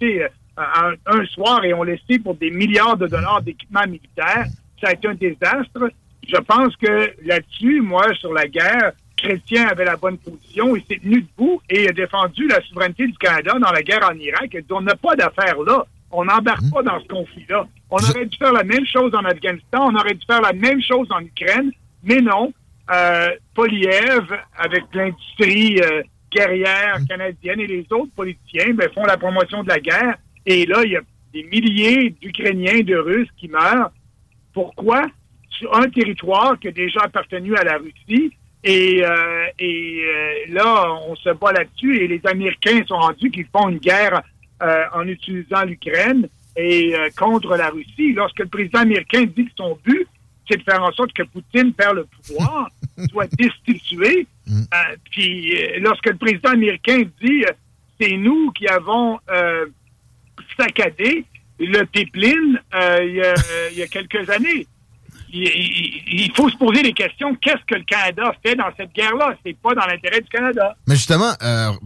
un soir et ont laissé pour des milliards de dollars d'équipements militaires. Ça a été un désastre. Je pense que là-dessus, moi, sur la guerre, Chrétien avait la bonne position, il s'est tenu debout et a défendu la souveraineté du Canada dans la guerre en Irak. Il a dit, on n'a pas d'affaires là. On n'embarque pas dans ce conflit-là. On aurait dû faire la même chose en Afghanistan, on aurait dû faire la même chose en Ukraine, mais non. Poliev, avec l'industrie guerrière canadienne et les autres politiciens, ben, font la promotion de la guerre. Et là, il y a des milliers d'Ukrainiens, de Russes qui meurent. Pourquoi? Sur un territoire qui a déjà appartenu à la Russie. Et là, on se bat là-dessus. Et les Américains sont rendus qu'ils font une guerre en utilisant l'Ukraine et contre la Russie. Lorsque le président américain dit que son but, c'est de faire en sorte que Poutine perd le pouvoir, soit destitué. Puis lorsque le président américain dit c'est nous qui avons saccadé le pipeline il y a quelques années, il faut se poser des questions. Qu'est-ce que le Canada fait dans cette guerre-là? C'est pas dans l'intérêt du Canada. Mais justement,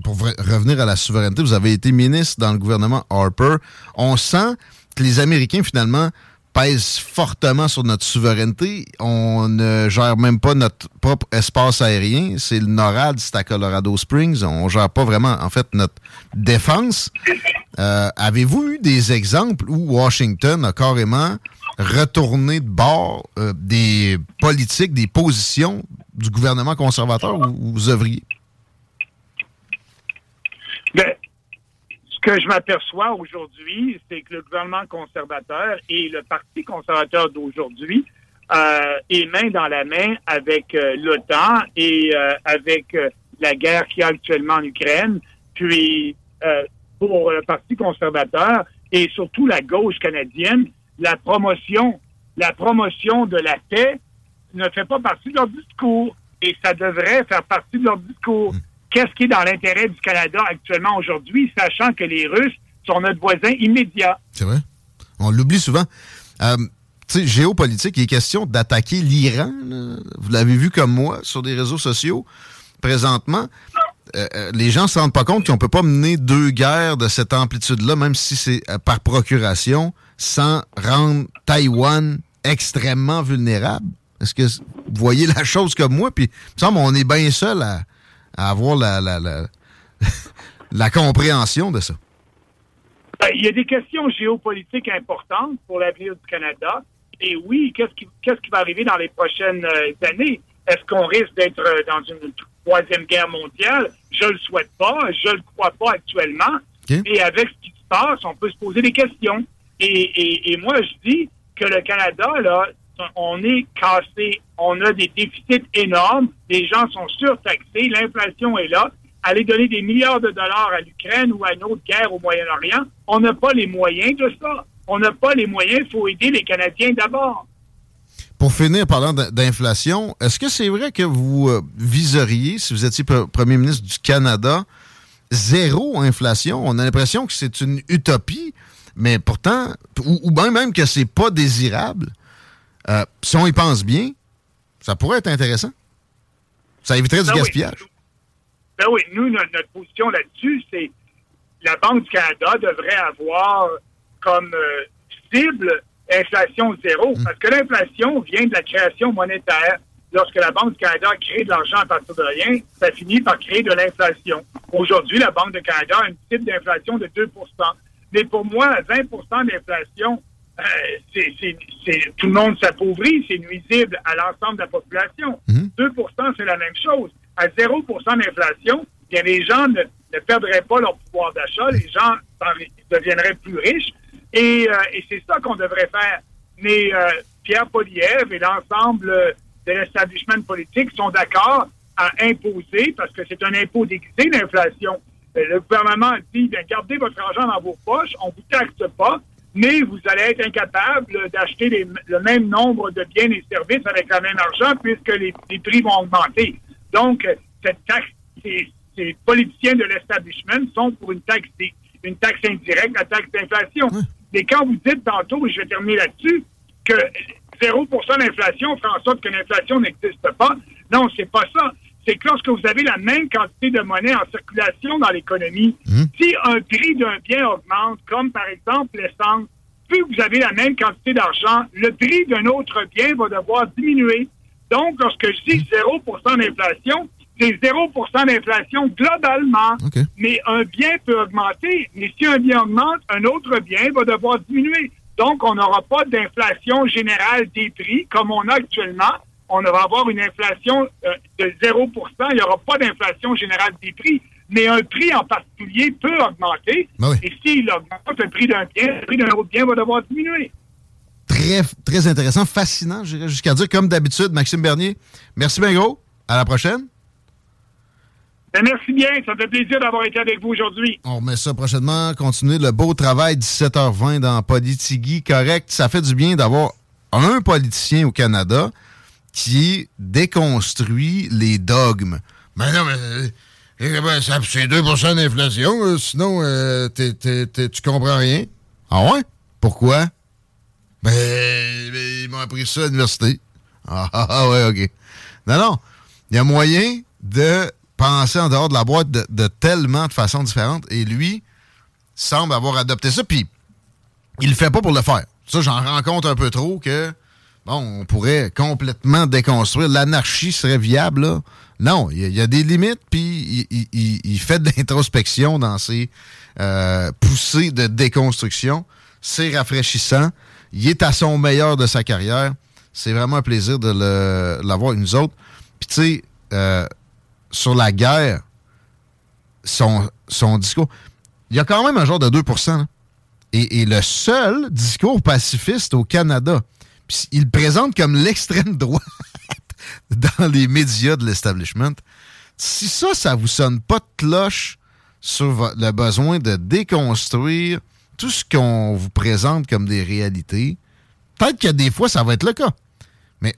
pour revenir à la souveraineté, vous avez été ministre dans le gouvernement Harper. On sent que les Américains, finalement, pèse fortement sur notre souveraineté. On ne gère même pas notre propre espace aérien. C'est le NORAD, c'est à Colorado Springs. On ne gère pas vraiment, en fait, notre défense. Avez-vous eu des exemples où Washington a carrément retourné de bord des politiques, des positions du gouvernement conservateur où vous œuvriez? Ben, ce que je m'aperçois aujourd'hui, c'est que le gouvernement conservateur et le Parti conservateur d'aujourd'hui est main dans la main avec l'OTAN et avec la guerre qu'il y a actuellement en Ukraine. Puis, pour le Parti conservateur et surtout la gauche canadienne, la promotion de la paix ne fait pas partie de leur discours et ça devrait faire partie de leur discours. Qu'est-ce qui est dans l'intérêt du Canada actuellement aujourd'hui, sachant que les Russes sont notre voisin immédiat? C'est vrai. On l'oublie souvent. Tu sais, géopolitique, il est question d'attaquer l'Iran. Là. Vous l'avez vu comme moi sur des réseaux sociaux. Présentement, les gens ne se rendent pas compte qu'on ne peut pas mener deux guerres de cette amplitude-là, même si c'est par procuration, sans rendre Taïwan extrêmement vulnérable. Est-ce que vous voyez la chose comme moi? Puis, il me semble qu'on est bien seul à avoir la compréhension de ça. Il y a des questions géopolitiques importantes pour l'avenir du Canada. Et oui, qu'est-ce qui va arriver dans les prochaines années? Est-ce qu'on risque d'être dans une troisième guerre mondiale? Je le souhaite pas, je le crois pas actuellement. Okay. Et avec ce qui se passe, on peut se poser des questions. Et moi, je dis que le Canada, là, on est cassé, on a des déficits énormes, les gens sont surtaxés, l'inflation est là. Aller donner des milliards de dollars à l'Ukraine ou à une autre guerre au Moyen-Orient, on n'a pas les moyens de ça. On n'a pas les moyens, il faut aider les Canadiens d'abord. Pour finir, parlant d'inflation, est-ce que c'est vrai que vous viseriez, si vous étiez premier ministre du Canada, zéro inflation? On a l'impression que c'est une utopie, mais pourtant, ou même que c'est pas désirable. Si on y pense bien, ça pourrait être intéressant. Ça éviterait du gaspillage. Oui. Ben oui, nous, notre position là-dessus, c'est la Banque du Canada devrait avoir comme cible inflation zéro, parce que l'inflation vient de la création monétaire. Lorsque la Banque du Canada crée de l'argent à partir de rien, ça finit par créer de l'inflation. Aujourd'hui, la Banque du Canada a une cible d'inflation de 2 %. Mais pour moi, 20 % d'inflation... tout le monde s'appauvrit, c'est nuisible à l'ensemble de la population. 2%, c'est la même chose. À 0% d'inflation, bien, les gens ne perdraient pas leur pouvoir d'achat, les gens deviendraient plus riches, et c'est ça qu'on devrait faire. Mais Pierre Poilievre et l'ensemble de l'establishment politique sont d'accord à imposer, parce que c'est un impôt déguisé, l'inflation. Le gouvernement dit, bien, gardez votre argent dans vos poches, on ne vous taxe pas, mais vous allez être incapable d'acheter le même nombre de biens et services avec le même argent puisque les prix vont augmenter. Donc, cette taxe, ces politiciens de l'establishment sont pour une taxe indirecte, la taxe d'inflation. Mais quand vous dites tantôt, et je vais terminer là-dessus, que 0% d'inflation fait en sorte que l'inflation n'existe pas, non, c'est pas ça. C'est que lorsque vous avez la même quantité de monnaie en circulation dans l'économie, si un prix d'un bien augmente, comme par exemple l'essence, plus vous avez la même quantité d'argent, le prix d'un autre bien va devoir diminuer. Donc, lorsque je dis 0% d'inflation, c'est 0% d'inflation globalement. Okay. Mais un bien peut augmenter. Mais si un bien augmente, un autre bien va devoir diminuer. Donc, on n'aura pas d'inflation générale des prix comme on a actuellement. On va avoir une inflation de 0%. Il n'y aura pas d'inflation générale des prix. Mais un prix en particulier peut augmenter. Ben oui. Et s'il augmente, le prix d'un bien, le prix d'un autre bien va devoir diminuer. Très, très intéressant, fascinant, j'irais jusqu'à dire, comme d'habitude, Maxime Bernier. Merci bien gros. À la prochaine. Ben merci bien. Ça me fait plaisir d'avoir été avec vous aujourd'hui. On remet ça prochainement. Continuez le beau travail, 17h20 dans PolitiGuy Correct. Ça fait du bien d'avoir un politicien au Canada qui déconstruit les dogmes. Mais non, mais c'est 2% d'inflation, sinon tu comprends rien. Ah ouais? Pourquoi? Mais ils m'ont appris ça à l'université. Ah ouais, OK. Non. Il y a moyen de penser en dehors de la boîte de tellement de façons différentes. Et lui semble avoir adopté ça. Puis, il le fait pas pour le faire. Ça, j'en rencontre un peu trop que, bon, on pourrait complètement déconstruire. L'anarchie serait viable, là. Non, il y a des limites, puis il fait de l'introspection dans ses poussées de déconstruction. C'est rafraîchissant. Il est à son meilleur de sa carrière. C'est vraiment un plaisir de l'avoir avec nous autres. Puis, tu sais, sur la guerre, son discours... Il y a quand même un genre de 2%. Hein? Et le seul discours pacifiste au Canada. Puis, il le présente comme l'extrême droite dans les médias de l'establishment. Si ça vous sonne pas de cloche sur le besoin de déconstruire tout ce qu'on vous présente comme des réalités, peut-être que des fois, ça va être le cas. Mais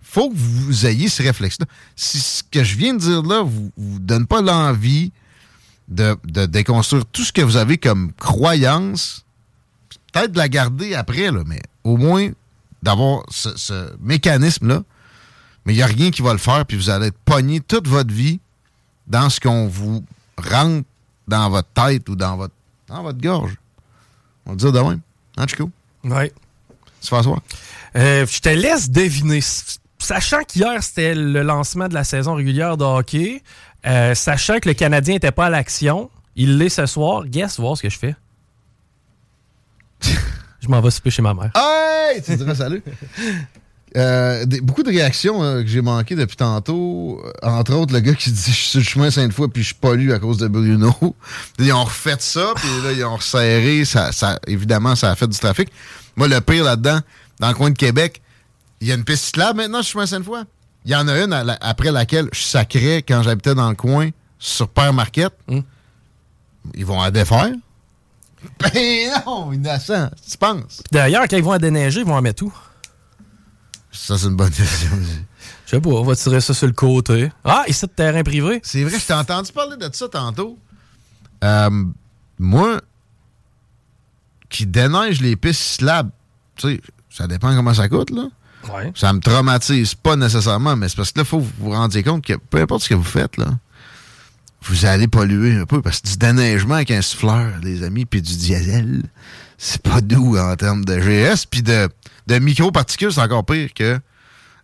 faut que vous ayez ce réflexe-là. Si ce que je viens de dire là vous donne pas l'envie de déconstruire tout ce que vous avez comme croyance, peut-être de la garder après, là, mais au moins d'avoir ce mécanisme-là. Mais il n'y a rien qui va le faire, puis vous allez être pogné toute votre vie dans ce qu'on vous rentre dans votre tête ou dans votre gorge. On va dire de même. Hein, Chico? Oui. Tu fais asseoir? Je te laisse deviner. Sachant qu'hier, c'était le lancement de la saison régulière de hockey, sachant que le Canadien n'était pas à l'action, il l'est ce soir, guess voir ce que je fais. Je m'en vais souper chez ma mère. Hey! Tu diras salut! Beaucoup de réactions que j'ai manquées depuis tantôt. Entre autres, le gars qui dit « Je suis sur le chemin 5 fois puis je pollue à cause de Bruno. » Ils ont refait ça, puis là, ils ont resserré. Ça, évidemment, ça a fait du trafic. Moi, le pire là-dedans, dans le coin de Québec, il y a une piste cyclable maintenant sur le chemin 5 fois. Il y en a une après laquelle je sacrais quand j'habitais dans le coin, sur Père Market. Ils vont la défaire. Ben non, innocent, tu penses? D'ailleurs, quand ils vont la déneiger, ils vont en mettre tout. Ça, c'est une bonne question. Je sais pas, on va tirer ça sur le côté. Ah, ici, de terrain privé. C'est vrai, je t'ai entendu parler de ça tantôt. Moi, qui déneige les pistes cyclables, tu sais, ça dépend comment ça coûte, là. Ouais. Ça me traumatise pas nécessairement, mais c'est parce que là, il faut que vous vous rendiez compte que peu importe ce que vous faites, là, vous allez polluer un peu, parce que du déneigement avec un souffleur, les amis, puis du diesel, c'est pas doux en termes de GS, puis de micro-particules, c'est encore pire que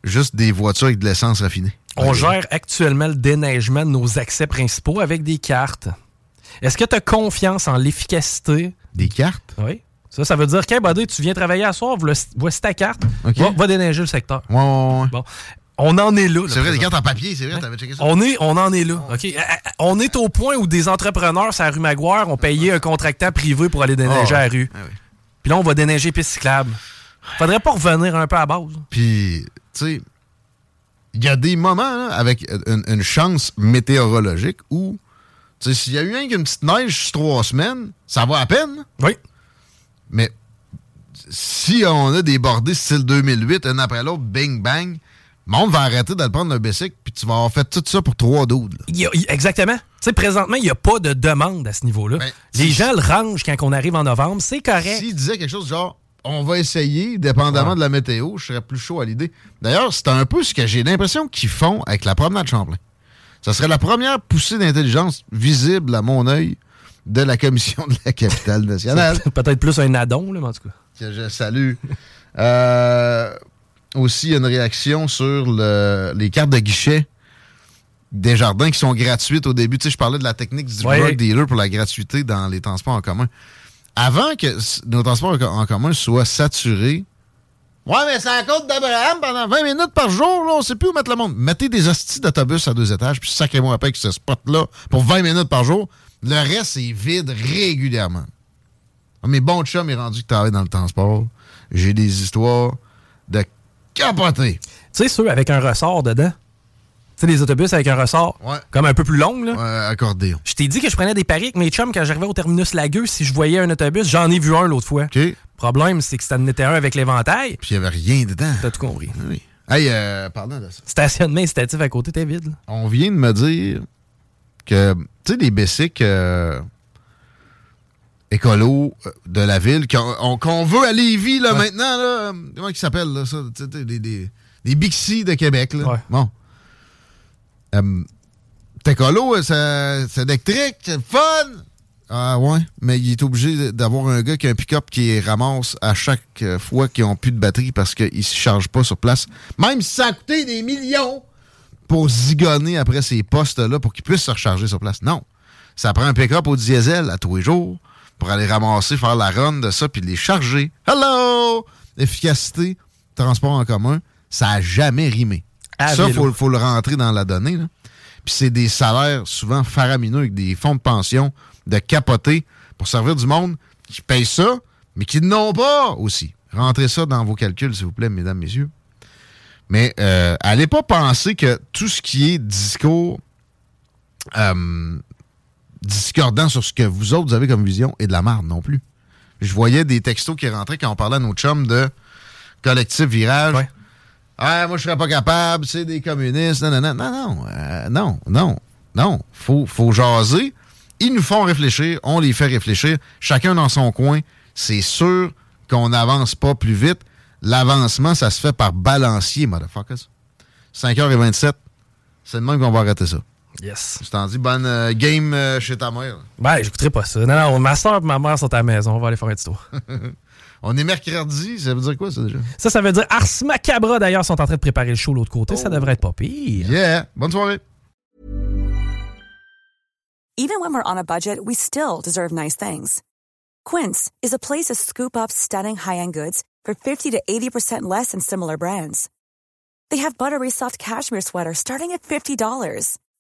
juste des voitures avec de l'essence raffinée. On gère actuellement le déneigement de nos accès principaux avec des cartes. Est-ce que tu as confiance en l'efficacité? Des cartes? Oui. Ça veut dire qu'un buddy, tu viens travailler à soir, voici ta carte, okay. Va déneiger le secteur. Ouais. Bon. On en est là. C'est vrai, des cartes en papier, c'est vrai, ouais. T'avais checké ça. On en est là. Oh. Okay. On est au point où des entrepreneurs sur la rue Maguire ont payé un contractant privé pour aller déneiger à la rue. Ah, oui. Puis là, on va déneiger piste cyclable. Faudrait pas revenir un peu à base. Puis, tu sais, il y a des moments là, avec une chance météorologique où, tu sais, s'il y a eu une petite neige sur 3 semaines, ça va à peine. Oui. Mais si on a des bordées style 2008, un après l'autre, bing, bang, le monde va arrêter de le prendre le bicycle, puis tu vas avoir fait tout ça pour 3 doudes. Exactement. Tu sais, présentement, il n'y a pas de demande à ce niveau-là. Ben, les gens le rangent quand on arrive en novembre. C'est correct. S'il disait quelque chose genre « on va essayer, dépendamment de la météo », je serais plus chaud à l'idée. D'ailleurs, c'est un peu ce que j'ai l'impression qu'ils font avec la promenade Champlain. Ça serait la première poussée d'intelligence visible, à mon œil, de la commission de la capitale nationale. Peut-être plus un addon, là, mais en tout cas. Que je salue. Aussi, une réaction sur les cartes de guichet des jardins qui sont gratuites au début. Tu sais, je parlais de la technique du drug dealer pour la gratuité dans les transports en commun. Avant que nos transports en commun soient saturés, ouais, mais c'est la côte d'Abraham pendant 20 minutes par jour, là, on sait plus où mettre le monde. Mettez des hosties d'autobus à 2 étages, puis sacrez-moi après que ce spot-là, pour 20 minutes par jour, le reste est vide régulièrement. Mes bons chums est rendu que travaillent dans le transport. J'ai des histoires de capoter. Tu sais, ceux avec un ressort dedans? Tu sais, les autobus avec un ressort, comme un peu plus long, là. Ouais, accordéon. Je t'ai dit que je prenais des paris avec mes chums quand j'arrivais au terminus Lagueux. Si je voyais un autobus, j'en ai vu un l'autre fois. OK. Problème, c'est que ça en était un avec l'éventail. Puis il n'y avait rien dedans. T'as tout compris. Oui. Hey, parlant de ça. Stationnement incitatif à côté, t'es vide, là. On vient de me dire que, tu sais, des basics écolos de la ville qu'on veut à Lévis, là, maintenant, là. Comment ils s'appellent, là, ça? Des Bixi de Québec, là. Ouais. Bon. T'es colo, c'est électrique, c'est fun! Ah ouais, mais il est obligé d'avoir un gars qui a un pick-up qui ramasse à chaque fois qu'ils n'ont plus de batterie parce qu'ils ne se chargent pas sur place. Même si ça a coûté des millions pour zigonner après ces postes-là pour qu'ils puissent se recharger sur place. Non, ça prend un pick-up au diesel à tous les jours pour aller ramasser, faire la run de ça puis les charger. Hello! Efficacité, transport en commun, ça n'a jamais rimé. Ça, il faut le rentrer dans la donnée, là. Puis c'est des salaires souvent faramineux avec des fonds de pension de capoter pour servir du monde qui paye ça, mais qui n'ont pas aussi. Rentrez ça dans vos calculs, s'il vous plaît, mesdames, messieurs. Mais allez pas penser que tout ce qui est discours discordant sur ce que vous autres avez comme vision est de la merde non plus. Je voyais des textos qui rentraient quand on parlait à nos chums de Collectif Virage. Ouais. Ah, moi, je serais pas capable, c'est des communistes. Non. Faut jaser. Ils nous font réfléchir, on les fait réfléchir. Chacun dans son coin. C'est sûr qu'on n'avance pas plus vite. L'avancement, ça se fait par balancier, motherfuckers. 5h27, c'est le même qu'on va arrêter ça. Yes. Je t'en dis, bonne game chez ta mère. Ben, j'écouterai pas ça. Non, ma soeur et ma mère sont à la maison. On va aller faire un petit tour. On est mercredi, ça veut dire quoi ça déjà? Ça veut dire Ars Macabra d'ailleurs sont en train de préparer le show de l'autre côté, ça devrait être pas pire. Yeah, bonne soirée. Even when we're on a budget, we still deserve nice things. Quince is a place to scoop up stunning high-end goods for 50 to 80% less than similar brands. They have buttery soft cashmere sweaters starting at $50,